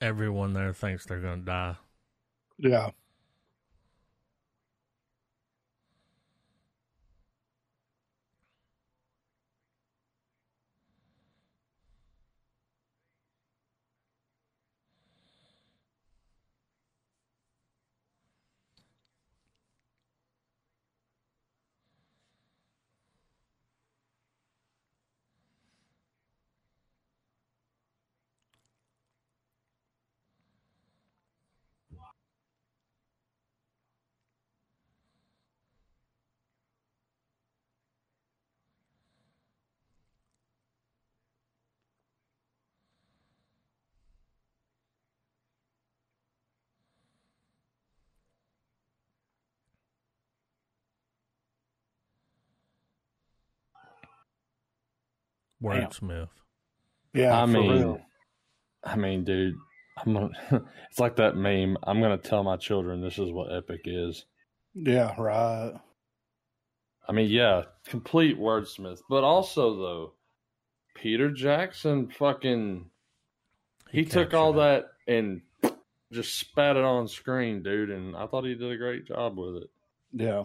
everyone there thinks they're going to die. Yeah. Wordsmith. Yeah, I mean, real. I mean, dude, I'm gonna, it's like that meme. I'm gonna tell my children this is what epic is. Yeah, right. I mean, yeah, complete wordsmith. But also, though, Peter Jackson, fucking, he, he took all that and just spat it on screen, dude. And I thought he did a great job with it. Yeah.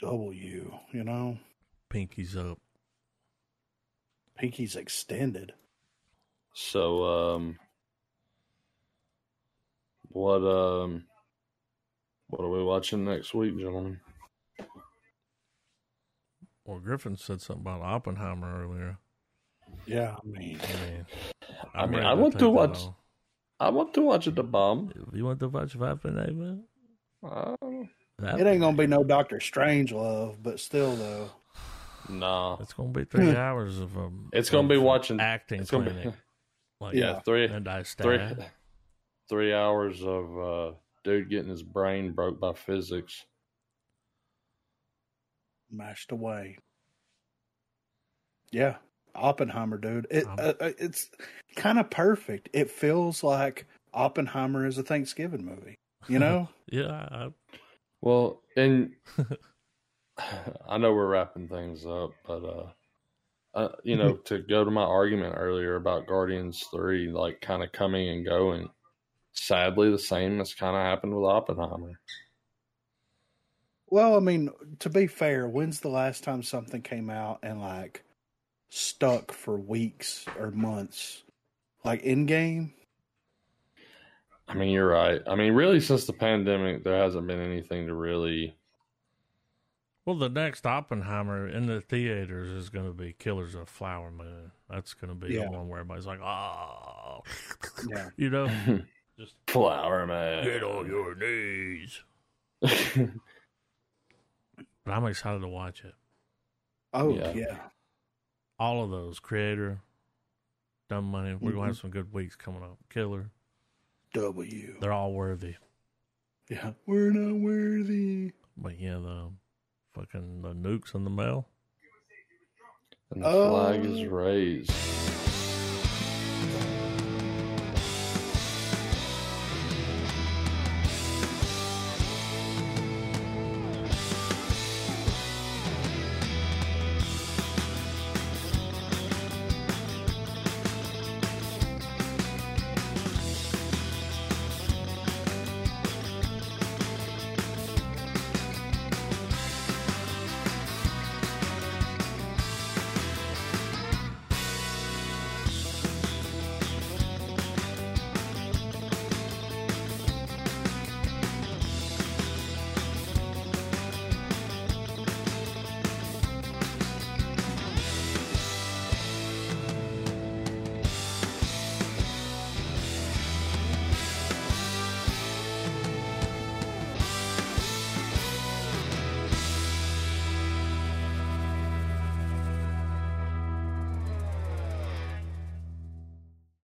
W, you know? Pinky's up. Pinky's extended. So, um... What, um... What are we watching next week, gentlemen? Well, Griffin said something about Oppenheimer earlier. Yeah, I mean... I mean, I, mean, I want to watch... All. I want to watch it, the bomb. You want to watch Oppenheimer? I don't know. That it ain't gonna be no Doctor Strangelove, but still though. No, it's gonna be three hours of a. It's gonna be watching acting. It's gonna clinic. Be like, yeah, three and I three, three hours of uh, dude getting his brain broke by physics, mashed away. Yeah, Oppenheimer, dude. It um, uh, it's kind of perfect. It feels like Oppenheimer is a Thanksgiving movie. You know? Yeah. I, Well, and I know we're wrapping things up, but, uh, uh, you know, to go to my argument earlier about Guardians three, like, kind of coming and going, sadly, the same has kind of happened with Oppenheimer. Well, I mean, to be fair, when's the last time something came out and, like, stuck for weeks or months? Like, Endgame? I mean, you're right. I mean, really, since the pandemic, there hasn't been anything to really... Well, the next Oppenheimer in the theaters is going to be Killers of Flower Moon. That's going to be yeah. the one where everybody's like, oh, yeah. you know? Just Flower Man. Get on your knees. But I'm excited to watch it. Oh, yeah. yeah. All of those. Creator, Dumb Money. We're mm-hmm. going to have some good weeks coming up. Killer. W. They're all worthy. Yeah. We're not worthy. But yeah, the fucking the nukes in the mail. And the uh, flag is raised.